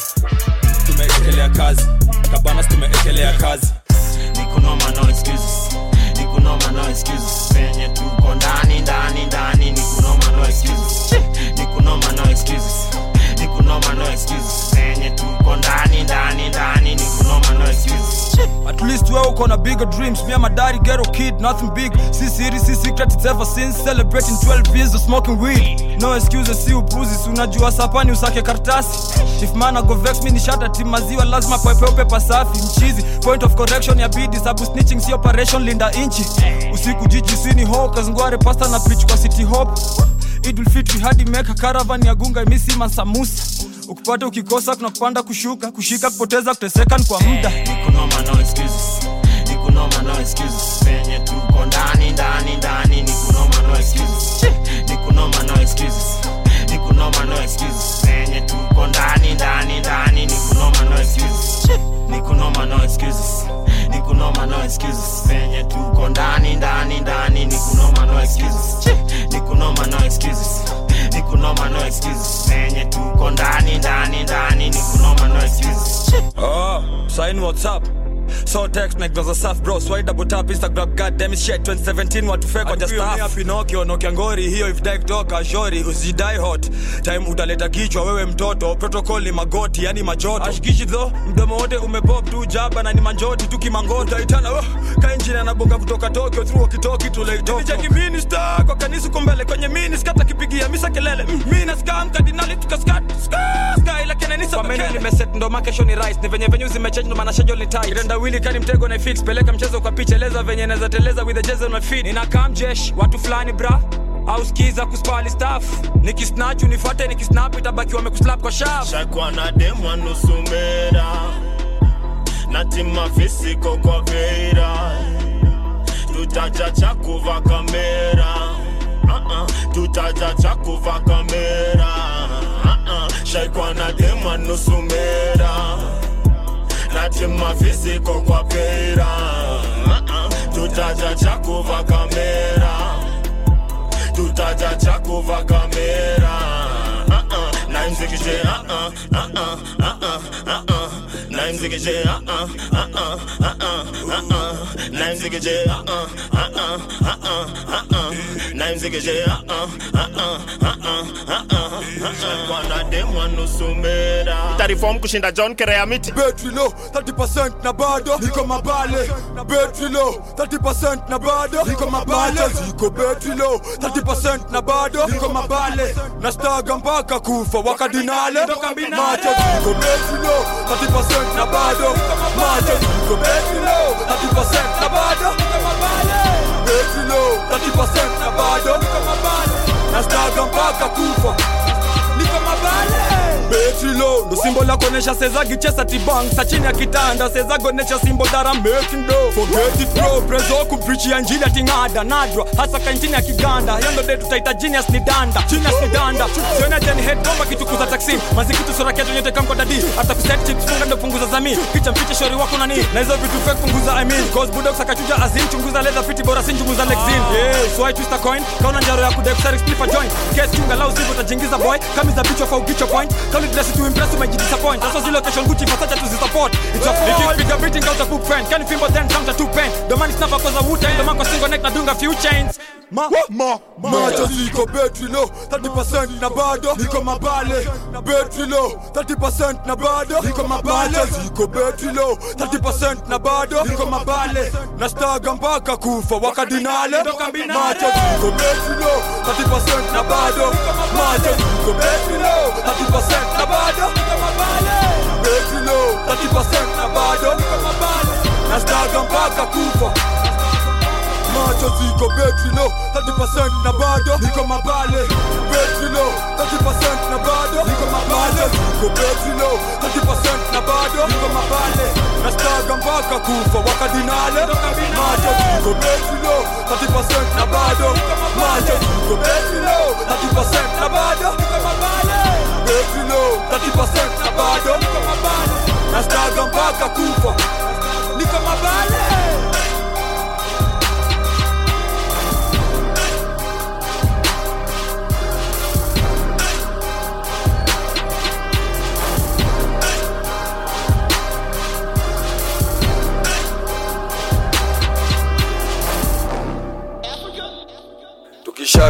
tumeekelea kazi, Kabanas tumeekelea kazi. Niko noma no excuses, niko noma no excuses, penye tuko ndani ndani ndani, niko noma no excuses, niko noma no excuses, niko noma no excuses, penye tuko ndani ndani ndani, niko noma no excuses. At least wewe uko na bigger dreams, me and my daddy ghetto kid, nothing big. See series, see secret, it's ever since celebrating twelve years of smoking weed. No excuses, si upuzi, si unajua sapani usake kartasi. If man go vex me ni shata team maziwa, lazima poepe upe pasafi mchizi. Point of correction ya bidi, sabu snitching si operation linda inchi. Usiku jiji sini ho, kazungware pasta na pitch kwa city hop. Idul fitri hadi meka caravan ya gunga imisi mansamusa. Ukupata ukikosa kuna kupanda kushuka, kushika kupoteza kuteseka kwa muda. Niko noma no excuses, niko noma no excuses, penye tuko ndani ndani ndani, niko noma no excuses, niko noma no excuses, niko noma no excuses, penye tuko ndani ndani ndani, niko noma no excuses, niko noma no excuses, niko noma no excuses, penye tuko ndani ndani ndani, niko noma no excuses, niko noma no excuses, niko noma no excuses, penye tuko ndani ndani ndani, niko noma no excuses. Oh, sign WhatsApp, so text make those stuff bro, swipe double tap Instagram, goddamn shit twenty seventeen watu fake just stuff. Mimi Pinocchio no Kiangori hiyo, if die kutoka shori usidai hot time utaleta kichwa wewe mtoto, protocol ni magoti yani majoto ashikishi though, mdomo wote umepop tu jaba na ni manjoti tu kimangota itana. Oh, ka engine anaboga kutoka Tokyo through Okitoki to late top check minister kwa kanisa kumbele kwenye mini skata kipigia misa kelele mimi na scam cardinal tukaskat sky like na nisa mimi nimeset ndo makesho ni rice ni venye venye zimechange ndo maana schedule ni tight. Wili kani mtego na fix, peleka mchezo kwa picha, eleza venye naweza teleza with the jazz on my feet. Nina kam jesh, watu fulani bra, au skiza kuspali staff. Nikisnatch unifuate nikisnap itabaki wamekuslap kwa sharp. Shakwa na demwa nusumera, na tima fisiko kwa vera. Tutaja chakuva kamera, uh-uh. Tutaja chakuva kamera, uh-uh. Shakwa na demwa nusumera, nati mafisiko kwa pera, uh-uh. Tutaja chakuva kamera, tutaja chakuva kamera, uh-uh. Na imzikije uh-uh, uh-uh, uh-uh, uh-uh. Na imzikije uh-uh, uh-uh, uh-uh, uh-uh. Na imzikije uh-uh, uh-uh, uh-uh, uh-uh. Na imzikije uh-uh, uh-uh, uh-uh, uh-uh. Kwa na demwa nusumera reform kushinda John Kerea miti. Battery low thirty percent na bado niko mabale. Battery low thirty percent na bado niko mabale. Niko battery low thirty percent na bado niko mabale. Na staga mpaka kufa wakadinale. Macho niko battery low thirty percent na bado. Macho niko battery low thirty percent na bado. Usimbo la konesha seza gichesa tibang sa chini ya kitanda seza gonesha simbo dara making blow. Forget it bro, prezo kuprichi anjili atingada nadra hasa kantini ya kiganda. Yando de tutaita genius ni danda, genius ni danda. Siona jani head bomba kitu kuza taksim. Mazikitu sura kia tunyote kamko dadi. After set chips funga ndo punguza zami. Kicha mpiche shori wako nani. Na hizo vitu fake punguza I mean. Cause budogs akachuja azim chunguza leather fiti bora sin chunguza lexin. Yeah, so I twist a coin. Kauna njaro ya kudexari split for joint. Get chunga lao zibo tajingiza boy. Kamiza bitch of get your point. Kauni dress to impress you may disappoint. That's why location Gucci for such to support. It's a freaking bigger beating out of poop friend. Can you feel but then come to two pen. The man is never cause a wood and the man can single neck na dunga few chains. Ma ma ma just liko battery low thirty percent na bado niko mabale battery low thirty percent na bado niko mabale liko battery low thirty percent na bado niko mabale na staga mpaka kufa wakadinale ma just liko battery low thirty percent na bado ma just liko battery low thirty percent na bado niko mabale battery low thirty percent na bado niko mabale na staga mpaka kufa. Macho ziko betri low, thirty percent na bado, niko mabale. Betri low, thirty percent na bado, niko mabale. Ziko betri low, thirty percent na bado, niko mabale. Nastaga mpaka kufa wakadinale. Macho ziko betri low, thirty percent na bado. Macho ziko betri low, thirty percent na bado, niko mabale. Betri low, thirty percent na bado, niko mabale. Nastaga mpaka kufa, niko mabale.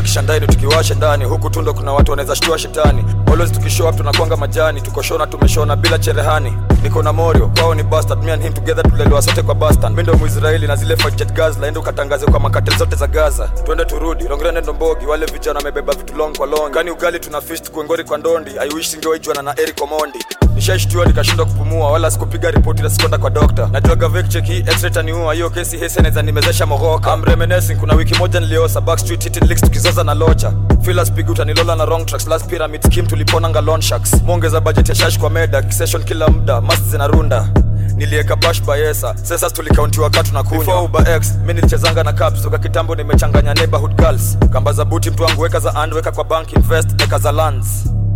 Kisha ndani tukiwasha ndani huku tundo kuna watu wanaweza shtua shetani. Always tukishow up tunakwanga majani, tukoshona tumeshona bila cherehani. Niko na Morio kwao ni bastard, me and him together tulelewa sote kwa bastard. Mimi ndo Muisraeli na zile fight jet Gaza laenda ukatangaze kwa makate zote za Gaza. Twende turudi Longrene ndo mbogi wale vijana wamebeba vitu long kwa long. Kani ugali tuna fist kwa ngori kwa ndondi. I wish singewaijua na Eric Omondi. Nishashtua nikashindwa kupumua wala sikupiga ripoti na sikwenda kwa doctor. Na joga vague check hii x-ray taniua hiyo kesi hesa naweza nimezesha mogoka. I'm reminiscing kuna wiki moja niliosa backstreet hit licks tukizaza na locha. Fila speak uta nilola na wrong tracks last pyramid scheme tulipona ngalon sharks. Muongeza budget ya shash kwa meda session kila muda must zinarunda. Nilieka bash bayesa sasa tulikauntiwa katu na kunya. Before Uber X mimi nilichezanga na caps toka kitambo nimechanganya neighborhood girls. Kamba za buti mtu wangu weka za and weka kwa bank invest weka za lands.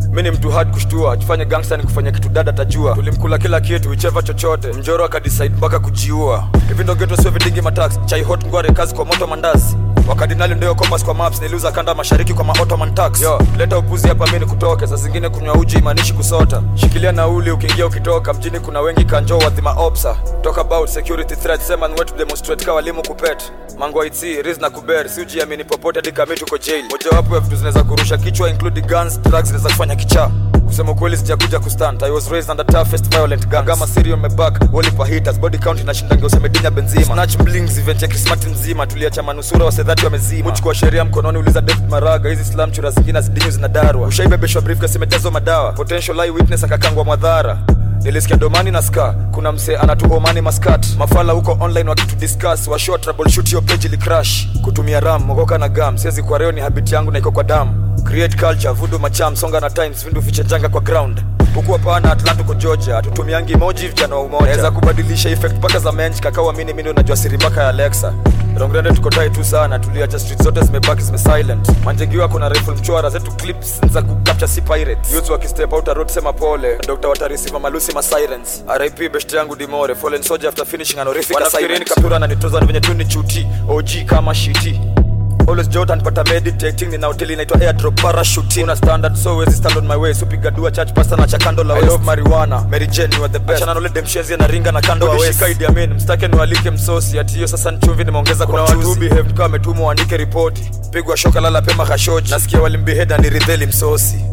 Mimi mtu hard kushtua, jifanye gangster nikufanya kitu dada tajua. Tulimkula kila kitu, icheva chochote. Mjoro akadecide mpaka kujiua. Hivi ndo geto sio vidingi matax, chai hot ngware kazi kwa moto mandazi. Wakadinali ndio commerce kwa maps, niliuza kanda mashariki kwa ma-Ottoman tax. Yo, leta upuzi hapa mimi nikutoke, saa zingine kunywa uji imanishi kusota. Shikilia nauli ukiingia ukitoka, mjini kuna wengi kanjo wa thima opsa. Talk about security threats, sema nwetu demonstrate kwa walimu kupet. Mangwa itzi, riz na kuber, si uji amini popote hadi kama tuko jail. Moja wapo ya vitu zinaweza kurusha kichwa include guns, drugs zinaweza kufanya kicha. Kusema kweli sijakuja kustand, I was raised under toughest violent gangs. Kama serial meback, wali pa hitters, body count inashindange useme dinya benzima. Snatch blings event ya Krismati nzima, tuliacha manusura wa sedhati wa mezima. Muchi kwa sheria mkononi uliza David Maraga, hizi slam chura zingine zidinyo zinadarwa. Ushaibebeshwa briefcase imejazo madawa, potential eyewitness akakangwa mwadhara. Nilisikia domani na ska, kuna mse anatu omani maskat. Mafala huko online wakitu discuss, washua troubleshoot yo page ili crash. Kutumia ram, mogoka na gam, siezi kwa reo ni habit yangu na iko kwa dam. Create culture, voodoo macham, songa na times, vindu fiche janga kwa ground. Huku hapa na Atlanta kwa Georgia, tutumiangi emoji vijana wa umoja. Naweza kubadilisha effect paka za mench, kakawa mini mini unajua siri paka ya Alexa. Longrende tuko dai tu sana, tuliacha street zote zimebaki zime silent. Manjengiwa kuna rifle mchwara zetu clips za kucapture si pirates. Youth waki step out a road sema pole, doctor watarisi mama Lucy ma sirens. R I P best yangu Dimore, fallen soldier after finishing an horrific assignment. Wanafikirini kaptura na nitoza venye tu ni chuti, O G kama shiti. Always Jordan pata meditating ni na hoteli inaitwa airdrop parachuting. Una standard so wezi stand on my way. Supiga dua church pastor na chakando la west. I love marijuana, Mary Jane you are the best. Achana nole demshezi na ringa na kando wa west. Shika Idi Amin, mstake niwalike msosi. Ati hiyo sasa nchumvi nimeongeza kwa mchuzi. Kuna watu behave kama ametumwa waandike ripoti. Pigwa shoka lala pema Khashoggi. Nasikia walimbeheda ni ridheli msosi.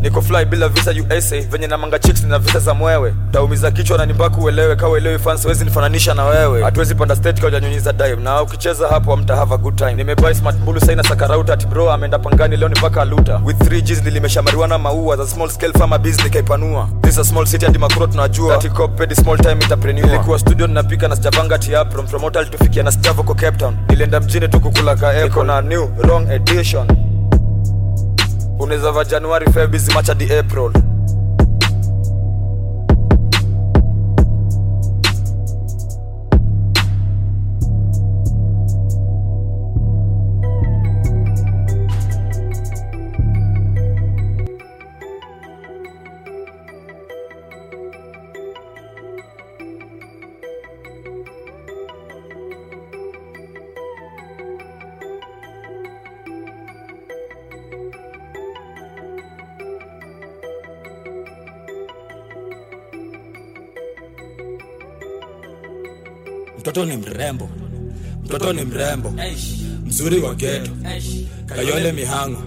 Niko fly bila visa U S A, venye na manga chicks na visa za mwewe. Taumiza kichwa na nibaku uelewe, kawa elewe fans wezi nifananisha na wewe. Hatuwezi panda state kwa janyunyiza dime, na ukicheza hapo amta have a good time. Nimebuy smart bulu saina sakarauta, ati bro ameenda pangani leo ni paka aluta. With three G's nilimesha marijuana maua, za small scale farmer business nikaipanua. This a small city and makuro tunajua, ati coped small time entrepreneur. Nilikuwa studio ninapika na sijavanga ati up from from hotel tufikia na Stavo kwa Cape Town. Nilienda mjini tu kukula ka Apple. Niko na new wrong edition. Unaweza va January, February, March hadi April. Mtoto ni mrembo, mtoto ni mrembo, mzuri wa geto, kayole mihango,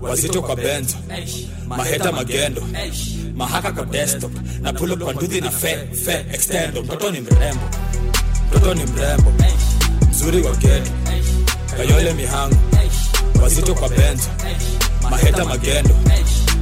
wazito kwa benzo, maheta magendo, mahaka kwa desktop, na pull up panduthi na fe, fe, extendo. Mtoto ni mrembo, mtoto ni mrembo, mzuri wa geto, kayole mihango, wazito kwa benzo, maheta magendo,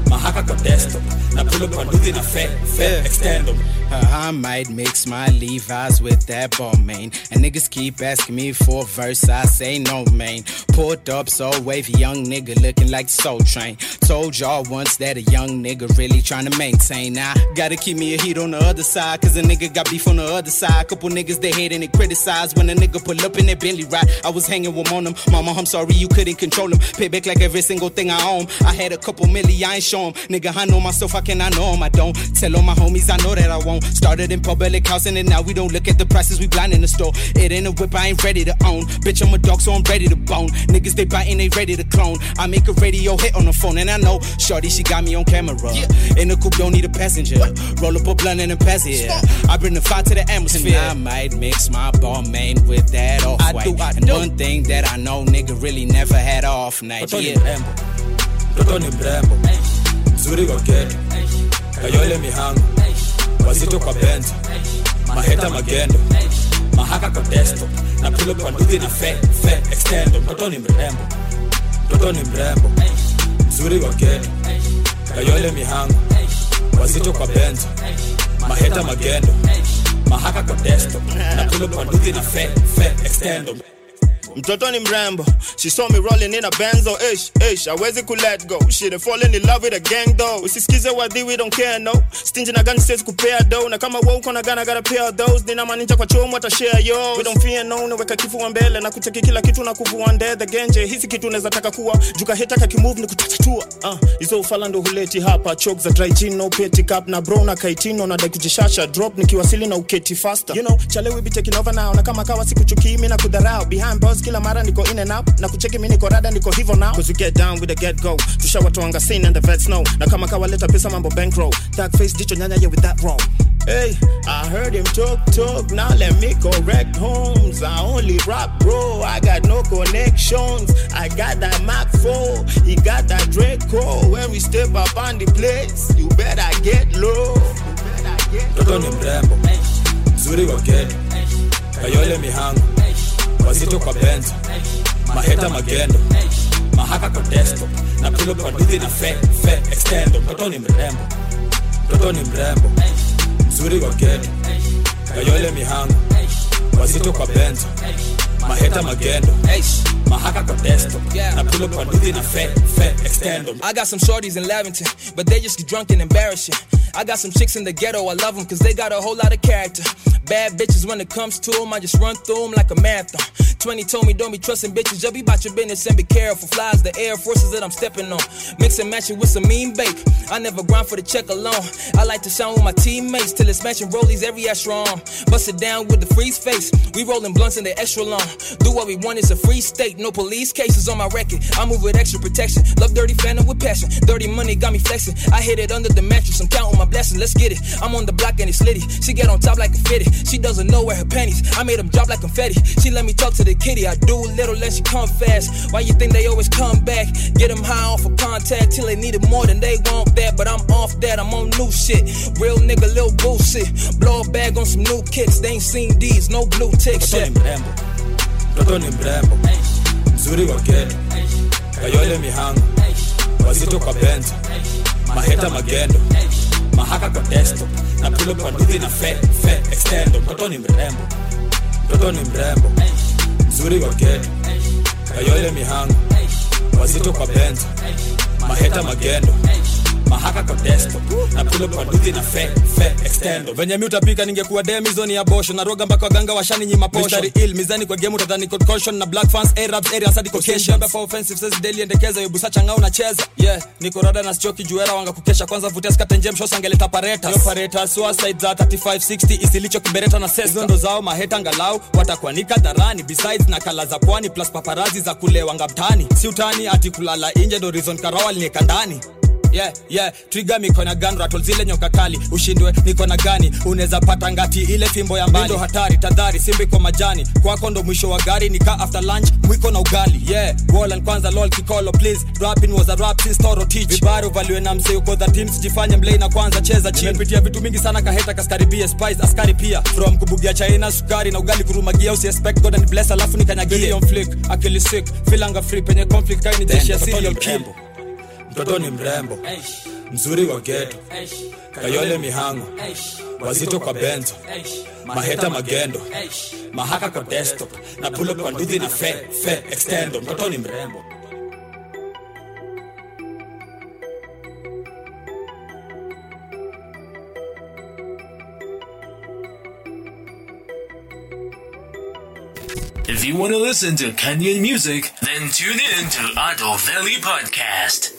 mahaka kwa desktop, na pull up panduthi na fe, fe, extendo. I might mix my Levi's with that ball, man. And niggas keep asking me for a verse, I say no, man. Pulled up so wavy, young nigga looking like Soul Train. Told y'all once that a young nigga really tryna maintain. I gotta keep me a heat on the other side, cause a nigga got beef on the other side. Couple niggas they hate and they criticize when a nigga pull up in that Bentley ride. I was hanging with one of them. Mama, I'm sorry you couldn't control him. Pay back like every single thing I own. I had a couple milli, I ain't show him. Nigga, I know myself, I cannot know him. I don't tell all my homies, I know that I won't. Started in public housing and now we don't look at the prices, we blind in the store. It ain't a whip, I ain't ready to own. Bitch, I'm a dog, so I'm ready to bone. Niggas, they biting, they ready to clone. I make a radio hit on the phone and I know shorty, she got me on camera. Yeah. In the coupe, don't need a passenger. Roll up a blunt and a pass it. I bring the fire to the atmosphere. And I might mix my ball main with that off-white. I do, I do. And one thing that I know, nigga really never had off night. Totally yeah. Totally Brembo. Zuri wa keto. Kayole mihango. Wazito kwa benzo, maheta magendo, mahaka kwa desktop, na pull up panduthi na fe, fe, extendo. Mtoto ni mrembo, mtoto ni mrembo, mzuri wa geto, kayole mihango, wazito kwa benzo, maheta magendo, mahaka kwa desktop, na pull up panduthi na fe, fe, extendo. Mtoto ni mrembo, she saw me rolling in a benzo. Ish, ish, hawezi ku let go. She done falling in love with a gang though. Usisikize wadhi, we don't care no. Stingy na gani siwezi kupea though. Na kama wako na gana gotta pay those. Nina maninja kwa chomo ata share yo. We don't fear no, naweka kifua mbele. Na kuteki kila kitu na kuvua ndethe genje. Hisi kitu naweza taka kuwa. Juga heta kaki move ni kutatatua. Ah, hizo ufala ndo huleti hapa. Choke za dry gin, no petty cup. Na bro na kaitino na dai kujishasha. Drop nikiwasili na uketi faster. You know, chale we be taking over now. Na kama kawa sikuchukii mimi na kudharao. Behind boss kila mara niko in and out. Na kucheki mimi niko rada niko hivyo now. Cause you get down with the get go. Tusha watu anga sin and the vets know. Na kama kawaleta pesa mambo bankroll. Dark face jicho nyanya yeah with that wrong. Hey, I heard him talk talk. Now let me correct homes. I only rap bro. I got no connections. I got that Mac four. He got that Draco. When we step up on the place, you better get low. You better get low. Toto ni mrembo. Mzuri wa geto. Kayole mihango. Wazito kwa benzo, maheta magendo, mahaka kwa desktop, na pull up panduthi na fe, fe, extendo. Mtoto ni mrembo, mtoto ni mrembo, mzuri wa geto, kayole mihango, wazito kwa benzo, maheta magendo, mahaka kwa desktop, na pull up panduthi na fe, fe, extendo. I got some shorties in Leventon, but they just get drunk and embarrassing. I got some chicks in the ghetto, I love them cause they got a whole lot of character. Bad bitches when it comes to them, I just run through them like a marathon. twenty told me don't be trusting bitches, just be about your business and be careful. Flies the Air Forces that I'm stepping on, mix and match it with some mean bake. I never grind for the check alone, I like to shine with my teammates till it's matching rollies every extra arm. Bust it down with the freeze face, we rolling blunts in the extra long. Do what we want, it's a free state, no police cases on my record. I move with extra protection, love dirty phantom with passion. Dirty money got me flexing, I hit it under the mattress, I'm counting my blessings, let's get it. I'm on the block and it's litty, she get on top like a fitted. She doesn't know where her panties, I made them drop like confetti. She let me talk to the kitty, I do little and she come fast. Why you think they always come back? Get them high off of contact till they need it more than they want that. But I'm off that, I'm on new shit. Real nigga, little bullshit. Blow a bag on some new kicks, they ain't seen these, no blue tick shit. Mtoto ni mrembo, mzuri wa geto, kayole mihango, wazito kwa benzo, maheta magendo, mahaka kwa desktop, na pull up panduthi na fe, fe, extendo. Mtoto ni mrembo, mtoto ni mrembo, mzuri wa geto, kayole mihango, wazito kwa benzo, maheta magendo, mahaka kwa desktop, na pull up panduthi na fe, fe, extendo. Venye mi utapika ningekuwa demi zoni ya bosho. Na roga mbaka waganga washani nyima posho. Mistari ill, mizani kwa game utadhani code caution. Na black fans, Arabs, area sadi Caucasians. Mbaba for offensive, says daily endekeza. Yobusa changa unacheza. Yeah, niko rada na stroke juera wanga kukesha. Kwanza vutia skate njem show sangeleta paretas. Yo paretas, suicide za thirty-five sixty. Isilicho kibereta na sesta. Zondo zao maheta angalau, watakuanika dharani. Besides na kala za pwani, plus paparazi za kule wanga mtani. Si utani, ati kulala inje, do reason karawa linyeka ndani. yeah, yeah. Trigger miko na gun rattle zile nyoka kali. Ushindwe niko na gani, uneza pata ngati ile fimbo ya mbali. Mindo hatari, tadhari, simbi kwa majani. Kwa kondo mwisho wa gari, nika after lunch, mwiko na ugali. Yeah, Roland kwanza lol kikolo please. Rapping was a rap since Toro teach. Vibaru value na mseo kwa the teams. Jifanya mlei na kwanza cheza chini. Nimepitia vitu mingi sana kaheta kaskaribia spice, askari pia. From kubugia China, sukari na ugali kurumagia. Usi expect God and bless alafu nikanyagia. Billion flick, akili sick, filanga free penye conflict kaini jeshi ya serial kill. Mtoto ni mrembo, mzuri wa geto, kayole mihango, wazito kwa benzo, maheta magendo, mahaka kwa desktop, na pull up kwa nduthi na fe, fe, extendo, mtoto ni mrembo. If you want to listen to Kenyan music, then tune in to Adol Valley Podcast.